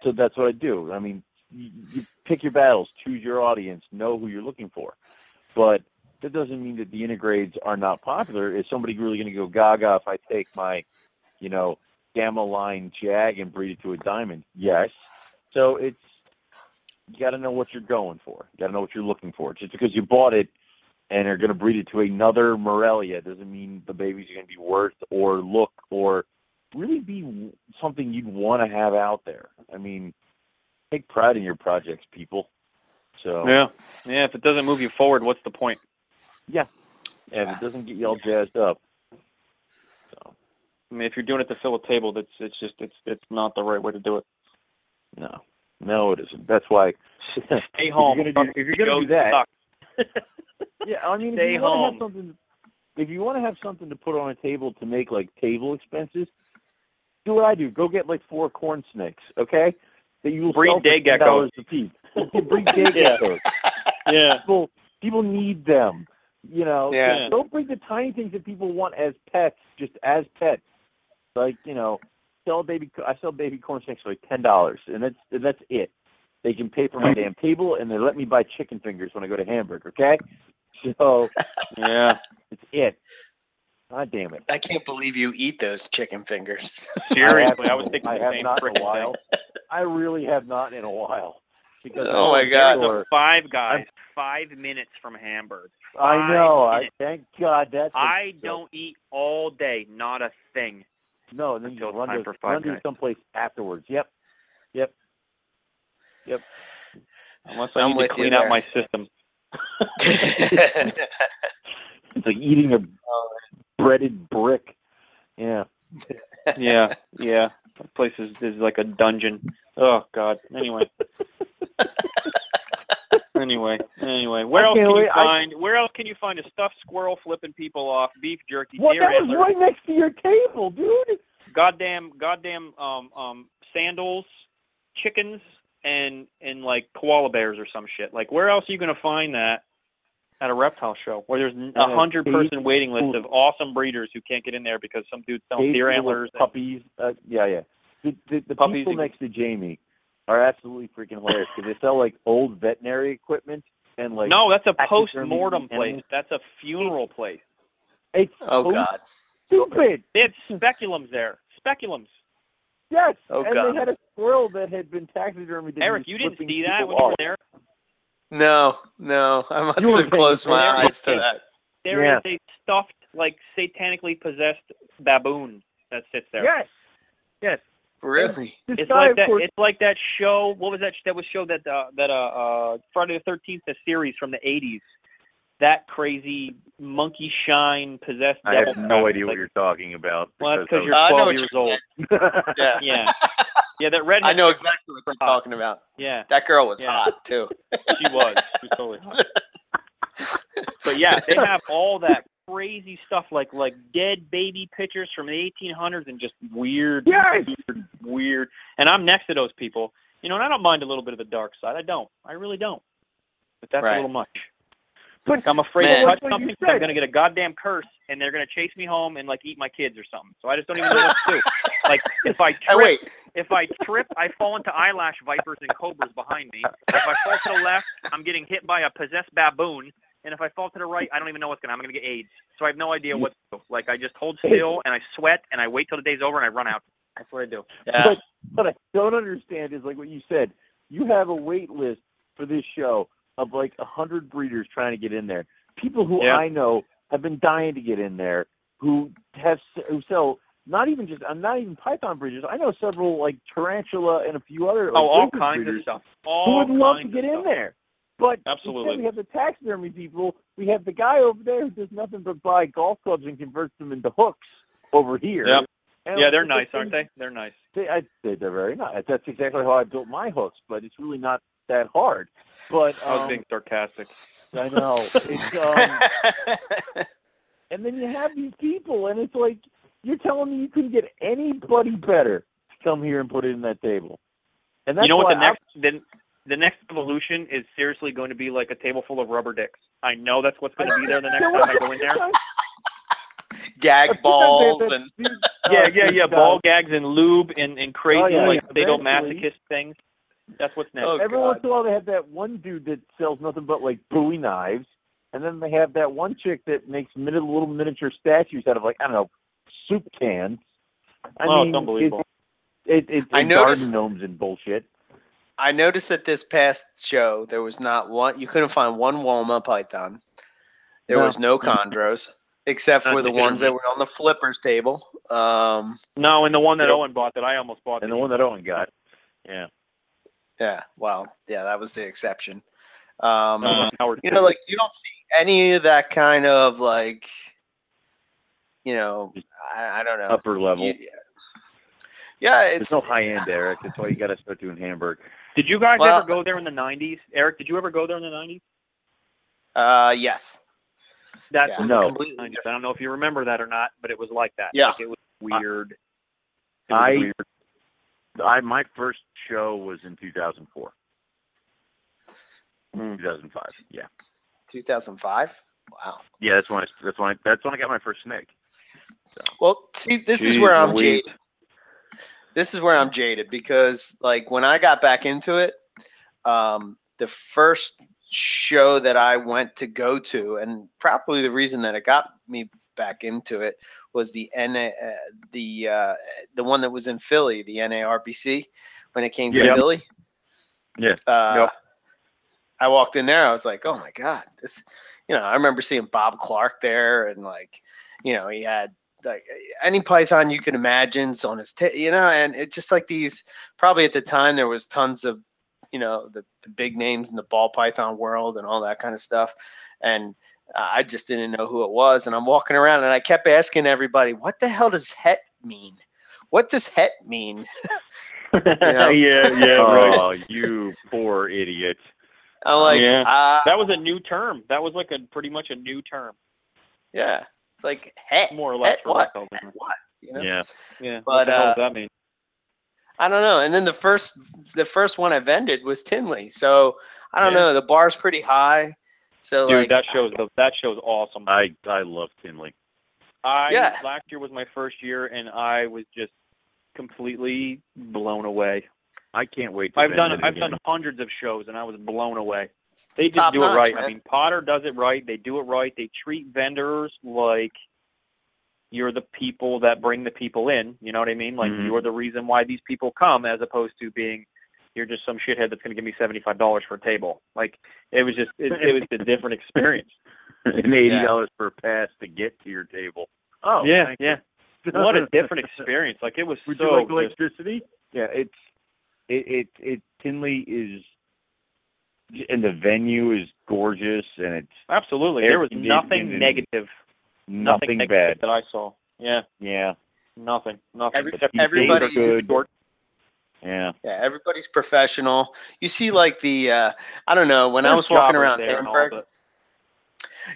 So that's what I do. I mean, you pick your battles, choose your audience, know who you're looking for. But that doesn't mean that the integrades are not popular. Is somebody really going to go gaga if I take my, you know, gamma line jag and breed it to a diamond? Yes. So it's, you got to know what you're going for. You got to know what you're looking for. Just because you bought it and are going to breed it to another Morelia doesn't mean the babies are going to be worth or look or really be something you'd want to have out there. I mean, take pride in your projects, people. So yeah. If it doesn't move you forward, what's the point? Yeah. And it doesn't get you all jazzed up. So, I mean, if you're doing it to fill a table, it's not the right way to do it. No, it isn't. That's why stay home. If you're gonna do that, yeah, I mean, stay home. If you want to have something to put on a table to make like table expenses, do what I do. Go get like 4 corn snakes, okay? That you will breed day geckos a piece. Breed day geckos. Yeah. People need them. You know, yeah. Don't bring the tiny things that people want as pets, just as pets. Like, you know, I sell baby corn snakes for like $10, and that's it. They can pay for my damn table, and they let me buy chicken fingers when I go to Hamburg. Okay, so yeah, it's it. God damn it! I can't believe you eat those chicken fingers. Seriously, I was thinking the same freaking while. Thing. I really have not in a while. Because oh my God! The 5 guys. I'm 5 minutes from Hamburg. I know. Thank God that's. I don't eat all day, not a thing. No, and then you run to someplace afterwards. Yep. Unless I need to clean out my system. It's like eating a breaded brick. Yeah. That place is like a dungeon. Oh God. Anyway, where else can you find a stuffed squirrel flipping people off, beef jerky? What? That was right next to your table, dude. Goddamn, sandals, chickens, and like koala bears or some shit. Like, where else are you gonna find that at a reptile show where there's a 100-person waiting list of awesome breeders who can't get in there because some dude's selling deer antlers, puppies? The puppies people next to Jamie are absolutely freaking hilarious because they sell like old veterinary equipment and like. No, that's a post-mortem place. That's a funeral place. It's God, stupid! They had speculums there. Speculums. Yes. Oh and God. They had a squirrel that had been taxidermied. Eric, you didn't see that when you were there. No, I must have closed my eyes to that. There is a stuffed, like satanically possessed baboon that sits there. Yes. Really? It's like that show. What was that? That was show that Friday the 13th, the series from the 80s. That crazy monkey shine possessed. I have no idea what you're talking about. Well, that's because you're 12 years old. Yeah. That redhead. I know exactly what you're talking about. Yeah. That girl was hot too. She was totally hot. But yeah, they have all that crazy stuff like dead baby pictures from the 1800s and just weird. And I'm next to those people, you know, and I don't mind a little bit of the dark side. I really don't. But that's a little much. But I'm afraid to touch something because I'm going to get a goddamn curse and they're going to chase me home and like eat my kids or something. So I just don't even know what to do. Like if I trip, I fall into eyelash vipers and cobras behind me. If I fall to the left, I'm getting hit by a possessed baboon. And if I fall to the right, I don't even know what's going to happen. I'm going to get AIDS. So I have no idea what to do. Like, I just hold still, and I sweat, and I wait till the day's over, and I run out. That's what I do. Yeah. But I don't understand is, like what you said, you have a wait list for this show of, like, 100 breeders trying to get in there. People who I know have been dying to get in there, who sell not even python breeders. I know several, like, tarantula and a few other. Like, all kinds breeders, of stuff. Who would love to get in there. But absolutely, we have the taxidermy people. We have the guy over there who does nothing but buy golf clubs and converts them into hooks over here. Yep. Yeah, they're nice, aren't they? They're nice. They're very nice. That's exactly how I built my hooks, but it's really not that hard. But I was being sarcastic. I know. And then you have these people, and it's like you're telling me you couldn't get anybody better to come here and put it in that table. And that's you know what The next evolution is seriously going to be like a table full of rubber dicks. I know that's what's going to be there the next time I go in there. Gag balls and ball gags and lube and crazy sadomasochist things. That's what's next. Every once in a while they have that one dude that sells nothing but like Bowie knives, and then they have that one chick that makes little miniature statues out of like, I don't know, soup cans. I mean, it's unbelievable. It's garden gnomes and bullshit. I noticed that this past show there was not one. You couldn't find one Walnut Python. There was no Chondros except for the ones that were on the flippers table. No, and the one that Owen bought that I almost bought, and the one that Owen got. Yeah. Wow. Yeah, that was the exception. You know, like, you don't see any of that kind of, like, you know, I don't know. Upper level. Yeah, it's... There's no high end, Eric. That's why you got to start doing Hamburg. Did you guys ever go there in the 90s? Eric, did you ever go there in the 90s? Yes. That's completely 90s. I don't know if you remember that or not, but it was like that. Yeah. Like, it was weird. My first show was in 2004. 2005. Yeah. 2005. Wow. Yeah, that's when I got my first snake. So. Well, see, This is where I'm jaded, because, like, when I got back into it, the first show that I went to go to, and probably the reason that it got me back into it, was the one that was in Philly, the NARBC, when it came to Philly. Yeah. I walked in there. I was like, oh my God, this, you know, I remember seeing Bob Clark there, and, like, you know, he had like any python you could imagine on his, you know, and it's just like these, probably at the time there was tons of, you know, the big names in the ball python world and all that kind of stuff. And I just didn't know who it was. And I'm walking around and I kept asking everybody, what the hell does het mean? What does het mean? You know? Yeah. Right. Oh, you poor idiot. I'm like, that was a new term. That was like pretty much a new term. Yeah, it's like het, more or less. What? You know? Yeah. But what does that mean? I don't know. And then the first one I vended was Tinley. So I don't know. The bar's pretty high. So, dude, like, that show's awesome. I love Tinley. Last year was my first year, and I was just completely blown away. I can't wait to I've done hundreds of shows, and I was blown away. They just do it right. Man. I mean, Potter does it right. They do it right. They treat vendors like you're the people that bring the people in. You know what I mean? Like, you're the reason why these people come, as opposed to being, you're just some shithead that's going to give me $75 for a table. Like, it was just, it was a different experience. And $80 per pass to get to your table. Oh, yeah. What a different experience. Like, it was Would so. Would you like electricity? Yeah, it's. It Tinley is, and the venue is gorgeous, and it's absolutely, there was nothing negative, nothing bad that I saw. Yeah, nothing. Everybody's good. Yeah, everybody's professional. You see, like, the I don't know, when I was walking around Hamburg.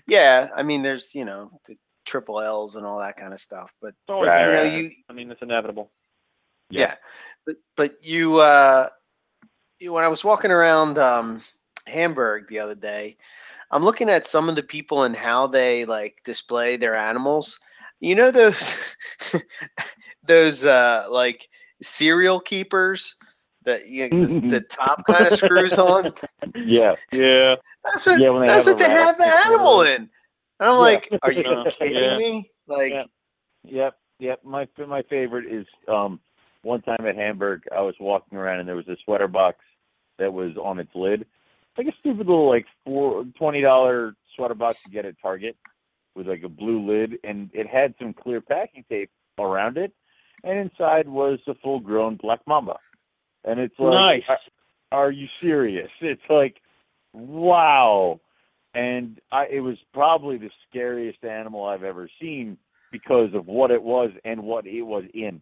Yeah, I mean, there's, you know, the triple L's and all that kind of stuff, but I mean, it's inevitable. Yeah. But you, when I was walking around Hamburg the other day, I'm looking at some of the people and how they, like, display their animals. You know, those like serial keepers that the top kind of screws on. Yeah. That's what they have the animal in. And I'm like, are you kidding me? Like, yep. My favorite is. One time at Hamburg, I was walking around, and there was a sweater box that was on its lid. Like a stupid little, like, $20 sweater box you get at Target with, like, a blue lid. And it had some clear packing tape around it. And inside was a full-grown black mamba. And it's like, nice. Are you serious? It's like, wow. And it was probably the scariest animal I've ever seen because of what it was and what it was in.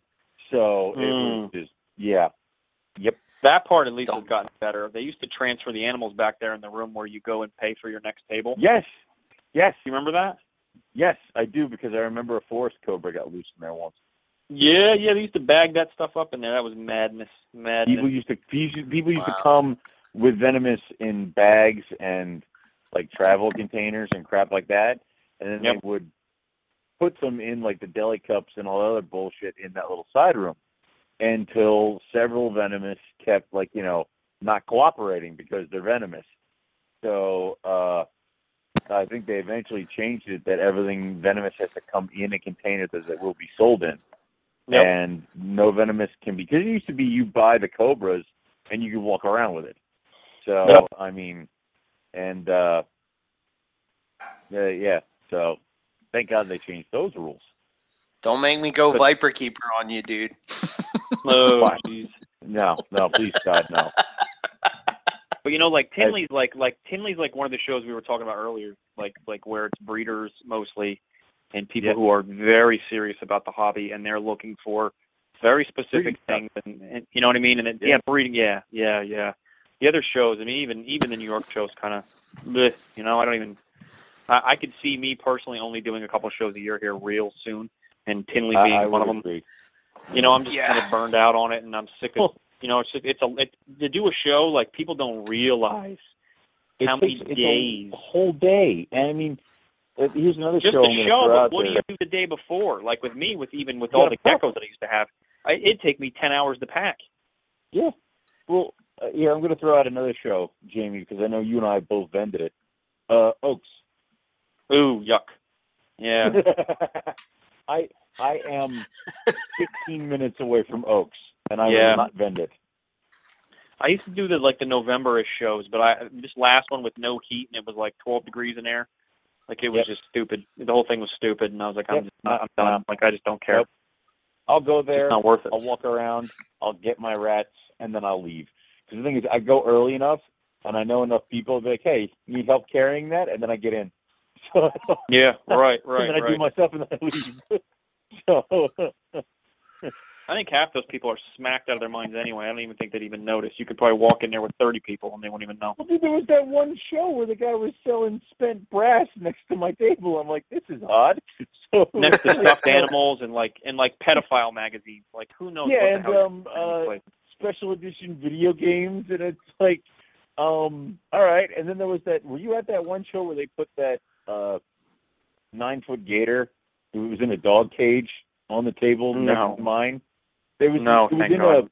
So it was just, that part at least has gotten better. They used to transfer the animals back there in the room where you go and pay for your next table. Yes. You remember that? Yes, I do, because I remember a forest cobra got loose in there once. Yeah, they used to bag that stuff up in there. That was madness. People used to come with venomous in bags and, like, travel containers and crap like that, and then they would put them in, like, the deli cups and all the other bullshit in that little side room until several venomous kept, like, you know, not cooperating because they're venomous. So I think they eventually changed it that everything venomous has to come in a container that will be sold in. Yep. And no venomous can be, because it used to be you buy the cobras and you can walk around with it. So, I mean, and so. Thank God they changed those rules. Don't make me go Viper Keeper on you, dude. No, please, God, no. But you know, like Tinley's like one of the shows we were talking about earlier, like where it's breeders mostly and people who are very serious about the hobby, and they're looking for very specific things, and you know what I mean? And it, breeding, the other shows, I mean, even the New York shows kind of, you know, I could see me personally only doing a couple shows a year here real soon, and Tinley being one of them. Agree. You know, I'm just kind of burned out on it, and I'm sick of, you know, to do a show, like, people don't realize how many days. A whole day. And I mean, here's another show. Just a show, but what do you do the day before? Like with me, with all the geckos that I used to have, it'd take me 10 hours to pack. Yeah. Well, I'm going to throw out another show, Jamie, because I know you and I both vended it. Oaks. Ooh, yuck. Yeah. I am 15 minutes away from Oaks, and I will not vend it. I used to do the November-ish shows, but this last one with no heat, and it was like 12 degrees in air. Like, it was just stupid. The whole thing was stupid, and I was like, I'm done. Like, I just don't care. Yep. I'll go there. It's not worth it. I'll walk around. I'll get my rats, and then I'll leave. Because the thing is, I go early enough, and I know enough people to be like, hey, need help carrying that? And then I get in. So, yeah, right. And then I do my stuff, and then I leave. I think half those people are smacked out of their minds anyway. I don't even think they'd even notice. You could probably walk in there with 30 people and they wouldn't even know. Well, dude, there was that one show where the guy was selling spent brass next to my table. I'm like, this is odd. So, next to stuffed animals and pedophile magazines. Like, who knows? Yeah, what special edition video games, and it's like, all right. And then there was that. Were you at that one show where they put that 9-foot gator who was in a dog cage on the table next to mine? It was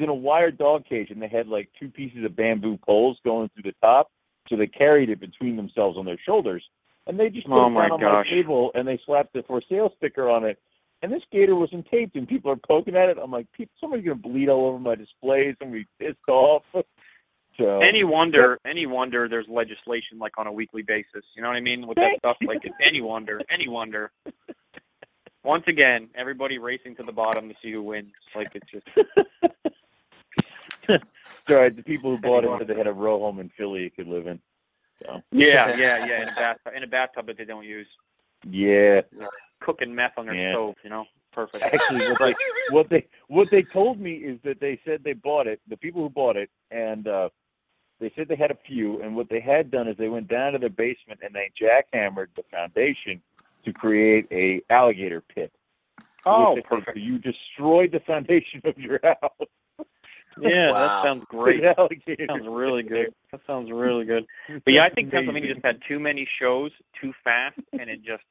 in a wired dog cage, and they had like two pieces of bamboo poles going through the top, so they carried it between themselves on their shoulders, and they just put it down on my table, and they slapped the for sale sticker on it, and this gator wasn't taped, and people are poking at it. I'm like, somebody's going to bleed all over my displays. I'm going to be pissed off. So, any wonder there's legislation like on a weekly basis, you know what I mean, with that stuff. Like, it's any wonder. Once again, everybody racing to the bottom to see who wins. Like, it's just... Sorry, the people who bought it said they had a row home in Philly it could live in. So. Yeah, in a bathtub that they don't use. Yeah. Cooking meth on their stove, you know? Perfect. Actually, what they told me is that they said they bought it, the people who bought it, and they said they had a few, and what they had done is they went down to their basement and they jackhammered the foundation to create a alligator pit. Oh, perfect. So you destroyed the foundation of your house. Yeah, that sounds great. That sounds really good. But yeah, I think Pennsylvania just had too many shows too fast, and it just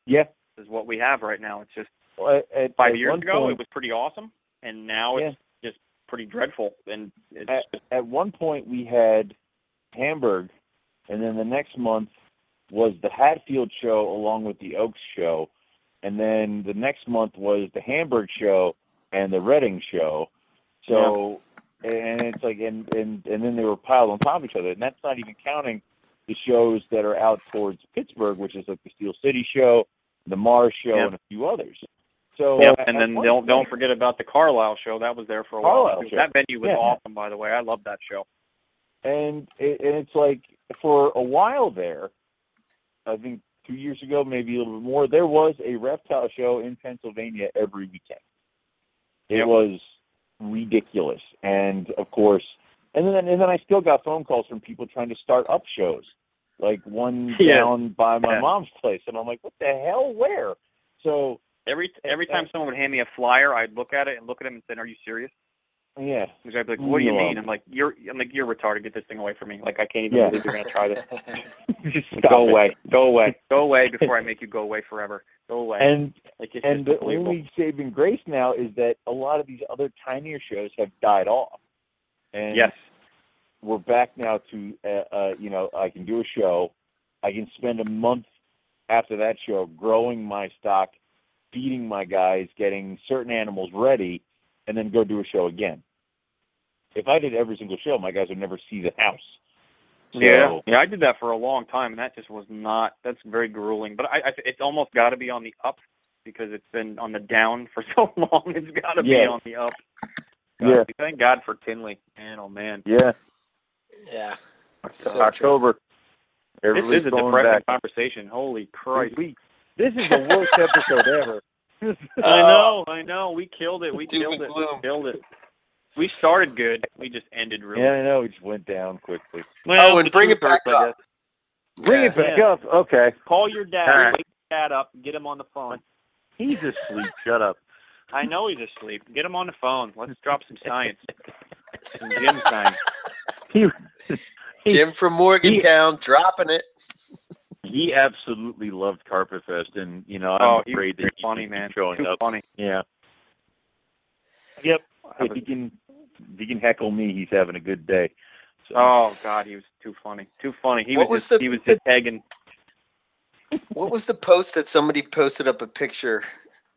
is what we have right now. It's just 5 years ago, it was pretty awesome, and now it's just pretty dreadful. And it's at one point, we had Hamburg, and then the next month, was the Hatfield show along with the Oaks show, and then the next month was the Hamburg show and the Reading show. So, and it's like, and then they were piled on top of each other, and that's not even counting the shows that are out towards Pittsburgh, which is like the Steel City show, the Mars show, and a few others. So, and then don't forget about the Carlisle show. That was there for a while. Show. That venue was awesome, by the way. I loved that show. And it's like for a while there, I think 2 years ago, maybe a little bit more, there was a reptile show in Pennsylvania every weekend. It was ridiculous. And, of course, and then I still got phone calls from people trying to start up shows, like one down by my mom's place. And I'm like, what the hell, where? So every time someone would hand me a flyer, I'd look at it and look at him and say, are you serious? Yeah. Because I'd be like, what do you mean? I'm like, you're retarded. Get this thing away from me. Like, I can't even believe you're going to try this. Just go away. Go away. Go away before I make you go away forever. Go away. And the only saving grace now is that a lot of these other tinier shows have died off. And we're back now to, I can do a show. I can spend a month after that show growing my stock, feeding my guys, getting certain animals ready, and then go do a show again. If I did every single show, my guys would never see the house. So, I did that for a long time, and that just was not. That's very grueling. But it's almost got to be on the up because it's been on the down for so long. It's got to be on the up. Thank God for Tinley. Man, oh man. Yeah. Yeah. So October. This is a depressing conversation. Holy Christ. This is the worst episode ever. I know. We killed it. We killed it. We started good. We just ended really. Yeah, I know. We just went down quickly. Well, and bring it back up. Bring it back up. Okay. Call your dad. Right. Wake your dad up. Get him on the phone. He's asleep. Shut up. I know he's asleep. Get him on the phone. Let's drop some science. Some gym science. Jim from Morgantown dropping it. He absolutely loved Carpet Fest, and you know I'm afraid that he's funny man showing up. Funny, yeah. Yep. If he can heckle me, he's having a good day. So. Oh God, he was too funny. He was just tagging. What was the post that somebody posted up a picture?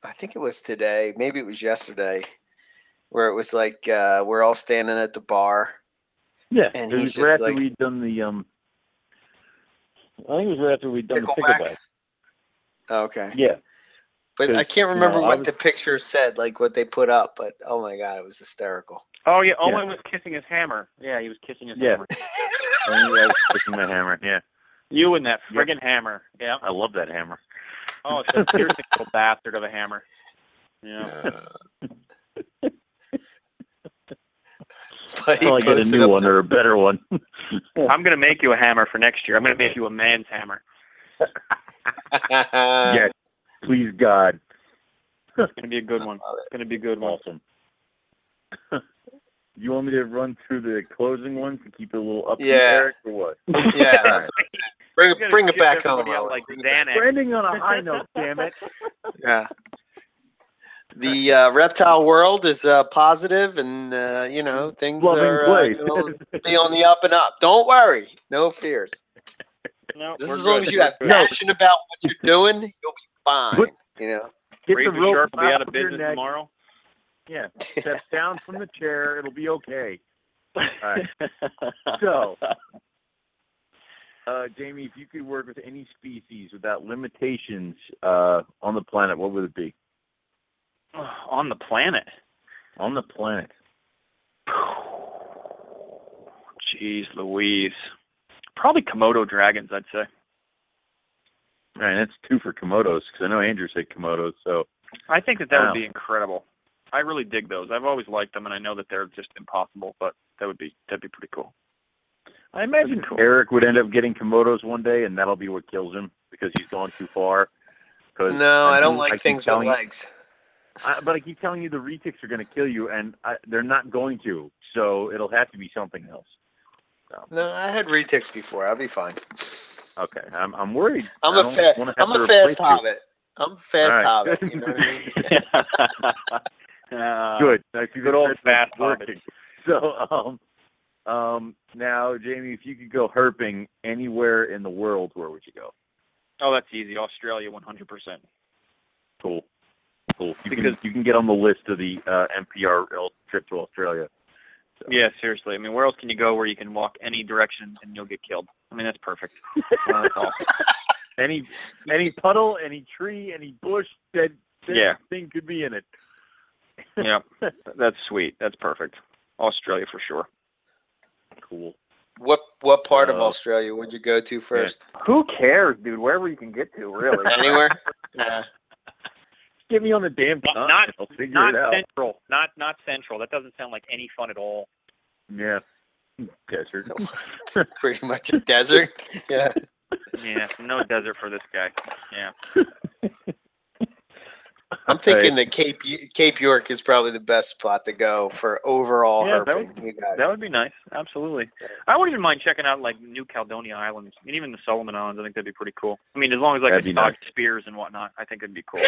I think it was today. Maybe it was yesterday, where it was like we're all standing at the bar. Yeah, and he's just like we'd done the I think it was right after we'd done the pickleback. Oh, okay. Yeah. But I can't remember what the picture said, like what they put up, but oh my God, it was hysterical. Oh, yeah. Owen was kissing his hammer. Yeah, he was kissing his hammer. Owen was kissing the hammer, yeah. You and that friggin' hammer. Yeah. I love that hammer. Oh, it's a piercing little bastard of a hammer. Yeah. But I'll get a new one or a better one. I'm going to make you a hammer for next year. I'm going to make you a man's hammer. Yes. Please, God. It's going to be a good one. It's going to be a good one. Awesome. You want me to run through the closing ones to keep it a little up there or what? Yeah. Right. Bring it back home. Like we're ending on a high note, damn it. Yeah. The reptile world is positive, and things are going to be on the up and up. Don't worry, no fears. As long as you have passion about what you're doing, you'll be fine. Get Razor Sharp will be out of business tomorrow. Yeah, step down from the chair; it'll be okay. All right. So, Jamie, if you could work with any species without limitations on the planet, what would it be? On the planet. Jeez Louise. Probably Komodo dragons, I'd say. All right, that's two for Komodos, because I know Andrew said Komodos, so... I think that would be incredible. I really dig those. I've always liked them, and I know that they're just impossible, but that'd be pretty cool. I imagine Eric would end up getting Komodos one day, and that'll be what kills him, because he's gone too far. No, I don't like things with legs. But I keep telling you the retics are going to kill you, and they're not going to. So it'll have to be something else. So. No, I had retics before. I'll be fine. Okay, I'm worried. I'm a fast hobbit. I'm a fast hobbit. You know what I mean? Good. Good old fast hobbit. So now, Jamie, if you could go herping anywhere in the world, where would you go? Oh, that's easy. Australia, 100%. Cool. Cool. You can get on the list of the NPR trip to Australia. So. Yeah, seriously. I mean, where else can you go where you can walk any direction and you'll get killed? I mean, that's perfect. That's awesome. Any puddle, any tree, any bush, dead thing could be in it. Yeah, that's sweet. That's perfect. Australia for sure. Cool. What part of Australia would you go to first? Yeah. Who cares, dude? Wherever you can get to, really. Anywhere? Yeah. Get me on the damn continent. Not central. Not central. That doesn't sound like any fun at all. Yeah. Desert. Pretty much a desert. Yeah. Yeah. No desert for this guy. Yeah. I'm thinking that Cape York is probably the best spot to go for overall herping. That would be nice. Absolutely. I wouldn't even mind checking out like New Caledonia Islands and even the Solomon Islands. I think that'd be pretty cool. I mean, as long as I could dodge spears and whatnot, I think it'd be cool.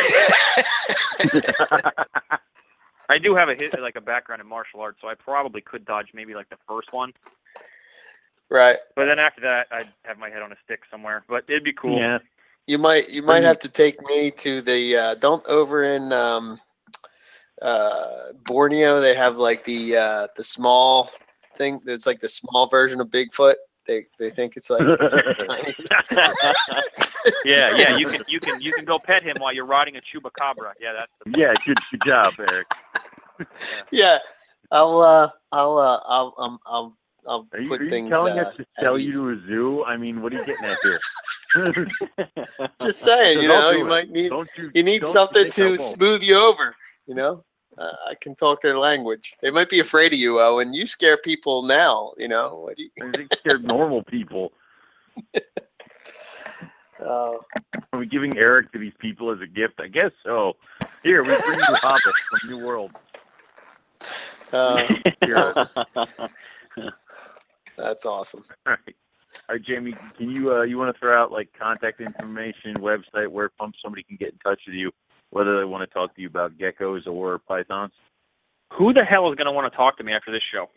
I do have a background in martial arts, so I probably could dodge maybe like the first one. Right. But then after that, I'd have my head on a stick somewhere. But it'd be cool. Yeah. You might have to take me to the Borneo. They have like the small thing that's like the small version of Bigfoot. They think it's like tiny. Yeah. You can go pet him while you're riding a chupacabra. Yeah, that's good job, Eric. Yeah, I'll I'll put things. Are you telling us to sell you to a zoo? I mean, what are you getting at here? Just saying, you know, you might need you need something to smooth you over. You know, I can talk their language. They might be afraid of you, Owen. You scare people now. You know, what do you? I think scared normal people. Are we giving Eric to these people as a gift? I guess so. Here, we bring you Hobbit from New World. That's awesome. All right. All right, Jamie, can you you want to throw out like contact information, website, where somebody can get in touch with you, whether they want to talk to you about geckos or pythons? Who the hell is going to want to talk to me after this show?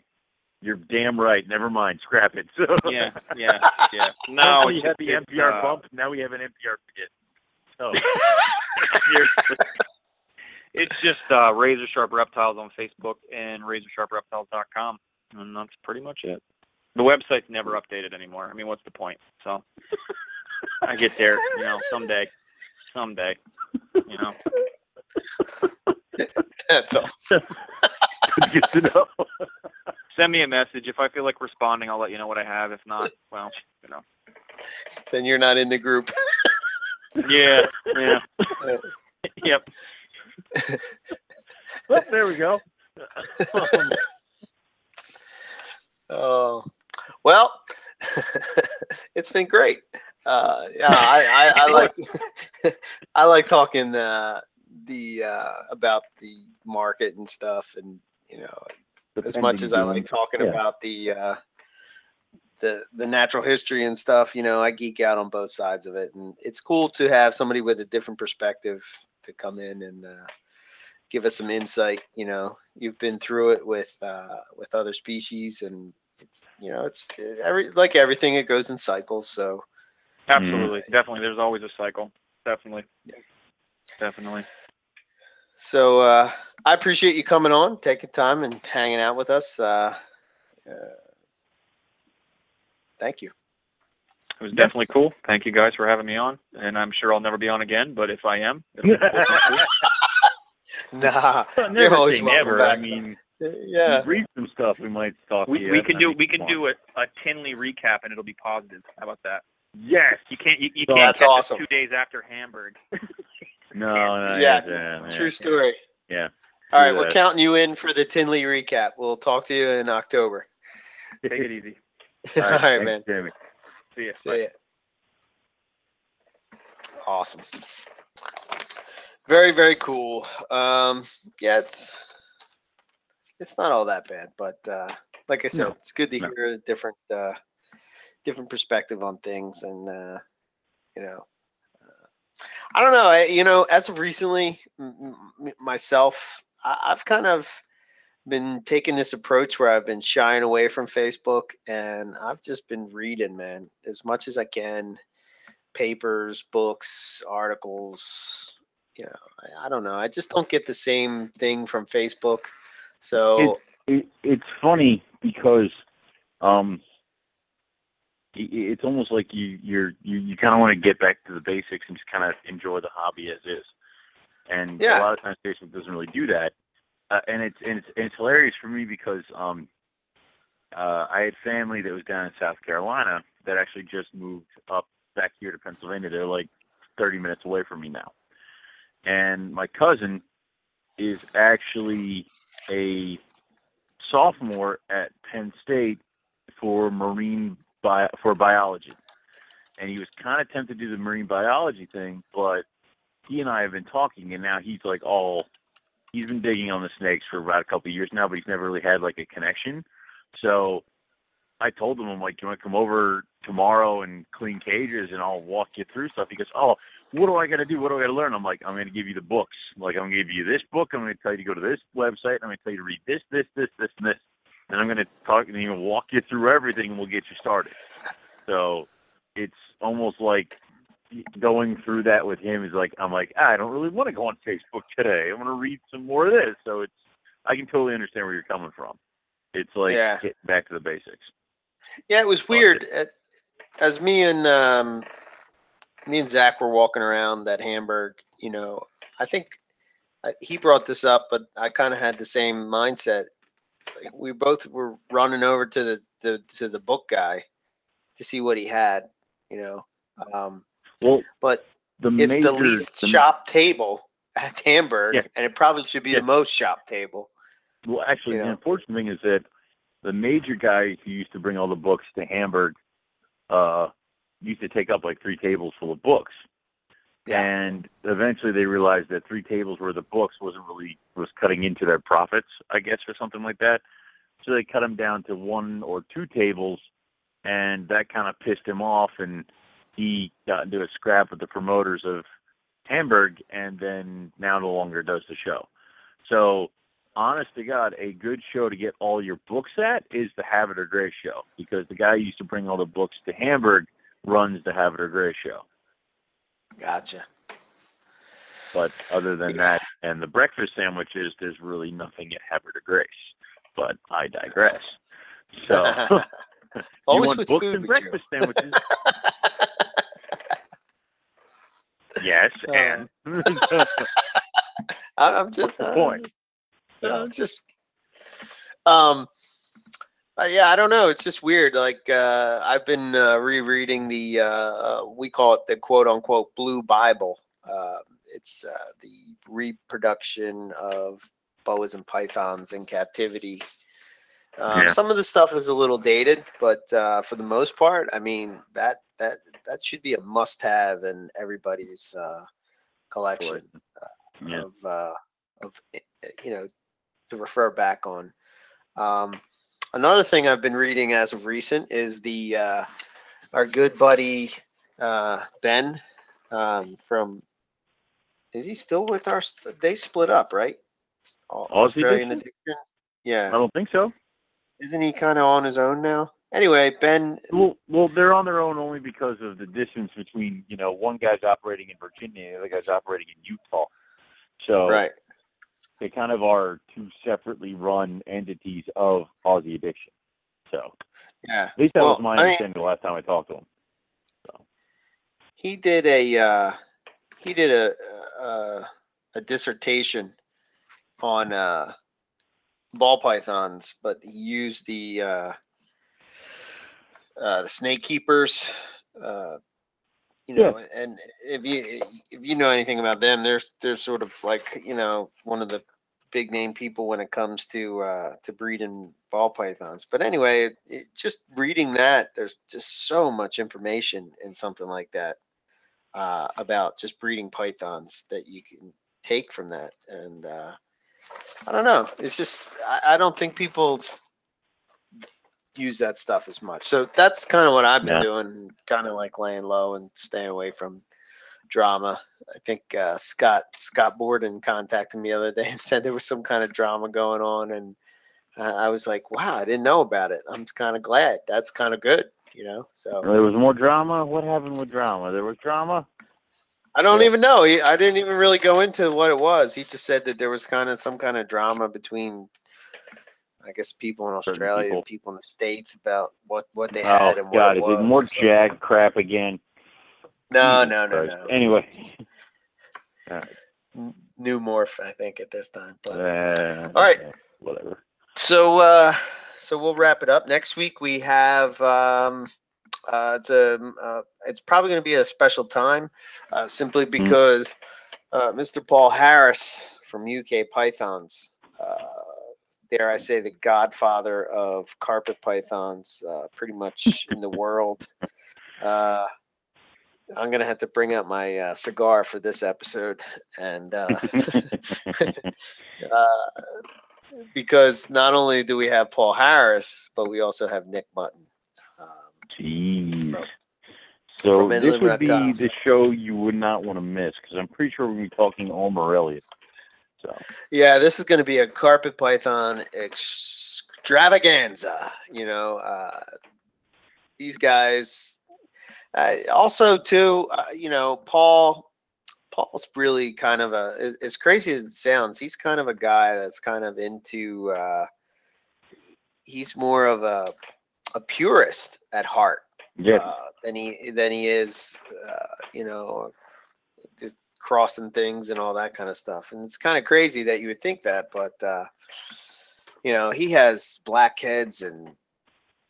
You're damn right. Never mind. Scrap it. Yeah. No, we had the NPR bump. Now we have an NPR forget. So it's just Razor Sharp Reptiles on Facebook and RazorSharpReptiles.com, and that's pretty much it. The website's never updated anymore. I mean, what's the point? So I get there, you know, someday, you know. That's awesome. Good to know. Send me a message. If I feel like responding, I'll let you know what I have. If not, well, you know. Then you're not in the group. Yeah. Yep. Well, there we go. Oh, well, it's been great. I like talking about the market and stuff, and you know, as much as I like talking about the natural history and stuff, you know, I geek out on both sides of it, and it's cool to have somebody with a different perspective to come in and give us some insight. You know, you've been through it with other species, and it's, you know, it's everything, it goes in cycles. So absolutely, definitely, there's always a cycle. Definitely, yeah. Definitely. So I appreciate you coming on, taking time and hanging out with us. Thank you. It was definitely cool. Thank you guys for having me on, and I'm sure I'll never be on again. But if I am, it'll be cool. Nah, you're always welcome back. I mean, yeah. Read some stuff. We might talk. We can do a Tinley recap, and it'll be positive. How about that? Yes. You can't. That's awesome. 2 days after Hamburg. No. Yeah. True story. Yeah. All right, we're counting you in for the Tinley recap. We'll talk to you in October. Take it easy. All right, man. Jamie. See ya. Awesome. Very, very cool. It's not all that bad, but like I said, it's good to hear a different perspective on things, and you know. I don't know. As of recently, myself, I've kind of been taking this approach where I've been shying away from Facebook, and I've just been reading, man, as much as I can, papers, books, articles. You know, I don't know. I just don't get the same thing from Facebook. So it's funny because it's almost like you kind of want to get back to the basics and just kind of enjoy the hobby as is. And a lot of times Facebook doesn't really do that. And it's hilarious for me because I had family that was down in South Carolina that actually just moved up back here to Pennsylvania. They're like 30 minutes away from me now. And my cousin is actually a sophomore at Penn State for biology, and he was kind of tempted to do the marine biology thing, but he and I have been talking, and now he's like he's been digging on the snakes for about a couple of years now, but he's never really had like a connection. So I told him, I'm like, do you want to come over tomorrow and clean cages, and I'll walk you through stuff? He goes, oh, what do I got to do? What do I got to learn? I'm like, I'm going to give you the books. Like, I'm going to give you this book. I'm going to tell you to go to this website. I'm going to tell you to read this, and this. And I'm going to talk and even walk you through everything, and we'll get you started. So it's almost like going through that with him is like, I'm like, I don't really want to go on Facebook today. I'm going to read some more of this. So I can totally understand where you're coming from. It's like getting back to the basics. Yeah, it was weird. As me and Zach were walking around that Hamburg, you know, I think he brought this up, but I kind of had the same mindset. we both were running over to the book guy to see what he had, you know. But it's the least shop table at Hamburg, and it probably should be the most shop table. Well, actually, the unfortunate thing is that the major guy who used to bring all the books to Hamburg used to take up like 3 tables full of books. Yeah. And eventually they realized that 3 tables worth of books was cutting into their profits, I guess, or something like that. So they cut them down to 1 or 2 tables, and that kind of pissed him off, and he got into a scrap with the promoters of Hamburg, and then now no longer does the show. So, honest to God, a good show to get all your books at is the Havre de Grace show, because the guy who used to bring all the books to Hamburg runs the Havre de Grace show. Gotcha. But other than that and the breakfast sandwiches, there's really nothing at Havre de Grace. But I digress. So always you want with books food and breakfast sandwiches. Yes, and I'm just yeah, I don't know. It's just weird. Like I've been rereading the we call it the quote unquote Blue Bible. It's the reproduction of boas and pythons in captivity. Some of the stuff is a little dated, but for the most part, I mean that should be a must-have in everybody's collection of you know, to refer back on. Another thing I've been reading as of recent is the our good buddy Ben from. Is he still with our? They split up, right? Australian Addiction. Yeah, I don't think so. Isn't he kind of on his own now? Anyway, Ben. Well, they're on their own only because of the distance between, you know, one guy's operating in Virginia, and the other guy's operating in Utah. So right. They kind of are 2 separately run entities of Aussie Addiction. So, yeah. At least that was my understanding the last time I talked to him. So. He did a dissertation on ball pythons, but he used the snake keepers, you know, and if you know anything about them, they're sort of like, you know, one of the big name people when it comes to breeding ball pythons. But anyway, it, just reading that, there's just so much information in something like that about just breeding pythons that you can take from that. And I don't know. It's just I don't think people use that stuff as much. So that's kind of what I've been doing, kind of like laying low and staying away from drama. I think Scott Borden contacted me the other day and said there was some kind of drama going on, and I was like, wow, I didn't know about it. I'm kind of glad. That's kind of good, you know. So there was more drama. What happened with drama? There was drama. I don't even know. I didn't even really go into what it was. He just said that there was kind of some kind of drama between, I guess, people in Australia and people in the States about what they had and what it was. Is it more jag crap again? No. Anyway. All right. New morph, I think, at this time. But, all right. Whatever. So, so we'll wrap it up. Next week we have it's probably going to be a special time, simply because Mr. Paul Harris from UK Pythons, dare I say the godfather of carpet pythons, pretty much in the world. I'm going to have to bring out my cigar for this episode, and because not only do we have Paul Harris, but we also have Nick Mutton. Jeez. So this would be the show you would not want to miss, because I'm pretty sure we're going to be talking all Morelia. So yeah, this is going to be a carpet python extravaganza. You know, these guys. Also, too, you know, Paul's really kind of a, as crazy as it sounds, he's kind of a guy that's kind of into. He's more of a purist at heart, than he is, you know, just crossing things and all that kind of stuff. And it's kind of crazy that you would think that, but you know, he has blackheads and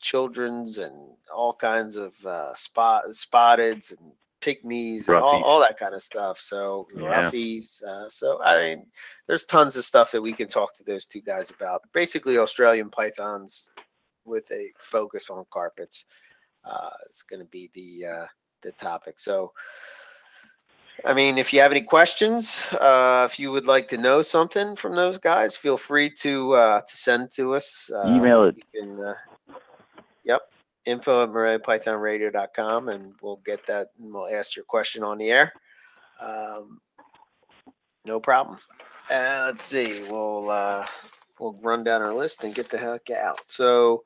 children's and all kinds of spotteds and pygmies and all that kind of stuff. So roughies. So I mean, there's tons of stuff that we can talk to those two guys about. Basically, Australian pythons with a focus on carpets. It's going to be the topic. So, I mean, if you have any questions, if you would like to know something from those guys, feel free to send to us. Email it. You can, info@MoreliaPythonRadio.com, and we'll get that, and we'll ask your question on the air. No problem. Let's see. We'll run down our list and get the heck out. So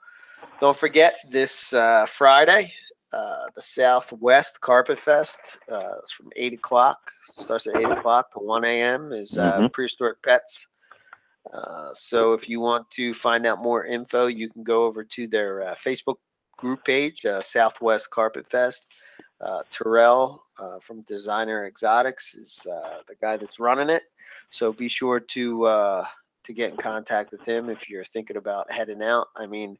don't forget this Friday, the Southwest Carpet Fest. It's from 8 o'clock. Starts at 8 o'clock to 1 a.m. is Prehistoric Pets. So if you want to find out more info, you can go over to their Facebook group page, Southwest Carpet Fest. Terrell from Designer Exotics is the guy that's running it. So be sure to get in contact with him if you're thinking about heading out. I mean,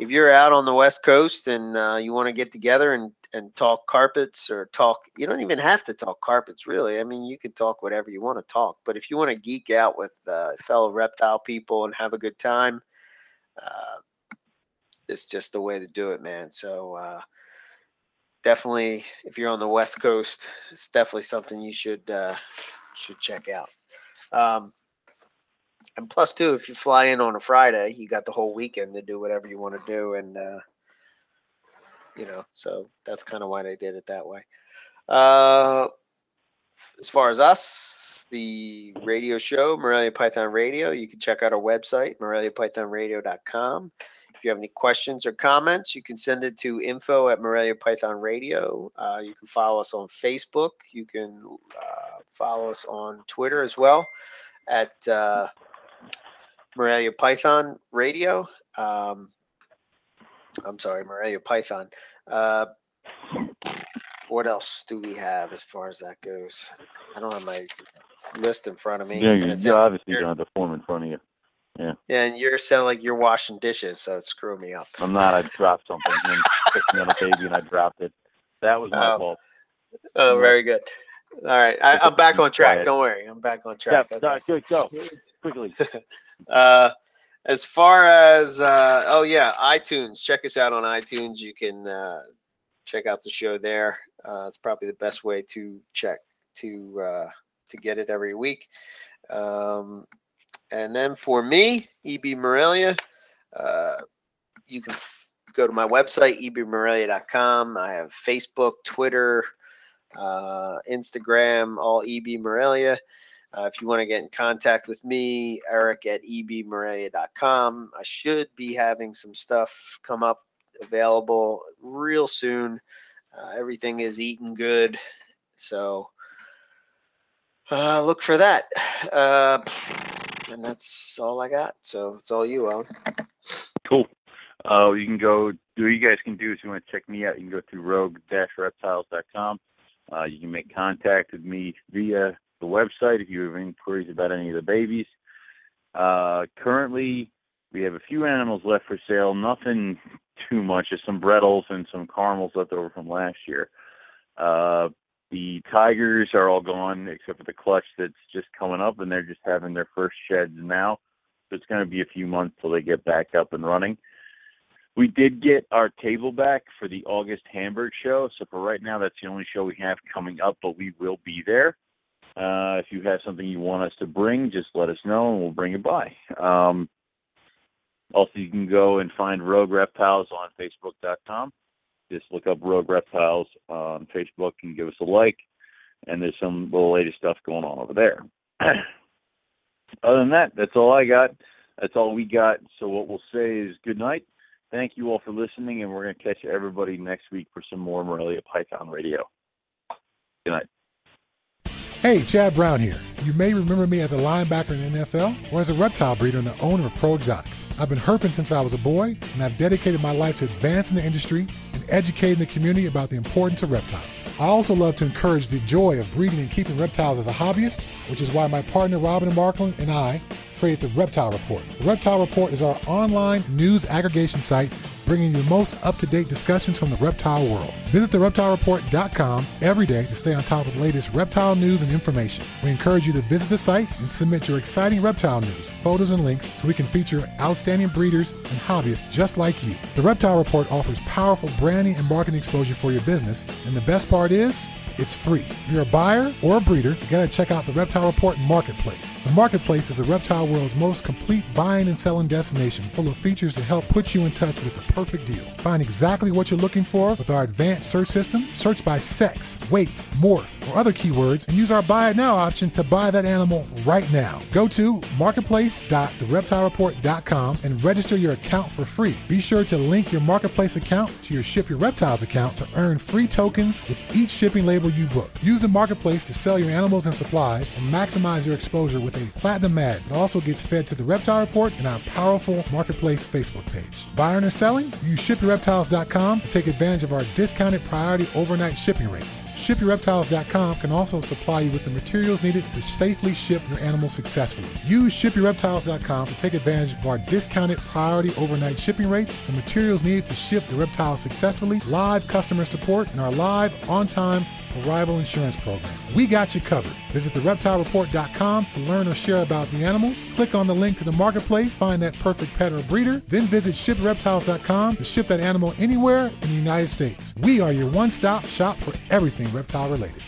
if you're out on the West Coast and you want to get together and talk carpets or talk, you don't even have to talk carpets, really. I mean, you can talk whatever you want to talk. But if you want to geek out with fellow reptile people and have a good time, it's just the way to do it, man. So definitely, if you're on the West Coast, it's definitely something you should check out. And plus, too, if you fly in on a Friday, you got the whole weekend to do whatever you want to do. And, you know, so that's kind of why they did it that way. As far as us, the radio show, Morelia Python Radio, you can check out our website, MoreliaPythonRadio.com. If you have any questions or comments, you can send it to info@MoreliaPythonRadio. You can follow us on Facebook. You can follow us on Twitter as well at Morelia Python Radio. I'm sorry, Morelia Python. What else do we have as far as that goes? I don't have my list in front of me. Yeah, you obviously don't have the form in front of you. Yeah. And you sound like you're washing dishes, so it's screwing me up. I'm not. I dropped something. I'm picking on a baby, and I dropped it. That was my fault. Oh, very good. All right, I'm back on track. Don't worry, I'm back on track. Yeah, okay. Go quickly. As far as iTunes, check us out on iTunes. You can check out the show there. It's probably the best way to check to get it every week. And then for me, EB Morelia, you can go to my website, ebmorelia.com. I have Facebook, Twitter, Instagram, all EB Morelia. If you want to get in contact with me, eric@ebmorelia.com. I should be having some stuff come up available real soon. Everything is eating good. So look for that. And that's all I got. So it's all you, Owen. Cool. You can go, what you guys can do is if you want to check me out, you can go to rogue-reptiles.com. You can make contact with me via the website if you have any inquiries about any of the babies. Currently, we have a few animals left for sale. Nothing too much. Just some brettles and some caramels left over from last year. The tigers are all gone except for the clutch that's just coming up, and they're just having their first sheds now. So it's going to be a few months till they get back up and running. We did get our table back for the August Hamburg show. So for right now, that's the only show we have coming up, but we will be there. If you have something you want us to bring, just let us know and we'll bring it by. Also, you can go and find Rogue Reptiles on Facebook.com. Just look up Rogue Reptiles on Facebook and give us a like. And there's some little latest stuff going on over there. Other than that, that's all I got. That's all we got. So what we'll say is good night. Thank you all for listening, and we're going to catch everybody next week for some more Morelia Python Radio. Good night. Hey, Chad Brown here. You may remember me as a linebacker in the NFL or as a reptile breeder and the owner of Pro Exotics. I've been herping since I was a boy, and I've dedicated my life to advancing the industry and educating the community about the importance of reptiles. I also love to encourage the joy of breeding and keeping reptiles as a hobbyist, which is why my partner Robin Marklin and I created the Reptile Report. The Reptile Report is our online news aggregation site bringing you the most up-to-date discussions from the reptile world. Visit thereptilereport.com every day to stay on top of the latest reptile news and information. We encourage you to visit the site and submit your exciting reptile news, photos, and links so we can feature outstanding breeders and hobbyists just like you. The Reptile Report offers powerful branding and marketing exposure for your business, and the best part is, it's free. If you're a buyer or a breeder, you gotta check out the Reptile Report Marketplace. The Marketplace is the reptile world's most complete buying and selling destination, full of features to help put you in touch with the perfect deal. Find exactly what you're looking for with our advanced search system. Search by sex, weight, morph, or other keywords, and use our Buy It Now option to buy that animal right now. Go to marketplace.thereptilereport.com and register your account for free. Be sure to link your Marketplace account to your Ship Your Reptiles account to earn free tokens with each shipping label you book. Use the Marketplace to sell your animals and supplies and maximize your exposure with a platinum ad that also gets fed to the Reptile Report and our powerful Marketplace Facebook page. Buying or selling? Use ShipYourReptiles.com to take advantage of our discounted priority overnight shipping rates. ShipYourReptiles.com can also supply you with the materials needed to safely ship your animals successfully. Use ShipYourReptiles.com to take advantage of our discounted priority overnight shipping rates, the materials needed to ship your reptiles successfully, live customer support, and our live, on-time, arrival insurance program. We got you covered. Visit thereptilereport.com to learn or share about the animals. Click on the link to the Marketplace, find that perfect pet or breeder, then visit shipreptiles.com to ship that animal anywhere in the United States. We are your one-stop shop for everything reptile related.